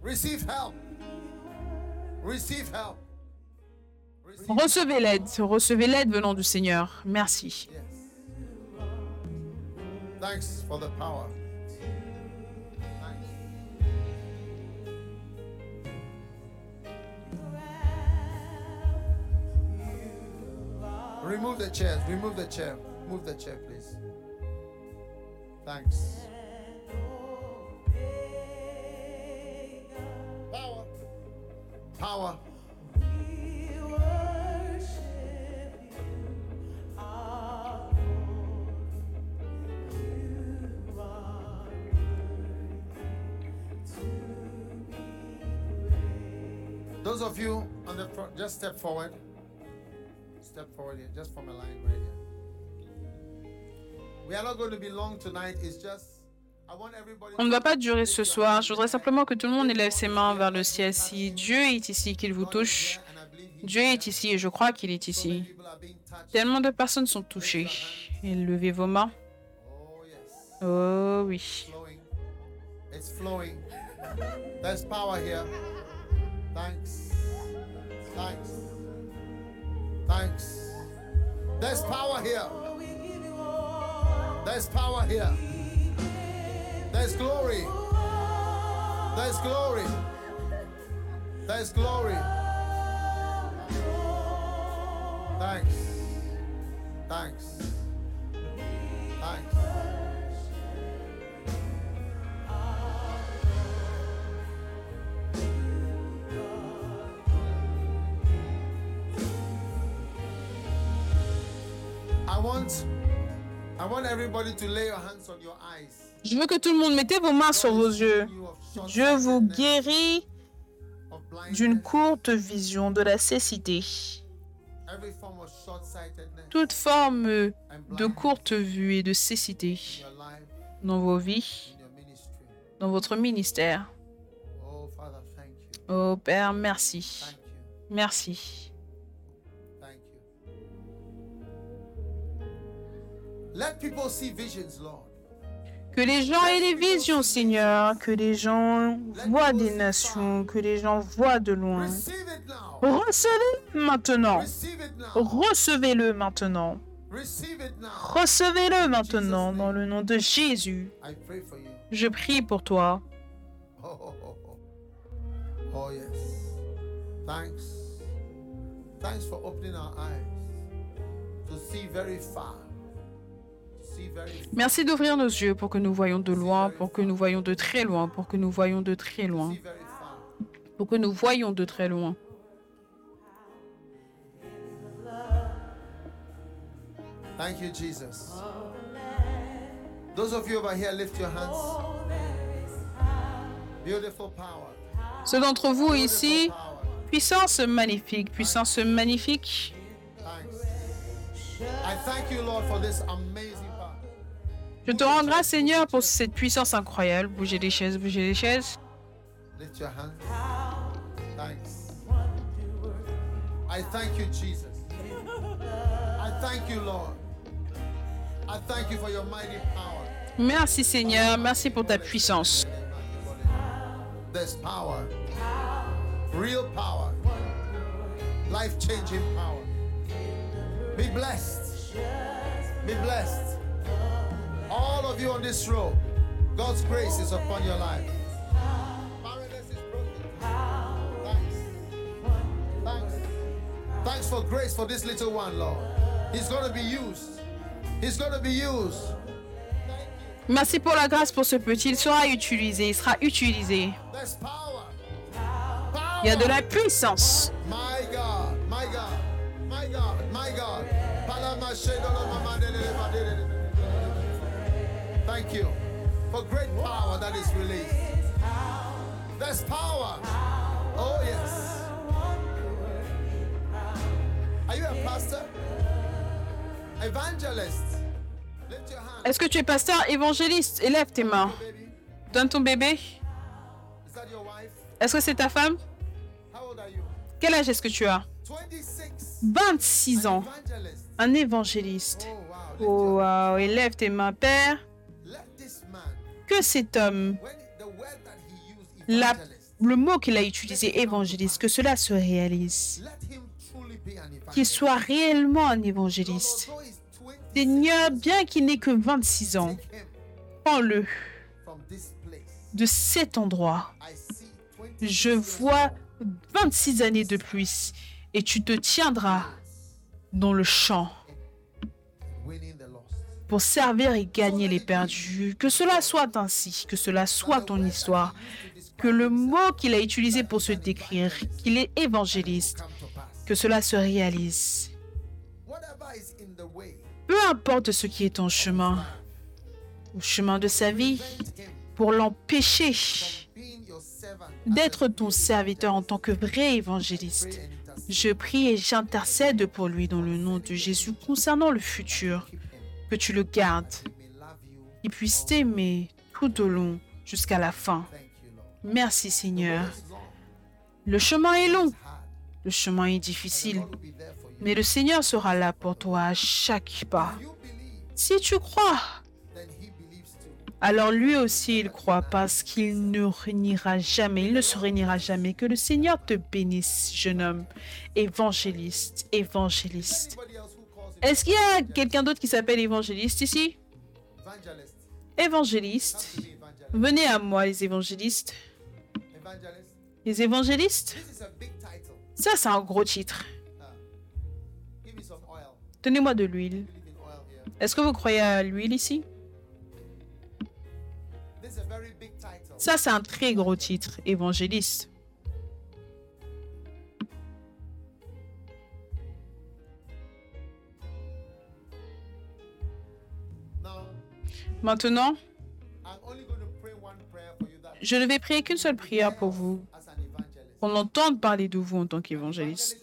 Receive help. Receive help. Recevez l'aide. Recevez l'aide venant du Seigneur. Merci. Thanks for the power. Thanks. Remove the chair. Remove the chair. Move the chair, please. Thanks. Power. We worship you, our Lord. You are worthy to be praised. Those of you on the front, just step forward. Step forward here, just form a line right here. We are not going to be long tonight. It's just. On ne va pas durer ce soir. Je voudrais simplement que tout le monde élève ses mains vers le ciel. Si Dieu est ici, qu'il vous touche. Dieu est ici et je crois qu'il est ici. Tellement de personnes sont touchées. Élevez vos mains. Oh oui. There's power here. There's power here. There's glory. There's glory. There's glory. Thanks. Thanks. Thanks. I want I want everybody to lay your hands on your eyes. Je veux que tout le monde mettez vos mains sur vos yeux. Dieu vous guérit d'une courte vision de la cécité. Toute forme de courte vue et de cécité dans vos vies, dans votre ministère. Oh Père, merci. Merci. Que les gens aient des visions, Seigneur. Que les gens voient des nations. Que les gens voient de loin. Recevez-le maintenant. Recevez-le maintenant. Recevez-le maintenant dans le nom de Jésus. Je prie pour toi. Oh yes. Thanks. Thanks for opening our eyes to see very far. Merci d'ouvrir nos yeux pour que nous voyions de loin, pour que nous voyions de très loin, pour que nous voyions de très loin, pour que nous voyions de très loin. Thank you, Jesus. Those of you over here, lift your hands. Beautiful power. Ceux d'entre vous ici, puissance magnifique, puissance magnifique. I thank you, Lord, for this amazing. Je te rends grâce, Seigneur, pour cette puissance incroyable. Bougez les chaises, bougez les chaises. Lift your hands. Thanks. I thank you, Jesus. I thank you, Lord. I thank you for your mighty power. Merci, Seigneur. Merci pour ta puissance. There's power. Real power. Life-changing power. Be blessed. Be blessed. All of you on this row, God's grace is upon your life. Barrenness is broken. Thanks. Thanks. Thanks for grace for this little one, Lord. He's going to be used. He's going to be used. Thank you. Merci pour la grâce pour ce petit. Il sera utilisé. Il sera utilisé. There's power. Power. Il y a de la puissance. My God, my God, my God, my God. Thank you for great power that is released. There's power. Oh, yes. Are you a pastor? Evangelist. Lift your hand. Est-ce que tu es pasteur évangéliste? Élève tes mains. Donne ton bébé. Is that your wife? Est-ce que c'est ta femme? How old are you? Quel âge est-ce que tu as? vingt-six ans. Un évangéliste. Oh, wow. Élève tes mains, Père. Que cet homme, la, le mot qu'il a utilisé, évangéliste, que cela se réalise, qu'il soit réellement un évangéliste. Seigneur, bien qu'il n'ait que vingt-six ans, prends-le de cet endroit. Je vois vingt-six années de plus et tu te tiendras dans le champ pour servir et gagner les perdus. Que cela soit ainsi, que cela soit ton histoire, que le mot qu'il a utilisé pour se décrire, qu'il est évangéliste, que cela se réalise. Peu importe ce qui est en chemin, au chemin de sa vie, pour l'empêcher d'être ton serviteur en tant que vrai évangéliste, je prie et j'intercède pour lui dans le nom de Jésus concernant le futur. Que tu le gardes, qu'il puisse t'aimer tout au long jusqu'à la fin. Merci Seigneur. Le chemin est long, le chemin est difficile, mais le Seigneur sera là pour toi à chaque pas. Si tu crois, alors lui aussi il croit parce qu'il ne reniera jamais, il ne se reniera jamais. Que le Seigneur te bénisse, jeune homme, évangéliste, évangéliste. Est-ce qu'il y a quelqu'un d'autre qui s'appelle évangéliste ici? Évangéliste. Venez à moi, les évangélistes. Les évangélistes? Ça, c'est un gros titre. Donnez-moi de l'huile. Est-ce que vous croyez à l'huile ici? Ça, c'est un très gros titre, évangéliste. Maintenant, je ne vais prier qu'une seule prière pour vous, qu'on entende parler de vous en tant qu'évangéliste.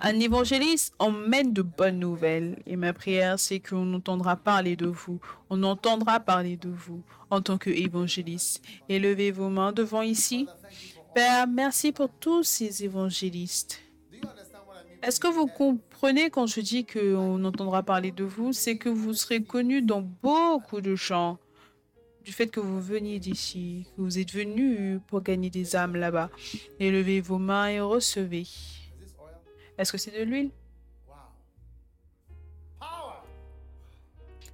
Un évangéliste emmène de bonnes nouvelles. Et ma prière, c'est qu'on entendra parler de vous. On entendra parler de vous en tant qu'évangéliste. Élevez vos mains devant ici. Père, merci pour tous ces évangélistes. Est-ce que vous comprenez quand je dis qu'on entendra parler de vous? C'est que vous serez connus dans beaucoup de champs du fait que vous veniez d'ici, que vous êtes venus pour gagner des âmes là-bas. Élevez vos mains et recevez. Est-ce que c'est de l'huile?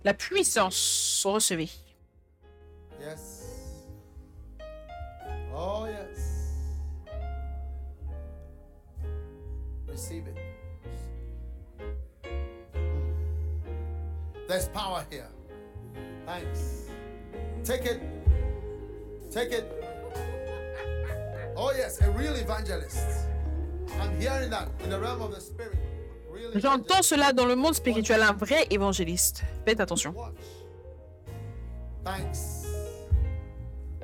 La puissance, recevez. Yes. Oh, yes. Receive it. There's power here. Thanks. Take it. Take it. Oh yes, a real evangelist. I'm hearing that in the realm of the spirit. Really. J'entends cela dans le monde spirituel, un vrai évangéliste. Faites attention. Thanks.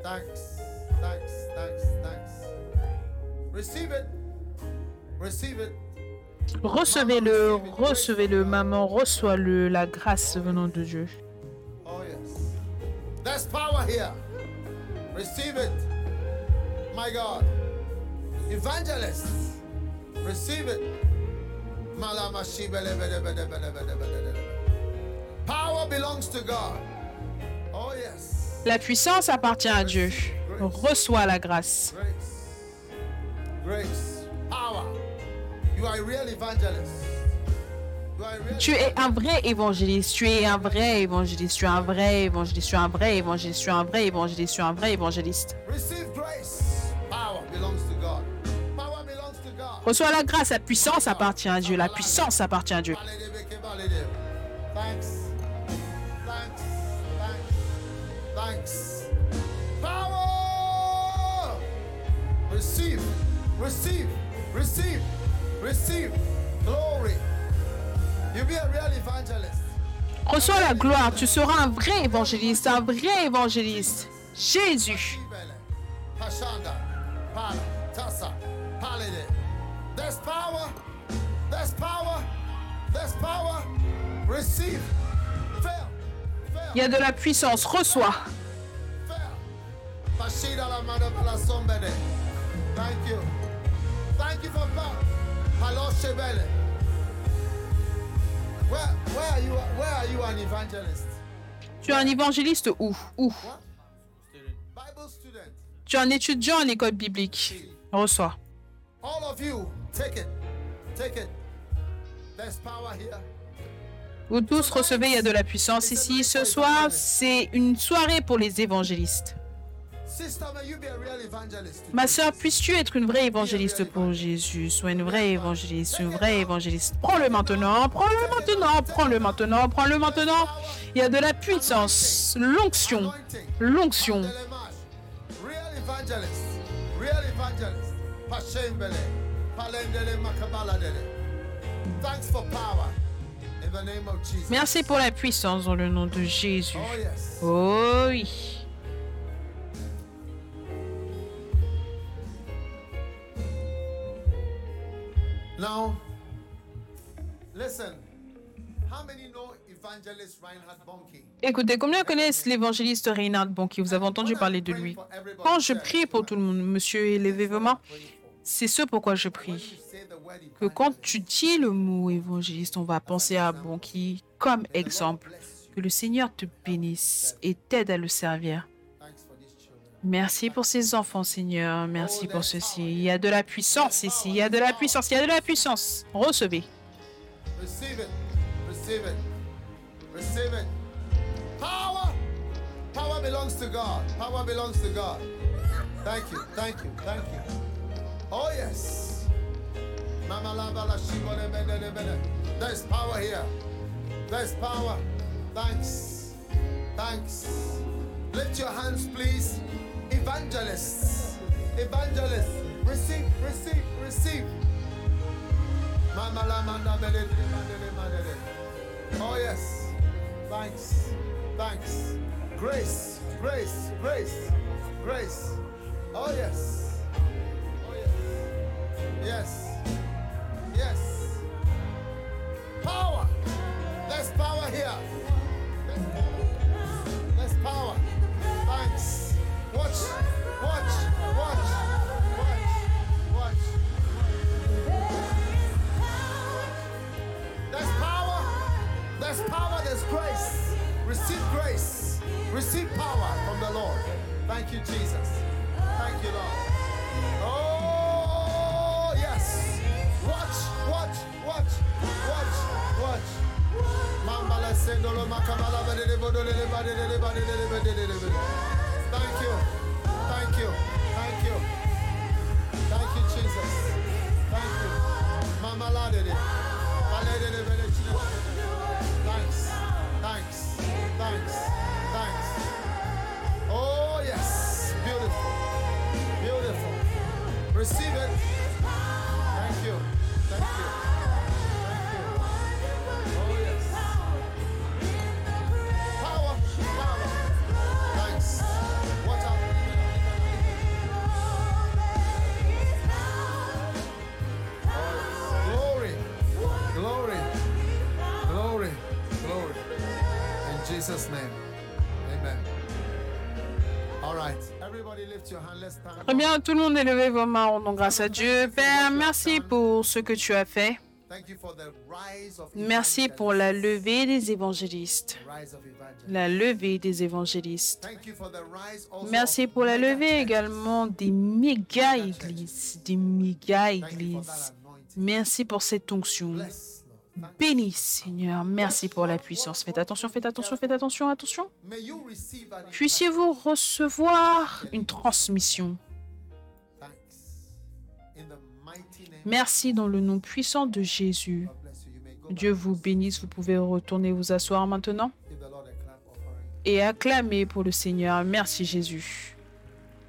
Thanks. Thanks. Thanks. Thanks. Receive it. Recevez-le, recevez-le, maman, reçois-le, la grâce venant de Dieu. Oh, yes. There's power here. Receive it. My God. Evangelist. Receive it. Power belongs to God. Oh, yes. La puissance appartient à Dieu. Reçois la grâce. Grace. Power. You are a real evangelist. You are a real tu es un vrai évangéliste, tu es un vrai évangéliste, tu es un vrai évangéliste, tu es un vrai évangéliste, tu es un vrai évangéliste, tu es un vrai évangéliste. Reçois la grâce, la puissance appartient à Dieu, la puissance appartient à Dieu. Thanks. Thanks. Thanks. Thanks. Power. Receive. Receive. Receive. Receive glory. You be a real evangelist. Reçois la gloire, tu seras un vrai évangéliste, un vrai évangéliste. Jésus. There's power. There's power. There's power. Receive. Il y a de la puissance, reçois. Thank you. Thank you for power. Hello, Shebele. Where, where are you? Where are you an evangelist? Tu es un évangéliste où? Où? Bible student. Tu es un étudiant en école biblique. Reçois. All of you, take it, take it. There's power here. Vous tous recevez, il y a de la puissance ici. Ce soir, c'est une soirée pour les évangélistes. Ma sœur, puisses-tu être une vraie évangéliste pour Jésus? Sois une vraie évangéliste, une vraie évangéliste. Prends-le maintenant, prends-le maintenant, prends-le maintenant, prends-le maintenant. Il y a de la puissance, l'onction, l'onction. Merci pour la puissance dans le nom de Jésus. Oh oui. Now, listen. How many know evangelist Reinhard Bonnke? Écoutez, combien connaissent l'évangéliste Reinhard Bonnke? Vous avez entendu parler de lui. Quand je prie pour tout le monde, monsieur, élevez vos mains, c'est ce pourquoi je prie. Que quand tu dis le mot évangéliste, on va penser à Bonnke comme exemple. Que le Seigneur te bénisse et t'aide à le servir. Merci pour ces enfants, Seigneur. Merci pour ceci. Il y a de la puissance ici. Il y a de la puissance. Il y a de la puissance. Recevez. Receive it. Receive it. Power. Power belongs to God. Power belongs to God. Thank you. Thank you. Thank you. Oh, yes. There's power here. There's power. Thanks. Thanks. Lift your hands, please. Evangelists. Evangelists. Receive, receive, receive. Oh, yes. Thanks. Thanks. Grace, grace, grace, grace. Oh, yes. Oh, yes. Yes. Yes. Power. There's power here. There's power. Thanks. Watch, watch, watch. There's power, there's power, there's grace. Receive grace, receive power from the Lord. Thank you, Jesus. Thank you, Lord. Oh, yes. Watch, watch, watch, watch, watch. Thank you, thank you, thank you. Thank you, Jesus. Thank you. Mama Ladede. Thanks, thanks, thanks, thanks. Oh, yes, beautiful, beautiful. Receive it. Thank you, thank you, thank you. Oh, yes. Power, power. Thanks. Watch out. Glory. Glory, glory, glory. In Jesus' name, amen. All right. Everybody lift your hand. Let's stand. Eh bien, tout le monde élevez vos mains, rendons grâce à Dieu. Père, merci pour ce que tu as fait. Merci pour la levée des évangélistes. La levée des évangélistes. Merci pour la levée également des méga-églises. Des méga-églises. Merci pour cette onction. Bénis, Seigneur. Merci pour la puissance. Faites attention, faites attention, faites attention, attention. Puissiez-vous recevoir une transmission. Merci dans le nom puissant de Jésus. Dieu vous bénisse. Vous pouvez retourner vous asseoir maintenant et acclamer pour le Seigneur. Merci, Jésus.